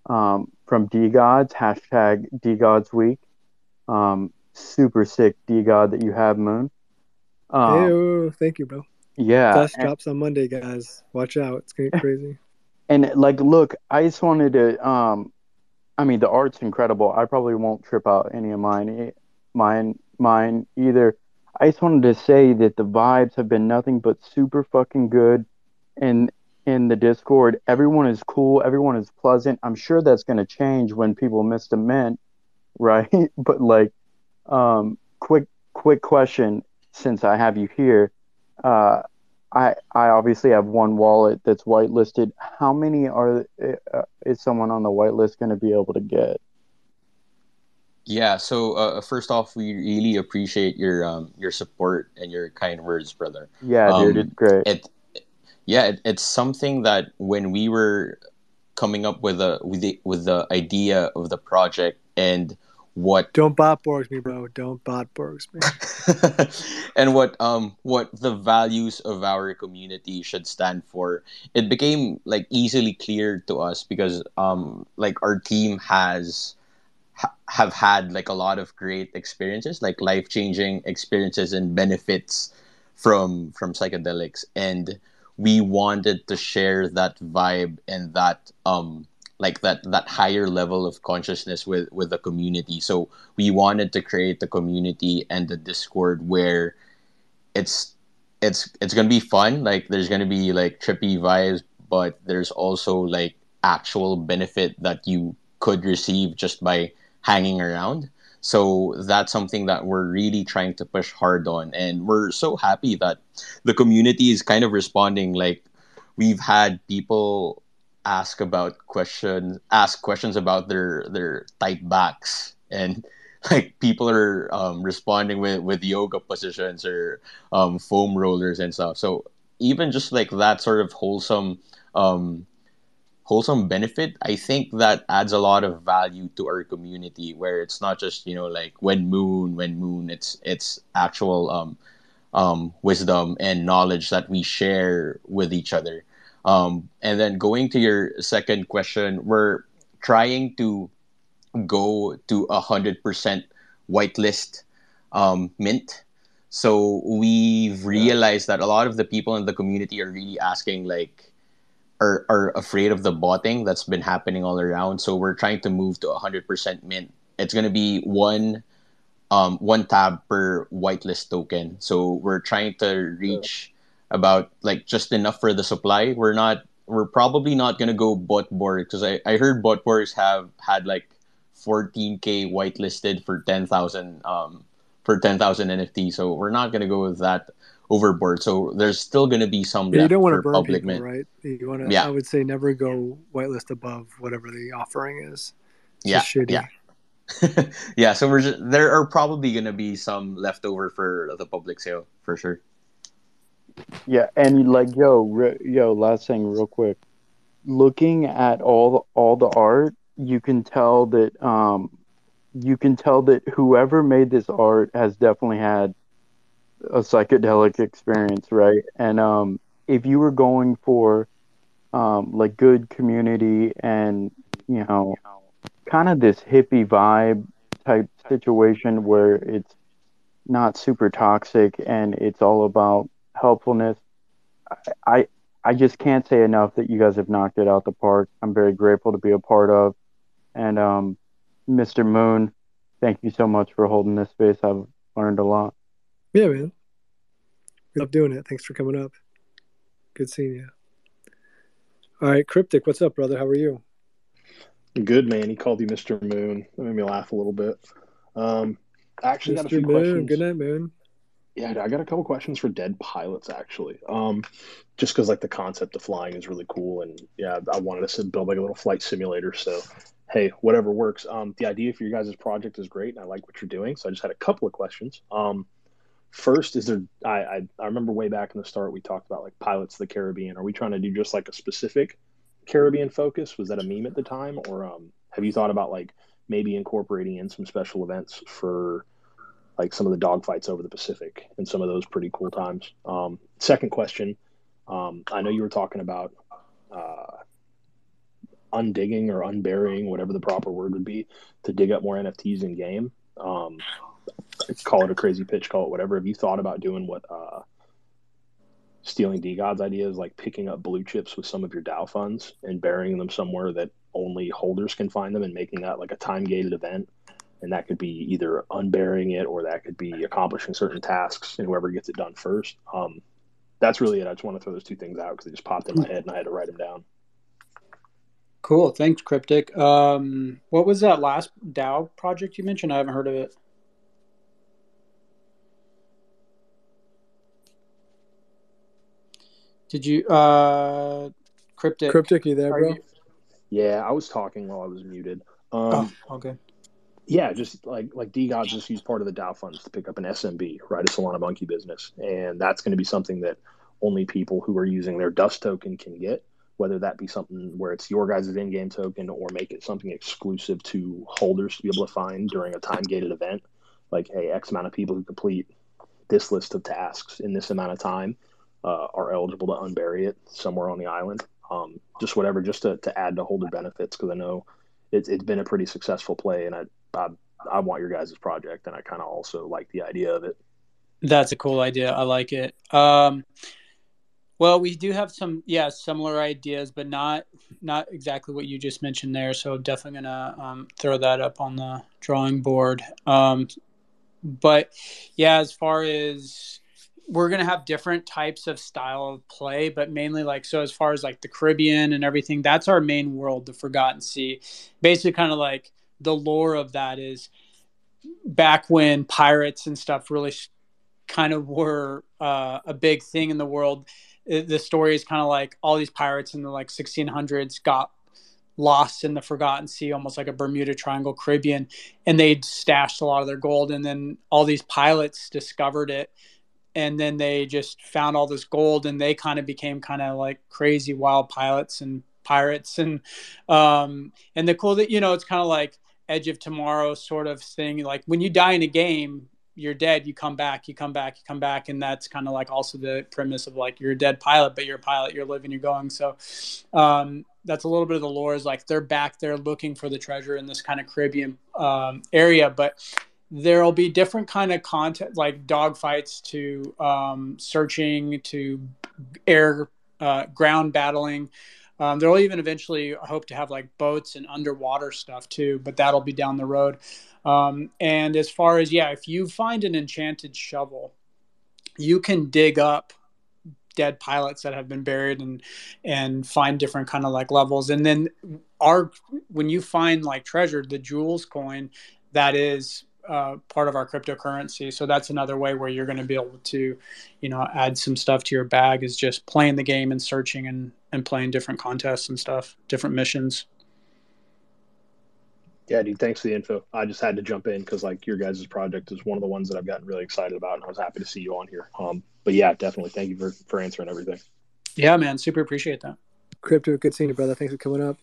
um, from D-Gods, hashtag D-Gods week. Um, super sick D-God that you have, Moon. Um, hey, oh, thank you, bro. Yeah. Flash drops on Monday, guys. Watch out. It's going to get crazy. And like, look, I just wanted to, um, I mean, the art's incredible. I probably won't trip out any of mine, mine, mine either. I just wanted to say that the vibes have been nothing but super fucking good. And in the Discord, everyone is cool. Everyone is pleasant. I'm sure that's going to change when people miss the mint, right? But like, um, quick, quick question. Since I have you here, uh, I I obviously have one wallet that's whitelisted. How many are uh, is someone on the whitelist going to be able to get? Yeah. So uh, first off, we really appreciate your um, your support and your kind words, brother. Yeah, um, dude, it's great. It, yeah, it, it's something that when we were coming up with a with the with the idea of the project and. What don't bot borgs me, bro. Don't bot borgs me. And what um what the values of our community should stand for. It became like easily clear to us because um like our team has ha- have had like a lot of great experiences, like life changing experiences and benefits from from psychedelics, and we wanted to share that vibe and that um. like that, that higher level of consciousness with, with the community. So we wanted to create the community and the Discord where it's it's it's gonna be fun. Like there's gonna be like trippy vibes, but there's also like actual benefit that you could receive just by hanging around. So that's something that we're really trying to push hard on, and we're so happy that the community is kind of responding. Like we've had people ask about questions, ask questions about their, their tight backs, and like people are um, responding with, with yoga positions or um, foam rollers and stuff. So even just like that sort of wholesome, um, wholesome benefit, I think that adds a lot of value to our community where it's not just, you know, like when moon, when moon, it's, it's actual um, um, wisdom and knowledge that we share with each other. Um, and then going to your second question, we're trying to go to a hundred percent whitelist um, mint. So we've realized that a lot of the people in the community are really asking, like, are are afraid of the botting that's been happening all around. So we're trying to move to a hundred percent mint. It's going to be one um, one tab per whitelist token. So we're trying to reach. About like just enough for the supply. We're not. We're probably not gonna go bot borg because I, I heard bot borgs have had like fourteen K whitelisted for ten thousand um for ten thousand N F T. So we're not gonna go with that overboard. So there's still gonna be some. Yeah, you don't want to burn public people, mint. Right? You want to. Yeah. I would say never go whitelist above whatever the offering is. It's yeah. Shitty. Yeah. Yeah. So we're just, there are probably gonna be some leftover for the public sale for sure. Yeah, and like yo, re- yo, last thing, real quick. Looking at all the, all the art, you can tell that um, you can tell that whoever made this art has definitely had a psychedelic experience, right? And um, if you were going for um, like good community and you know, kind of this hippie vibe type situation where it's not super toxic and it's all about helpfulness. I I just can't say enough that you guys have knocked it out the park. I'm very grateful to be a part of. And um, Mister Moon, thank you so much for holding this space. I've learned a lot. Yeah, man. We love doing it. Thanks for coming up. Good seeing you. All right, Cryptic, what's up, brother? How are you? Good, man. He called you Mister Moon. That made me laugh a little bit. Um, I actually got a few questions. Good night, Moon. Yeah, I got a couple questions for Dead Pilotz, actually. Um, just because, like, the concept of flying is really cool. And, yeah, I wanted to build, like, a little flight simulator. So, hey, whatever works. Um, the idea for your guys' project is great, and I like what you're doing. So I just had a couple of questions. Um, First, is there? I, I I remember way back in the start we talked about like Pilots of the Caribbean. Are we trying to do just like a specific Caribbean focus? Was that a meme at the time, or um, have you thought about like maybe incorporating in some special events for like some of the dogfights over the Pacific and some of those pretty cool times? Um, second question, um, I know you were talking about uh, undigging or unburying, whatever the proper word would be, to dig up more N F Ts in game. Um, call it a crazy pitch, call it whatever. Have you thought about doing what uh, stealing D-Gods ideas, like picking up blue chips with some of your DAO funds and burying them somewhere that only holders can find them, and making that like a time-gated event? And that could be either unburying it, or that could be accomplishing certain tasks, and whoever gets it done first. Um, that's really it. I just want to throw those two things out because they just popped in my head and I had to write them down. Cool. Thanks, Cryptic. Um, what was that last DAO project you mentioned? I haven't heard of it. Did you, uh, Cryptic? Cryptic, you there, bro? You... Yeah, I was talking while I was muted. Um, oh, okay. Yeah, just like like D-Gods just used part of the DAO funds to pick up an S M B, right, a Solana monkey business. And that's going to be something that only people who are using their dust token can get, whether that be something where it's your guys' in-game token, or make it something exclusive to holders to be able to find during a time-gated event. Like, hey, X amount of people who complete this list of tasks in this amount of time uh, are eligible to unbury it somewhere on the island. Um, just whatever, just to, to add to holder benefits, because I know it's it's been a pretty successful play, and I I, I want your guys' project, and I kind of also like the idea of it. That's a cool idea. I like it. Um, well, we do have some, yeah, similar ideas, but not not exactly what you just mentioned there. So I'm definitely gonna um, throw that up on the drawing board. Um, but yeah, as far as we're gonna have different types of style of play, but mainly like, so as far as like the Caribbean and everything, that's our main world, the Forgotten Sea. Basically, kind of like, the lore of that is back when pirates and stuff really kind of were uh, a big thing in the world. The story is kind of like all these pirates in the like sixteen hundreds got lost in the Forgotten Sea, almost like a Bermuda Triangle Caribbean, and they'd stashed a lot of their gold. And then all these pilots discovered it, and then they just found all this gold, and they kind of became kind of like crazy wild pilots and pirates. And um, and the cool that, you know, it's kind of like Edge of Tomorrow sort of thing. Like when you die in a game, you're dead, you come back, you come back, you come back. And that's kind of like also the premise of like, you're a dead pilot, but you're a pilot, you're living, you're going. So um, that's a little bit of the lore, is like they're back there looking for the treasure in this kind of Caribbean um, area. But there'll be different kind of content, like dogfights to um, searching to air uh, ground battling. Um, they'll even eventually hope to have like boats and underwater stuff too, but that'll be down the road. Um, and as far as, yeah, if you find an enchanted shovel, you can dig up dead pilots that have been buried and, and find different kind of like levels. And then our, when you find like treasure, the jewels coin, that is uh, part of our cryptocurrency. So that's another way where you're going to be able to, you know, add some stuff to your bag, is just playing the game and searching and, and playing different contests and stuff, different missions. Yeah, dude, thanks for the info. I just had to jump in because, like, your guys' project is one of the ones that I've gotten really excited about, and I was happy to see you on here. Um, but, yeah, definitely. Thank you for, for answering everything. Yeah, man, super appreciate that. Crypto, good seeing you, brother. Thanks for coming up.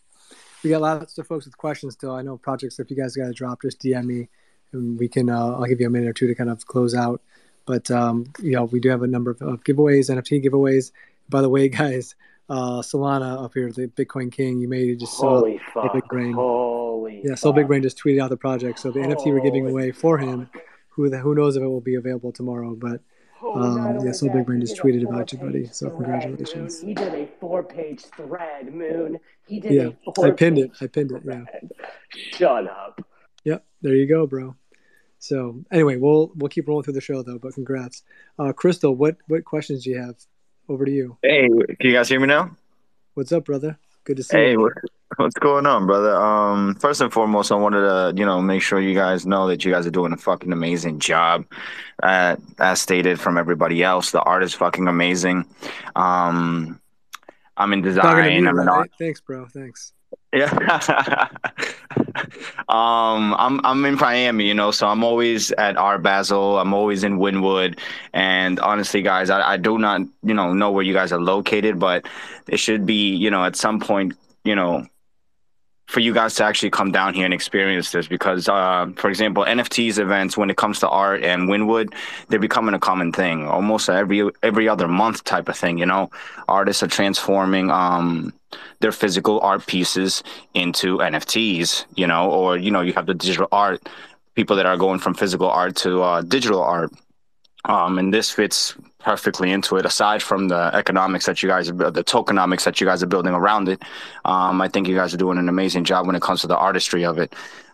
We got lots of folks with questions still. I know projects, if you guys got to drop, just D M me, and we can uh, – I'll give you a minute or two to kind of close out. But, um, you know, we do have a number of, of giveaways, N F T giveaways. By the way, guys – Uh, Solana up here, the Bitcoin King. You made it. Just saw Holy fuck. Big Brain. Holy yeah, Soul Big Brain just tweeted out the project. So the Holy N F T we're giving away for him, who the, who knows if it will be available tomorrow. But um, yeah, Soul Big Brain just tweeted about you, buddy. So congratulations. He did a four-page thread, Moon. He did. Yeah, I pinned it. I pinned it. Yeah. Shut up. Yep. There you go, bro. So anyway, we'll we'll keep rolling through the show though. But congrats, uh, Crystal. What what questions do you have? Over to you. Hey, can you guys hear me now? What's up, brother? Good to see hey, you. Hey, what's going on, brother? Um, first and foremost, I wanted to, you know, make sure you guys know that you guys are doing a fucking amazing job. Uh, as stated from everybody else, the art is fucking amazing. Um, I'm in design. I'm in art. Thanks, bro. Thanks. Yeah. um, I'm I'm in Miami, you know, so I'm always at Art Basel. I'm always in Wynwood. And honestly, guys, I, I do not, you know, know where you guys are located, but it should be, you know, at some point, you know, for you guys to actually come down here and experience this, because, uh, for example, N F Ts events, when it comes to Art and Wynwood, they're becoming a common thing, almost every every other month type of thing. You know, artists are transforming um, their physical art pieces into N F Ts. You know, or you know, you have the digital art people that are going from physical art to uh, digital art, um, and this fits perfectly into it. Aside from the economics that you guys, the tokenomics that you guys are building around it, um, I think you guys are doing an amazing job when it comes to the artistry of it.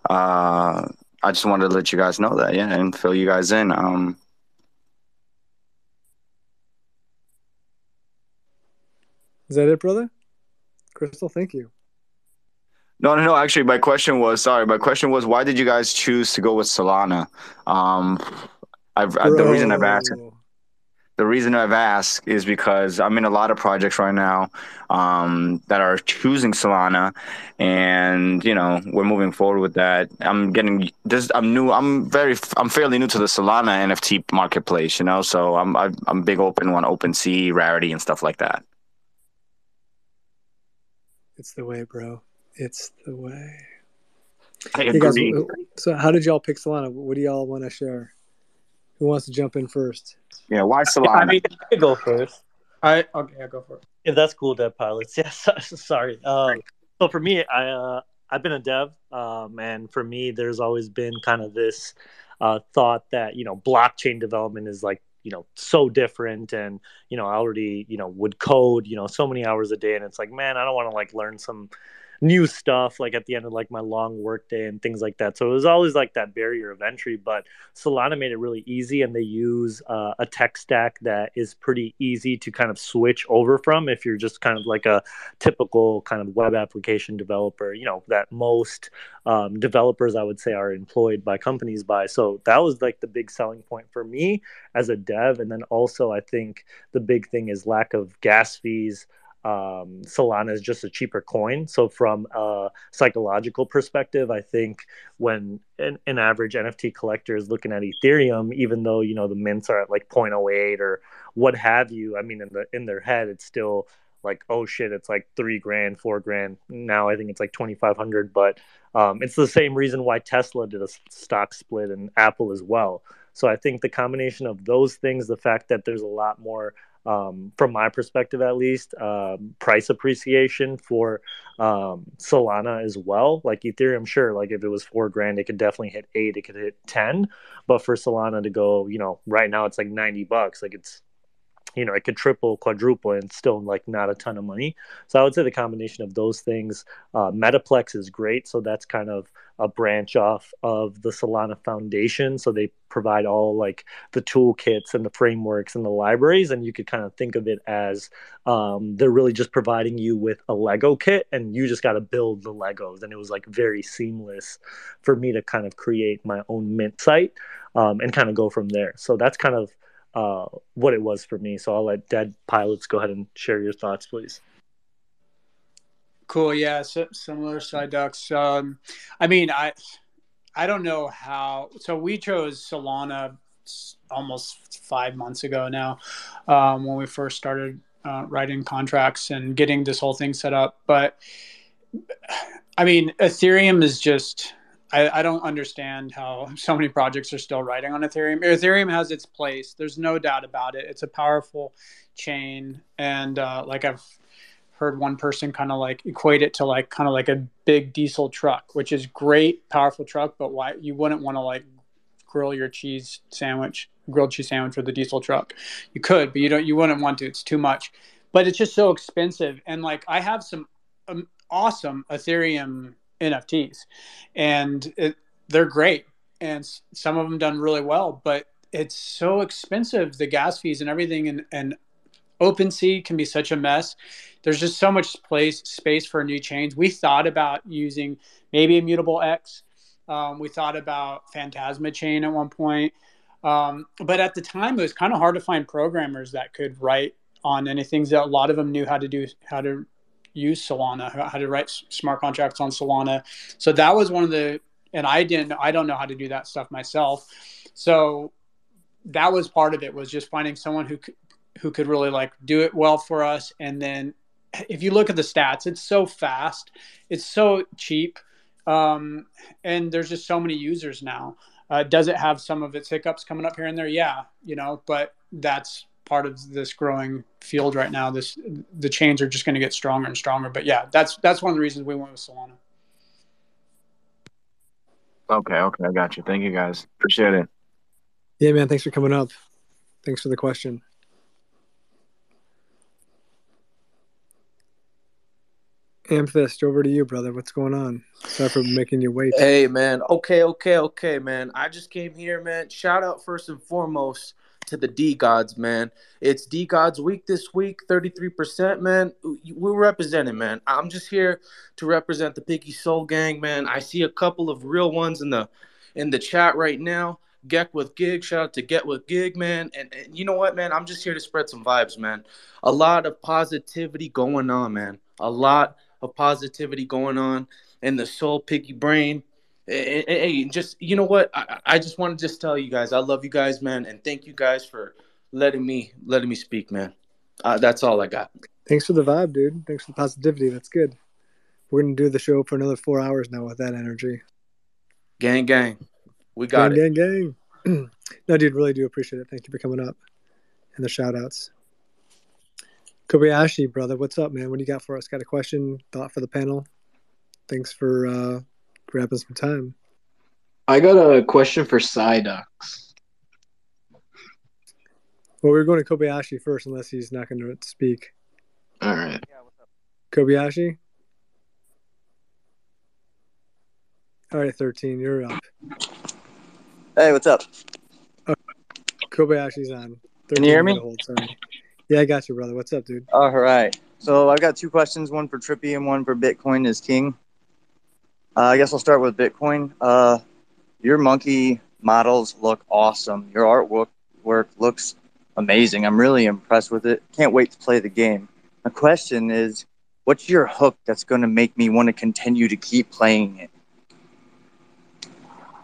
Uh, I just wanted to let you guys know that, yeah, and fill you guys in. Um, Is that it, brother? Crystal, thank you. No, no, no. Actually, my question was, sorry, my question was, why did you guys choose to go with Solana? Um, I've, I, the reason I've asked. The reason I've asked is because I'm in a lot of projects right now um, that are choosing Solana, and you know we're moving forward with that. I'm getting this. I'm new. I'm very. I'm fairly new to the Solana N F T marketplace. You know, so I'm I'm big open on OpenSea, Rarity, and stuff like that. It's the way, bro. It's the way. I agree. Hey guys, so, how did y'all pick Solana? What do y'all want to share? Who wants to jump in first? Yeah, why Solana? I mean, I could go first. I okay, I'll go first. If that's cool, Dead Pilotz. Yeah, so, sorry. Um, so for me, I uh, I've been a dev, um, and for me, there's always been kind of this uh, thought that you know blockchain development is like you know so different, and you know I already you know would code you know so many hours a day, and it's like man, I don't want to like learn some new stuff like at the end of like my long work day and things like that. So it was always like that barrier of entry, but Solana made it really easy, and they use uh, a tech stack that is pretty easy to kind of switch over from if you're just kind of like a typical kind of web application developer, you know, that most um, developers I would say are employed by companies by. So that was like the big selling point for me as a dev. And then also I think the big thing is lack of gas fees. Um, Solana is just a cheaper coin. So from a psychological perspective, I think when an, an average N F T collector is looking at Ethereum, even though, you know, the mints are at like zero point zero eight or what have you, I mean, in the in their head, it's still like, oh, shit, it's like three grand, four grand. Now I think it's like twenty-five hundred. But um, it's the same reason why Tesla did a stock split and Apple as well. So I think the combination of those things, the fact that there's a lot more Um, from my perspective, at least, um, price appreciation for um, Solana as well. Like Ethereum, sure, like if it was four grand, it could definitely hit eight, it could hit ten. But for Solana to go, you know, right now it's like ninety bucks. Like it's, you know, it could triple, quadruple, and still like not a ton of money. So I would say the combination of those things. Uh, Metaplex is great. So that's kind of a branch off of the Solana Foundation. So they provide all like the toolkits and the frameworks and the libraries. And you could kind of think of it as um, they're really just providing you with a Lego kit, and you just got to build the Legos. And it was like very seamless for me to kind of create my own mint site um, and kind of go from there. So that's kind of Uh, what it was for me. So I'll let Dead Pilotz go ahead and share your thoughts, please. Cool, yeah, so, similar Psyducks. Um, I mean, I I don't know how. So we chose Solana almost five months ago now um, when we first started uh, writing contracts and getting this whole thing set up. But I mean, Ethereum is just, I, I don't understand how so many projects are still writing on Ethereum. Ethereum has its place. There's no doubt about it. It's a powerful chain. And uh, like I've heard one person kind of like equate it to like kind of like a big diesel truck, which is great, powerful truck. But why you wouldn't want to like grill your cheese sandwich, grilled cheese sandwich with a diesel truck. You could, but you don't, you wouldn't want to. It's too much. But it's just so expensive. And like I have some um, awesome Ethereum N F Ts, and it, they're great, and some of them done really well, but it's so expensive, the gas fees and everything, and, and OpenSea can be such a mess. There's just so much place space for new chains. We thought about using maybe Immutable X. Um, we thought about Phantasma Chain at one point, um, but at the time it was kind of hard to find programmers that could write on anything. So a lot of them knew how to do how to use Solana, how to write smart contracts on Solana. So that was one of the, and I didn't, I don't know how to do that stuff myself. So that was part of it, was just finding someone who who could really like do it well for us. And then if you look at the stats, it's so fast, it's so cheap. Um, and there's just so many users now. Uh, does it have some of its hiccups coming up here and there? Yeah, you know, but that's part of this growing field right now. This, the chains are just going to get stronger and stronger. But yeah, that's that's one of the reasons we went with Solana. Okay, okay, I got you. Thank you, guys. Appreciate it. Yeah, man, thanks for coming up. Thanks for the question. Amphist, over to you, brother. What's going on? Sorry for making you wait. Hey, man. Okay, okay, okay, man. I just came here, man. Shout out first and foremost to the D-Gods, man. It's D-Gods week this week, thirty-three percent, man. We're representing, man. I'm just here to represent the Piggy Sol Gang, man. I see a couple of real ones in the in the chat right now. Get with Gig, shout out to Get with Gig, man. And, and you know what, man? I'm just here to spread some vibes, man. A lot of positivity going on, man. A lot of positivity going on in the Soul Piggy Brain. Hey, hey, just, you know what? I, I just want to just tell you guys, I love you guys, man, and thank you guys for letting me letting me speak, man. Uh, that's all I got. Thanks for the vibe, dude. Thanks for the positivity. That's good. We're gonna do the show for another four hours now with that energy. Gang, gang. We got gang, it. Gang, gang. No, dude, really do appreciate it. Thank you for coming up and the shout outs. Kobayashi, brother, what's up, man? What do you got for us? Got a question, thought for the panel? Thanks for uh, grabbing some time. I got a question for Psyducks. Well, we're going to Kobayashi first, unless he's not going to speak. All right. Yeah, what's up? Kobayashi? All right, thirteen, you're up. Hey, what's up? Oh, Kobayashi's on. Can you hear me? Hold, sorry. Yeah, I got you, brother. What's up, dude? All right. So I've got two questions, one for Trippy and one for Bitcoin is King. Uh, I guess I'll start with Bitcoin. Uh, your monkey models look awesome. Your artwork work looks amazing. I'm really impressed with it. Can't wait to play the game. My question is, what's your hook that's going to make me want to continue to keep playing it?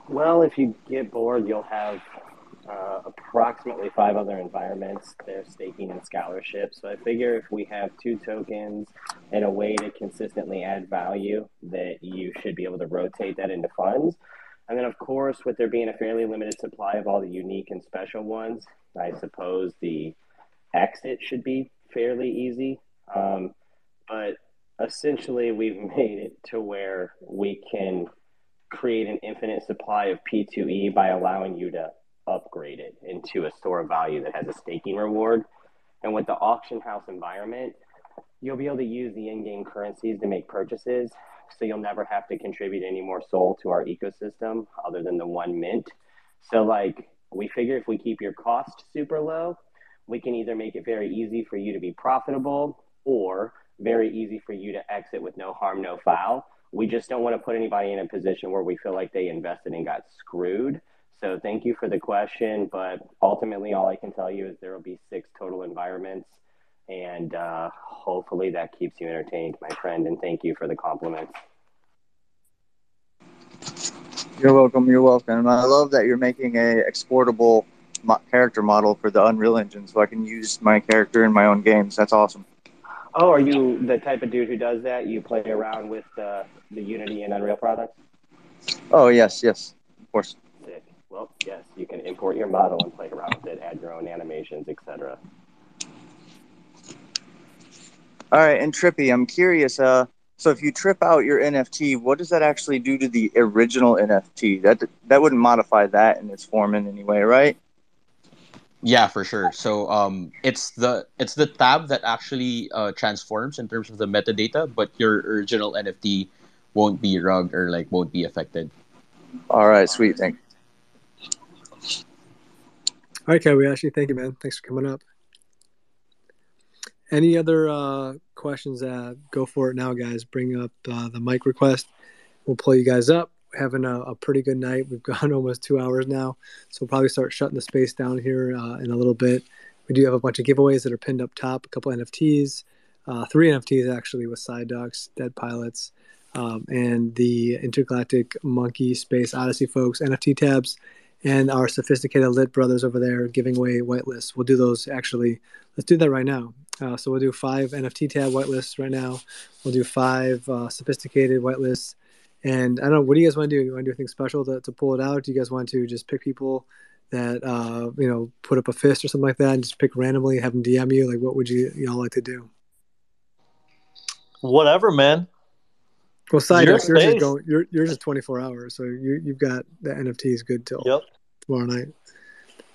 Well, if you get bored, you'll have... Uh, approximately five other environments. There's staking and scholarship. So I figure if we have two tokens and a way to consistently add value, that you should be able to rotate that into funds. And then, of course, with there being a fairly limited supply of all the unique and special ones, I suppose the exit should be fairly easy. Um, but essentially, we've made it to where we can create an infinite supply of P two E by allowing you to upgrade it into a store of value that has a staking reward. And with the auction house environment, you'll be able to use the in-game currencies to make purchases, so you'll never have to contribute any more soul to our ecosystem other than the one mint. So like, we figure if we keep your cost super low, we can either make it very easy for you to be profitable or very easy for you to exit with no harm, no foul. We just don't want to put anybody in a position where we feel like they invested and got screwed. So thank you for the question, but ultimately all I can tell you is there will be six total environments, and uh, hopefully that keeps you entertained, my friend, and thank you for the compliments. You're welcome, you're welcome. I love that you're making a exportable mo- character model for the Unreal Engine, so I can use my character in my own games. That's awesome. Oh, are you the type of dude who does that? You play around with uh, the Unity and Unreal products? Oh, yes, yes, of course. Well, yes, you can import your model and play around with it, add your own animations, et cetera. All right, and Trippy, I'm curious. Uh, so if you trip out your N F T, what does that actually do to the original N F T? That that wouldn't modify that in its form in any way, right? Yeah, for sure. So um, it's the it's the tab that actually uh, transforms in terms of the metadata, but your original N F T won't be rugged or like won't be affected. All right, sweet, thanks. All right, Kobayashi, thank you, man. Thanks for coming up. Any other uh, questions? Uh, go for it now, guys. Bring up uh, the mic request. We'll pull you guys up. We're having a, a pretty good night. We've gone almost two hours now, so we'll probably start shutting the space down here uh, in a little bit. We do have a bunch of giveaways that are pinned up top, a couple N F Ts, uh, three N F Ts actually with Psyducks, Dead Pilotz, um, and the Intergalactic Monkey Space Odyssey folks, NFTabs, and our sophisticated lit brothers over there giving away whitelists. We'll do those actually. Let's do that right now. Uh, so we'll do five N F T tab whitelists right now. We'll do five uh, sophisticated whitelists. And I don't know, what do you guys want to do? You want to do anything special to, to pull it out? Do you guys want to just pick people that, uh, you know, put up a fist or something like that and just pick randomly, have them D M you? Like, what would you, you all like to do? Whatever, man. Well, side yours is going. Yours is twenty-four hours, so you you've got the N F Ts good till yep. tomorrow night.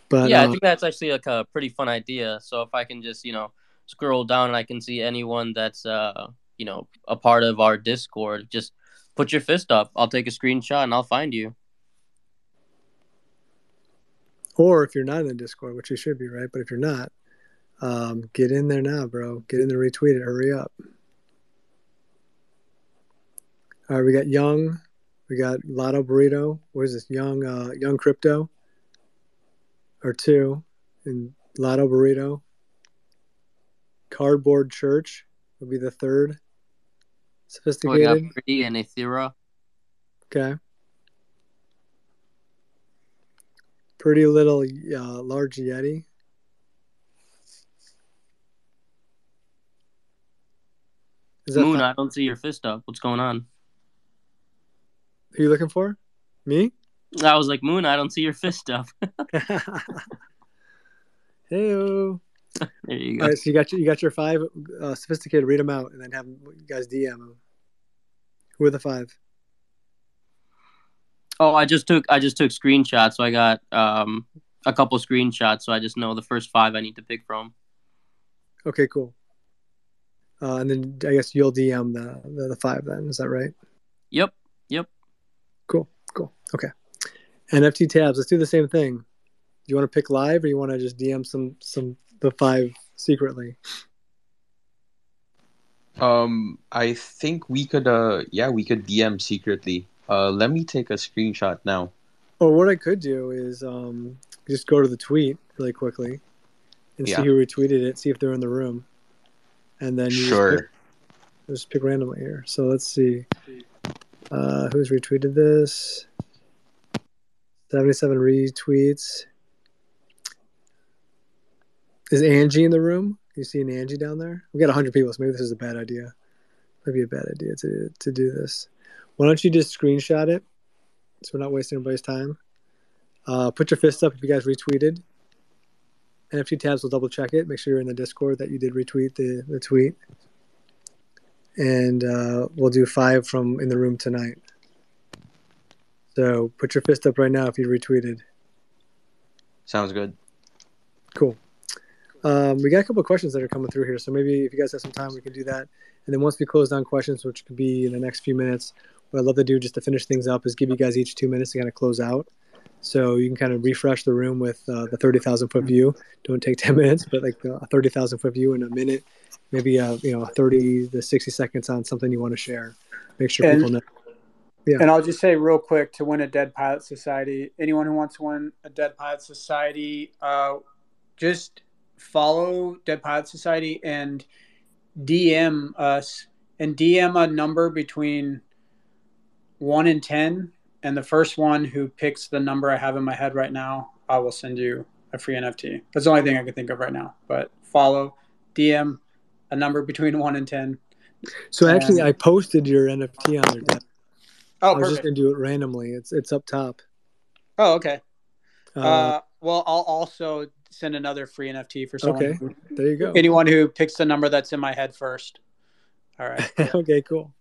But yeah, uh, I think that's actually like a pretty fun idea. So if I can just you know scroll down and I can see anyone that's uh you know a part of our Discord, just put your fist up. I'll take a screenshot and I'll find you. Or if you're not in the Discord, which you should be, right? But if you're not, um, get in there now, bro. Get in there, retweet it. Hurry up. All right, we got Young, we got Lotto Burrito. What is this? Young, uh, Young Crypto, or two, and Lotto Burrito. Cardboard Church would be the third. Sophisticated. Oh, we got Pretty and Aethera. Okay. Pretty Little uh, Large Yeti. Is that Moon, fun? I don't see your fist up. What's going on? Who you looking for? Me? I was like, Moon, I don't see your fist up. Hey-o. There you go. All right, so you got your, you got your five uh, sophisticated. Read them out, and then have you guys D M them. Who are the five? Oh, I just took I just took screenshots, so I got um a couple screenshots, so I just know the first five I need to pick from. Okay, cool. Uh, and then I guess you'll D M the, the the five then. Is that right? Yep. Yep. Cool. Cool. Okay. N F T tabs. Let's do the same thing. Do you want to pick live or you want to just D M some some the five secretly? Um, I think we could. Uh, yeah, we could D M secretly. Uh, let me take a screenshot now. Or what I could do is um just go to the tweet really quickly and yeah. see who retweeted it. See if they're in the room, and then you sure. Just pick, just pick randomly here. So let's see. Uh, who's retweeted this? seventy-seven retweets. Is Angie in the room? You see an Angie down there? We got one hundred people, so maybe this is a bad idea. Might be a bad idea to to do this. Why don't you just screenshot it so we're not wasting everybody's time? Uh, put your fist up if you guys retweeted. N F T tabs will double check it. Make sure you're in the Discord that you did retweet the, the tweet. And uh, we'll do five from in the room tonight. So put your fist up right now if you retweeted. Sounds good. Cool. Um, we got a couple of questions that are coming through here. So maybe if you guys have some time, we can do that. And then once we close down questions, which could be in the next few minutes, what I'd love to do just to finish things up is give you guys each two minutes to kind of close out. So you can kind of refresh the room with uh, the thirty thousand foot view. Don't take ten minutes, but like a thirty thousand foot view in a minute. Maybe uh, you know thirty to sixty seconds on something you want to share. Make sure and, people know. Yeah. And I'll just say real quick, to win a Dead Pilotz Society, anyone who wants to win a Dead Pilotz Society, uh, just follow Dead Pilotz Society and D M us. And D M a number between one and ten. And the first one who picks the number I have in my head right now, I will send you a free N F T. That's the only thing I can think of right now. But follow, D M a number between one and ten. So and actually, I posted your N F T on there. Oh, I was perfect. Just going to do it randomly. It's it's up top. Oh, okay. Uh, uh, well, I'll also send another free N F T for someone. Okay, who, there you go. Anyone who picks the number that's in my head first. All right. Yeah. Okay, cool.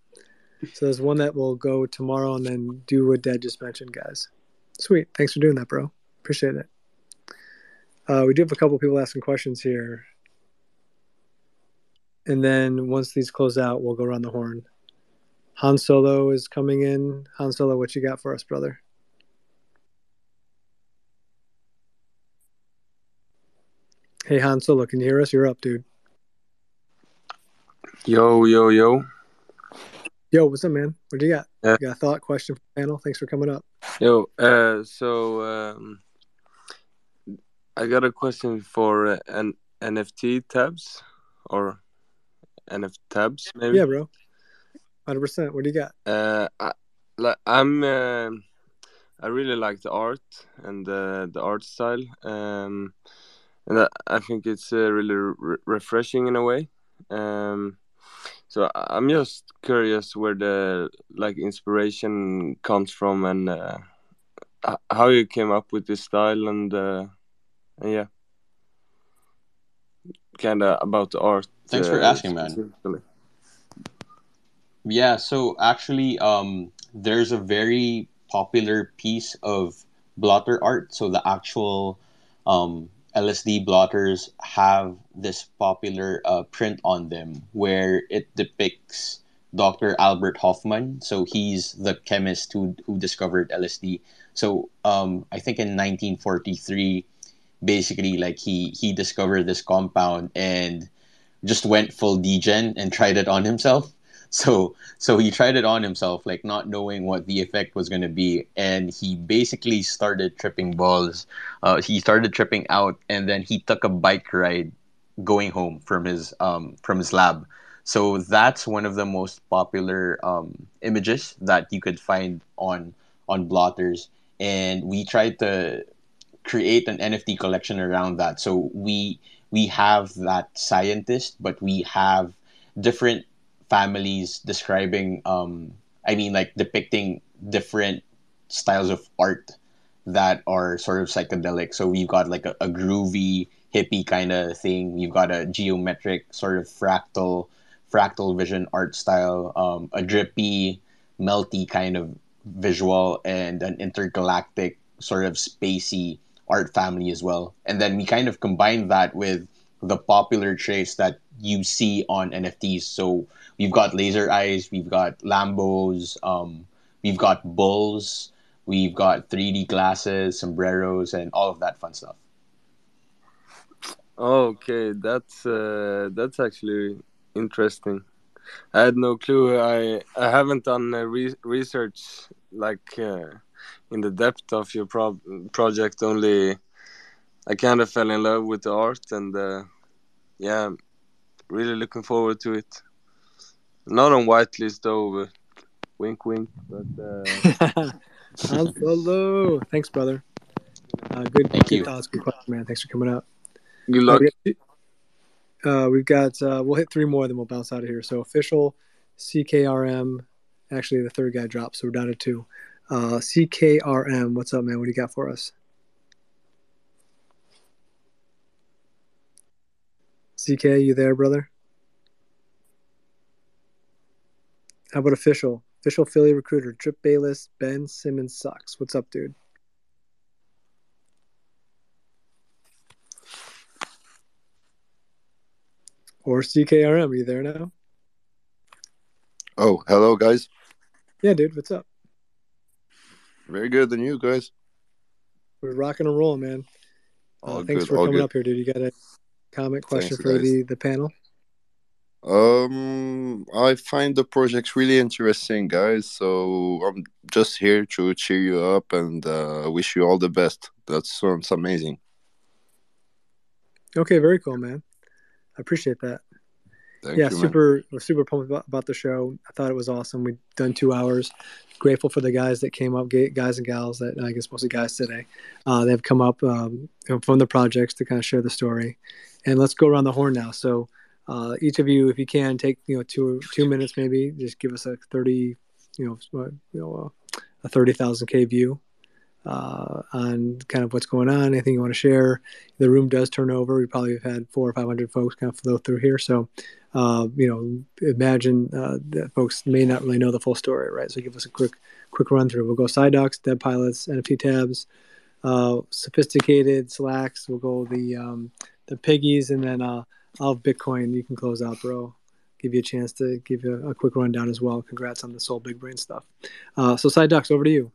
So there's one that will go tomorrow and then do what Dad just mentioned, guys. Sweet. Thanks for doing that, bro. Appreciate it. Uh, we do have a couple people asking questions here. And then once these close out, we'll go around the horn. Han Solo is coming in. Han Solo, what you got for us, brother? Hey, Han Solo, can you hear us? You're up, dude. Yo, yo, yo. Yo, what's up, man? What do you got? Uh, you got a thought, question for the panel? Thanks for coming up. Yo, uh, so um, I got a question for uh, N F T tabs or NFTabs, maybe. Yeah, bro. one hundred percent. What do you got? Uh, I, like, I'm. Uh, I really like the art and uh, the art style, um, and I, I think it's uh, really re- refreshing in a way. Um, so I'm just curious where the like inspiration comes from and uh, how you came up with this style and, uh, and yeah, kind of about the art. Thanks for uh, asking, man. Yeah, so actually, um, there's a very popular piece of blotter art. So the actual um, L S D blotters have this popular uh, print on them where it depicts Doctor Albert Hofmann. So he's the chemist who who discovered L S D. So um, I think in nineteen forty-three, basically, like he he discovered this compound and just went full degen and tried it on himself. So so he tried it on himself, like not knowing what the effect was going to be. And he basically started tripping balls. Uh, he started tripping out, and then he took a bike ride going home from his um, from his lab. So that's one of the most popular um, images that you could find on on blotters. And we tried to create an N F T collection around that. So we we have that scientist, but we have different families describing, um, I mean, like depicting different styles of art that are sort of psychedelic. So we've got like a, a groovy hippie kind of thing. We've got a geometric sort of fractal, fractal vision art style, um, a drippy, melty kind of visual, and an intergalactic sort of spacey art family as well. And then we kind of combine that with the popular traits that you see on N F Ts. So we've got laser eyes, we've got Lambos, um, we've got bulls, we've got three D glasses, sombreros, and all of that fun stuff. Okay, that's uh, that's actually interesting. I had no clue. I I haven't done re- research like uh, in the depth of your pro- project. Only I kind of fell in love with the art, and uh, yeah, really looking forward to it. Not on whitelist though, but wink, wink. But uh... hello, thanks, brother. Uh, good, Thank good you. thoughts, good question, man. Thanks for coming out. Good luck. Uh, we've got. Uh, we'll hit three more, then we'll bounce out of here. So official, C K R M. Actually, the third guy dropped, so we're down to two. Uh, C K R M, what's up, man? What do you got for us? C K, you there, brother? How about official? Official Philly recruiter, Drip Bayless, Ben Simmons sucks. What's up, dude? Or C K R M, are you there now? Oh, hello, guys. Yeah, dude, what's up? Very good than you, guys. We're rocking and rolling, man. All uh, thanks good, for all coming good. up here, dude. You got it. Comment question Thanks, for guys. the the panel. Um, I find the projects really interesting, guys. So I'm just here to cheer you up and uh, wish you all the best. That sounds amazing. Okay, very cool, man. I appreciate that. Thank yeah, you, super. Man. We're super pumped about the show. I thought it was awesome. We've done two hours. Grateful for the guys that came up, guys and gals that I guess mostly guys today. Uh, they've come up um, from the projects to kind of share the story. And let's go around the horn now. So uh, each of you, if you can, take you know two two minutes maybe. Just give us a thirty, you know, you know a thirty thousand K view uh, on kind of what's going on. Anything you want to share. The room does turn over. We probably have had four or five hundred folks kind of flow through here. So uh, you know, imagine uh, that folks may not really know the full story, right? So give us a quick quick run through. We'll go Psyducks, Dead Pilotz, NFTabs, uh, Sophisticated, Slacks. We'll go the um, the Piggies, and then uh, I'll Bitcoin. You can close out, bro. Give you a chance to give you a, a quick rundown as well. Congrats on the Soul Big Brain stuff. Uh, so, Psyducks, over to you.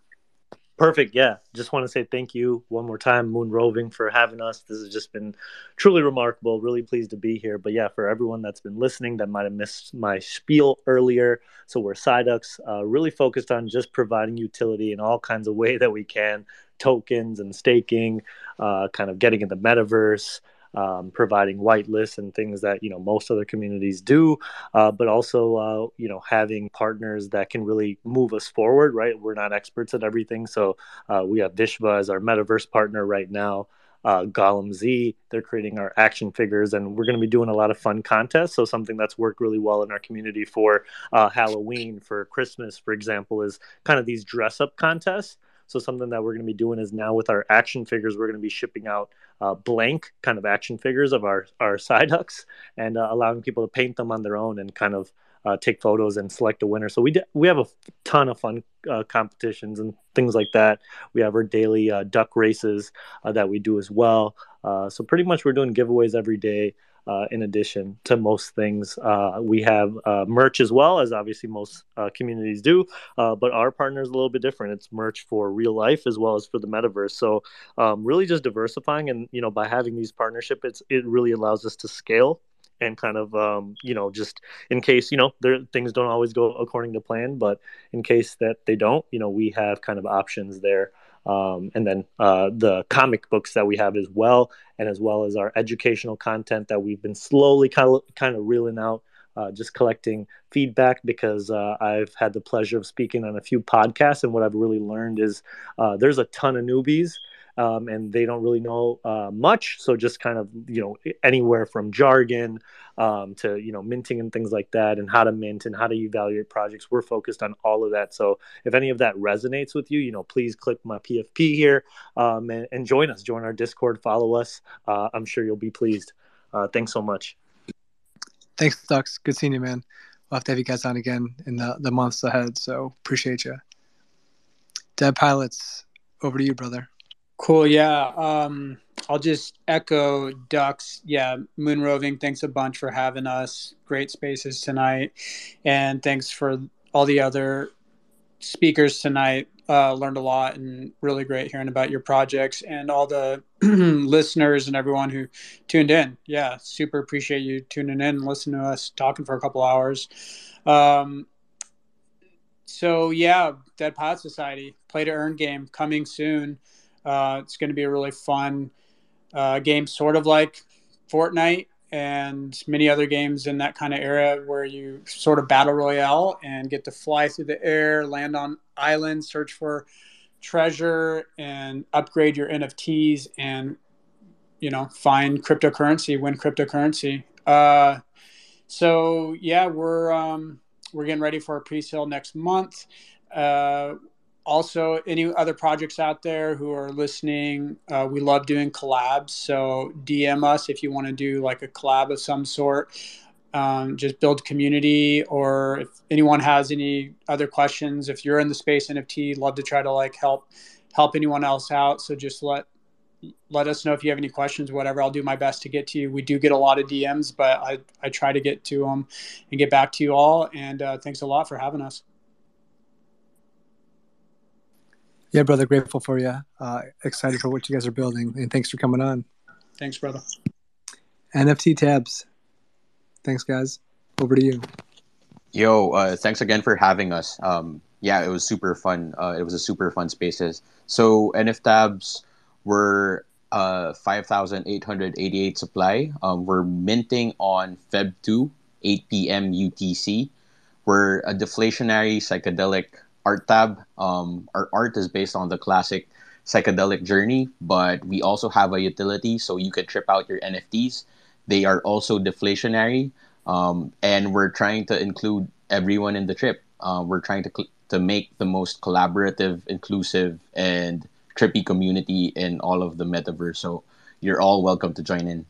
Perfect. Yeah. Just want to say thank you one more time, Moon Roving, for having us. This has just been truly remarkable. Really pleased to be here. But yeah, for everyone that's been listening that might have missed my spiel earlier. So we're Psyducks, uh, really focused on just providing utility in all kinds of way that we can. Tokens and staking, uh, kind of getting in the metaverse, um, providing whitelists and things that, you know, most other communities do, uh, but also, uh, you know, having partners that can really move us forward, right? We're not experts at everything. So uh, we have Vishva as our metaverse partner right now. Uh, Gollum Z, they're creating our action figures, and we're going to be doing a lot of fun contests. So something that's worked really well in our community for uh, Halloween, for Christmas, for example, is kind of these dress-up contests. So something that we're going to be doing is now with our action figures, we're going to be shipping out uh, blank kind of action figures of our, our Psyducks and uh, allowing people to paint them on their own and kind of uh, take photos and select a winner. So we d- we have a ton of fun uh, competitions and things like that. We have our daily uh, duck races uh, that we do as well. Uh, so pretty much we're doing giveaways every day. Uh, in addition to most things, uh, we have uh, merch as well, as obviously most uh, communities do. Uh, but our partner is a little bit different. It's merch for real life as well as for the metaverse. So um, really just diversifying. And, you know, by having these partnerships, it's, it really allows us to scale and kind of, um, you know, just in case, you know, there, things don't always go according to plan. But in case that they don't, you know, we have kind of options there. Um, and then uh, the comic books that we have as well, and as well as our educational content that we've been slowly kind of, kind of reeling out, uh, just collecting feedback, because uh, I've had the pleasure of speaking on a few podcasts, and what I've really learned is uh, there's a ton of newbies. Um, and they don't really know uh, much. So just kind of, you know, anywhere from jargon um, to, you know, minting and things like that, and how to mint and how to evaluate projects. We're focused on all of that. So if any of that resonates with you, you know, please click my P F P here um, and, and join us. Join our Discord. Follow us. Uh, I'm sure you'll be pleased. Uh, thanks so much. Thanks, Dux. Good seeing you, man. We'll have to have you guys on again in the, the months ahead. So appreciate you. Dead Pilotz, over to you, brother. Cool, yeah. Um, I'll just echo Ducks. Yeah, Moon Roving, thanks a bunch for having us. Great spaces tonight. And thanks for all the other speakers tonight. Uh, learned a lot, and really great hearing about your projects and all the listeners and everyone who tuned in. Yeah, super appreciate you tuning in and listening to us talking for a couple hours. Um, so, yeah, Dead Pilotz Society, play to earn game coming soon. Uh, it's going to be a really fun uh, game, sort of like Fortnite and many other games in that kind of era, where you sort of battle royale and get to fly through the air, land on islands, search for treasure, and upgrade your N F Ts and, you know, find cryptocurrency, win cryptocurrency. Uh, so, yeah, we're um, we're getting ready for a pre-sale next month. Uh Also, any other projects out there who are listening, uh, we love doing collabs. So D M us if you want to do like a collab of some sort. Um, just build community, or if anyone has any other questions, if you're in the space N F T, love to try to like help help anyone else out. So just let let us know if you have any questions, whatever. I'll do my best to get to you. We do get a lot of D Ms, but I, I try to get to them and get back to you all. And uh, thanks a lot for having us. Yeah, brother, grateful for you. Uh, excited for what you guys are building, and thanks for coming on. Thanks, brother. N F T tabs. Thanks, guys. Over to you. Yo, uh, thanks again for having us. Um, yeah, it was super fun. Uh, it was a super fun spaces. So NFTabs were uh, five thousand eight hundred eighty-eight supply. Um, we're minting on February second, eight p.m. U T C. We're a deflationary psychedelic art tab. Um, our art is based on the classic psychedelic journey, but we also have a utility, so you could trip out your N F Ts. They are also deflationary, um, and we're trying to include everyone in the trip. Uh, we're trying to cl- to make the most collaborative, inclusive, and trippy community in all of the metaverse. So you're all welcome to join in.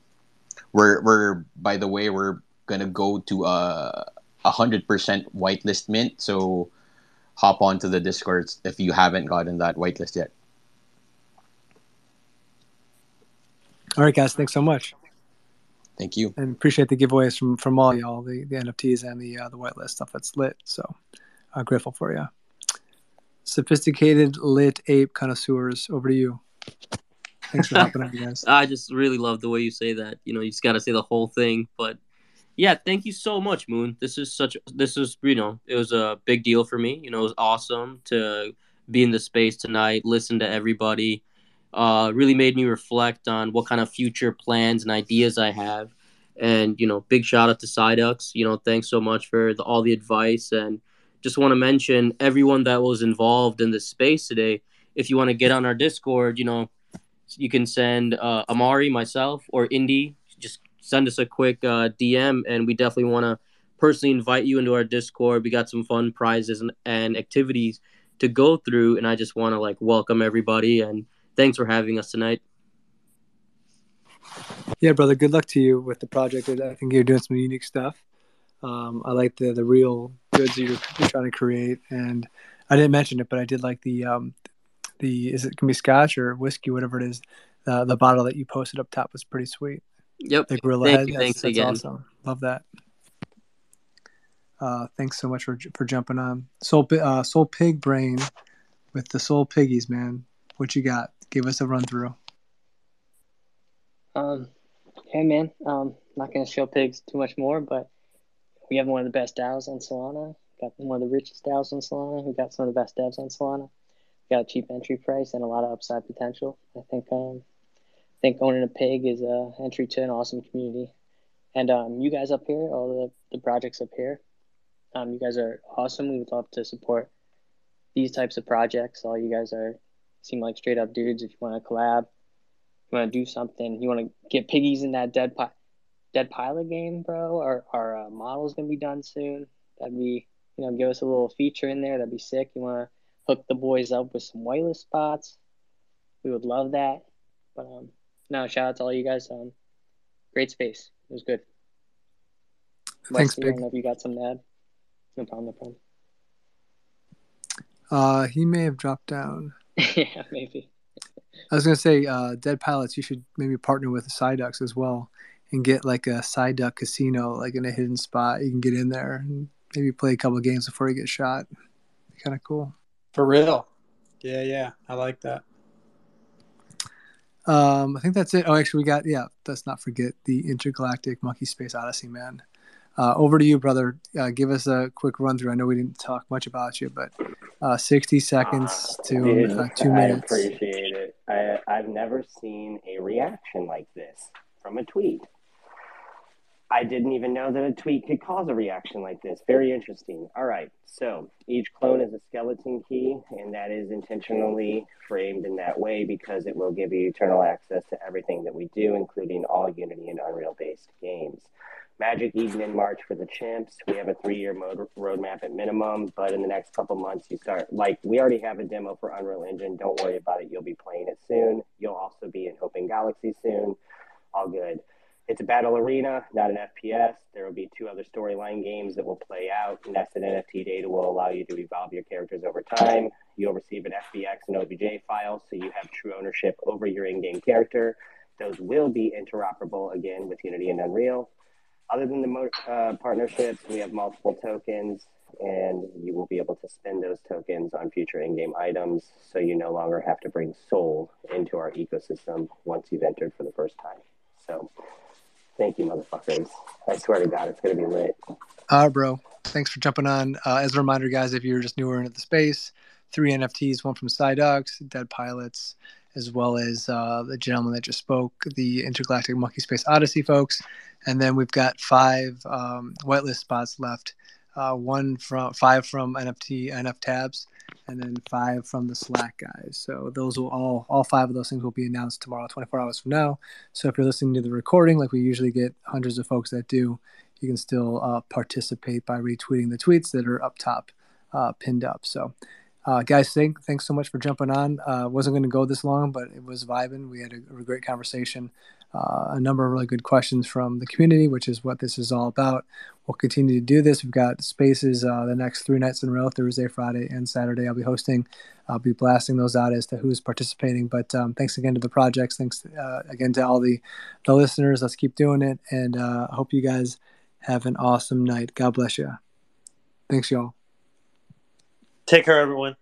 We're we're by the way, we're gonna go to a a hundred percent whitelist mint. So hop onto the Discord if you haven't gotten that whitelist yet. All right, guys. Thanks so much. Thank you. And appreciate the giveaways from, from all y'all, the, the N F Ts and the uh, the whitelist stuff that's lit. So uh, grateful for you. Sophisticated lit ape connoisseurs, over to you. Thanks for hopping on, you guys. I just really love the way you say that. You know, you just got to say the whole thing, but... Yeah, thank you so much, Moon. This is such, this is, you know, it was a big deal for me. You know, it was awesome to be in the space tonight, listen to everybody, uh, really made me reflect on what kind of future plans and ideas I have. And, you know, big shout out to Psyducks. You know, thanks so much for the, all the advice. And just want to mention everyone that was involved in this space today. If you want to get on our Discord, you know, you can send uh, Amari, myself, or Indy. Just send us a quick uh, D M, and we definitely want to personally invite you into our Discord. We got some fun prizes and, and activities to go through, and I just want to, like, welcome everybody, and thanks for having us tonight. Yeah, brother, good luck to you with the project. I think you're doing some unique stuff. Um, I like the, the real goods that you're, you're trying to create, and I didn't mention it, but I did like the, um, the is it can be scotch or whiskey, whatever it is, uh, the bottle that you posted up top was pretty sweet. Yep. The gorilla head. Thanks, that's, again. That's awesome. Love that. Uh, thanks so much for for jumping on. Soul, uh, Soul Pig Brain with the Soul Piggies, man. What you got? Give us a run through. Um, hey, man. Um, not going to show pigs too much more, but we have one of the best DAOs on Solana. Got one of the richest DAOs on Solana. We got some of the best devs on Solana. We got a cheap entry price and a lot of upside potential. I think um, I think owning a pig is an entry to an awesome community. And um, you guys up here, all the, the projects up here, Um, you guys are awesome. We would love to support these types of projects. All you guys are seem like straight up dudes. If you want to collab, you want to do something, you want to get piggies in that dead pi- dead pilot game, bro. Our our uh, model's gonna be done soon. That'd be, you know, give us a little feature in there. That'd be sick. You want to hook the boys up with some whitelist spots. We would love that. But um, no, shout out to all you guys. Um, great space. It was good. Thanks, Westy, big. I don't know if you got something to add. No problem, no problem. Uh, he may have dropped down. Yeah, maybe. I was going to say, uh, Dead Pilotz, you should maybe partner with the Psyducks as well and get like a Psyduck casino, like in a hidden spot. You can get in there and maybe play a couple of games before you get shot. Kind of cool. For real. Yeah, yeah. I like that. Um, I think that's it. Oh, actually, we got, yeah, let's not forget the Intergalactic Monkey Space Odyssey, man. Uh, over to you, brother. Uh, give us a quick run through. I know we didn't talk much about you, but uh, sixty seconds to Dude, uh, two minutes. I appreciate it. I, I've never seen a reaction like this from a tweet. I didn't even know that a tweet could cause a reaction like this. Very interesting. All right. So each clone is a skeleton key, and that is intentionally framed in that way because it will give you eternal access to everything that we do, including all Unity and Unreal-based games. Magic Eden in March for the champs. We have a three-year mode roadmap at minimum, but in the next couple months, you start, like, we already have a demo for Unreal Engine. Don't worry about it. You'll be playing it soon. You'll also be in Open Galaxy soon. All good. It's a battle arena, not an F P S. There will be two other storyline games that will play out. Nested N F T data will allow you to evolve your characters over time. You'll receive an F B X and O B J file, so you have true ownership over your in-game character. Those will be interoperable, again, with Unity and Unreal. Other than the uh, partnerships, we have multiple tokens, and you will be able to spend those tokens on future in-game items, so you no longer have to bring soul into our ecosystem once you've entered for the first time. So thank you, motherfuckers. I swear to God, it's going to be lit. All right, bro. Thanks for jumping on. Uh, as a reminder, guys, if you're just newer into the space, three N F Ts, one from Psyducks, Dead Pilotz, as well as uh, the gentleman that just spoke, the Intergalactic Monkey Space Odyssey folks. And then we've got five um, whitelist spots left, uh, one from five from N F T, NFTabs, and then five from the Slack guys. So those will all, all five of those things will be announced tomorrow, twenty-four hours from now. So if you're listening to the recording, like we usually get hundreds of folks that do, you can still uh, participate by retweeting the tweets that are up top, uh, pinned up. So Uh, guys, thank, thanks so much for jumping on. Uh, wasn't going to go this long, but it was vibing. We had a, a great conversation, uh, a number of really good questions from the community, which is what this is all about. We'll continue to do this. We've got spaces uh, the next three nights in a row, Thursday, Friday, and Saturday. I'll be hosting. I'll be blasting those out as to who's participating. But um, thanks again to the projects. Thanks uh, again to all the, the listeners. Let's keep doing it. And uh, hope you guys have an awesome night. God bless you. Thanks, y'all. Take care, everyone.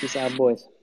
Peace out, boys.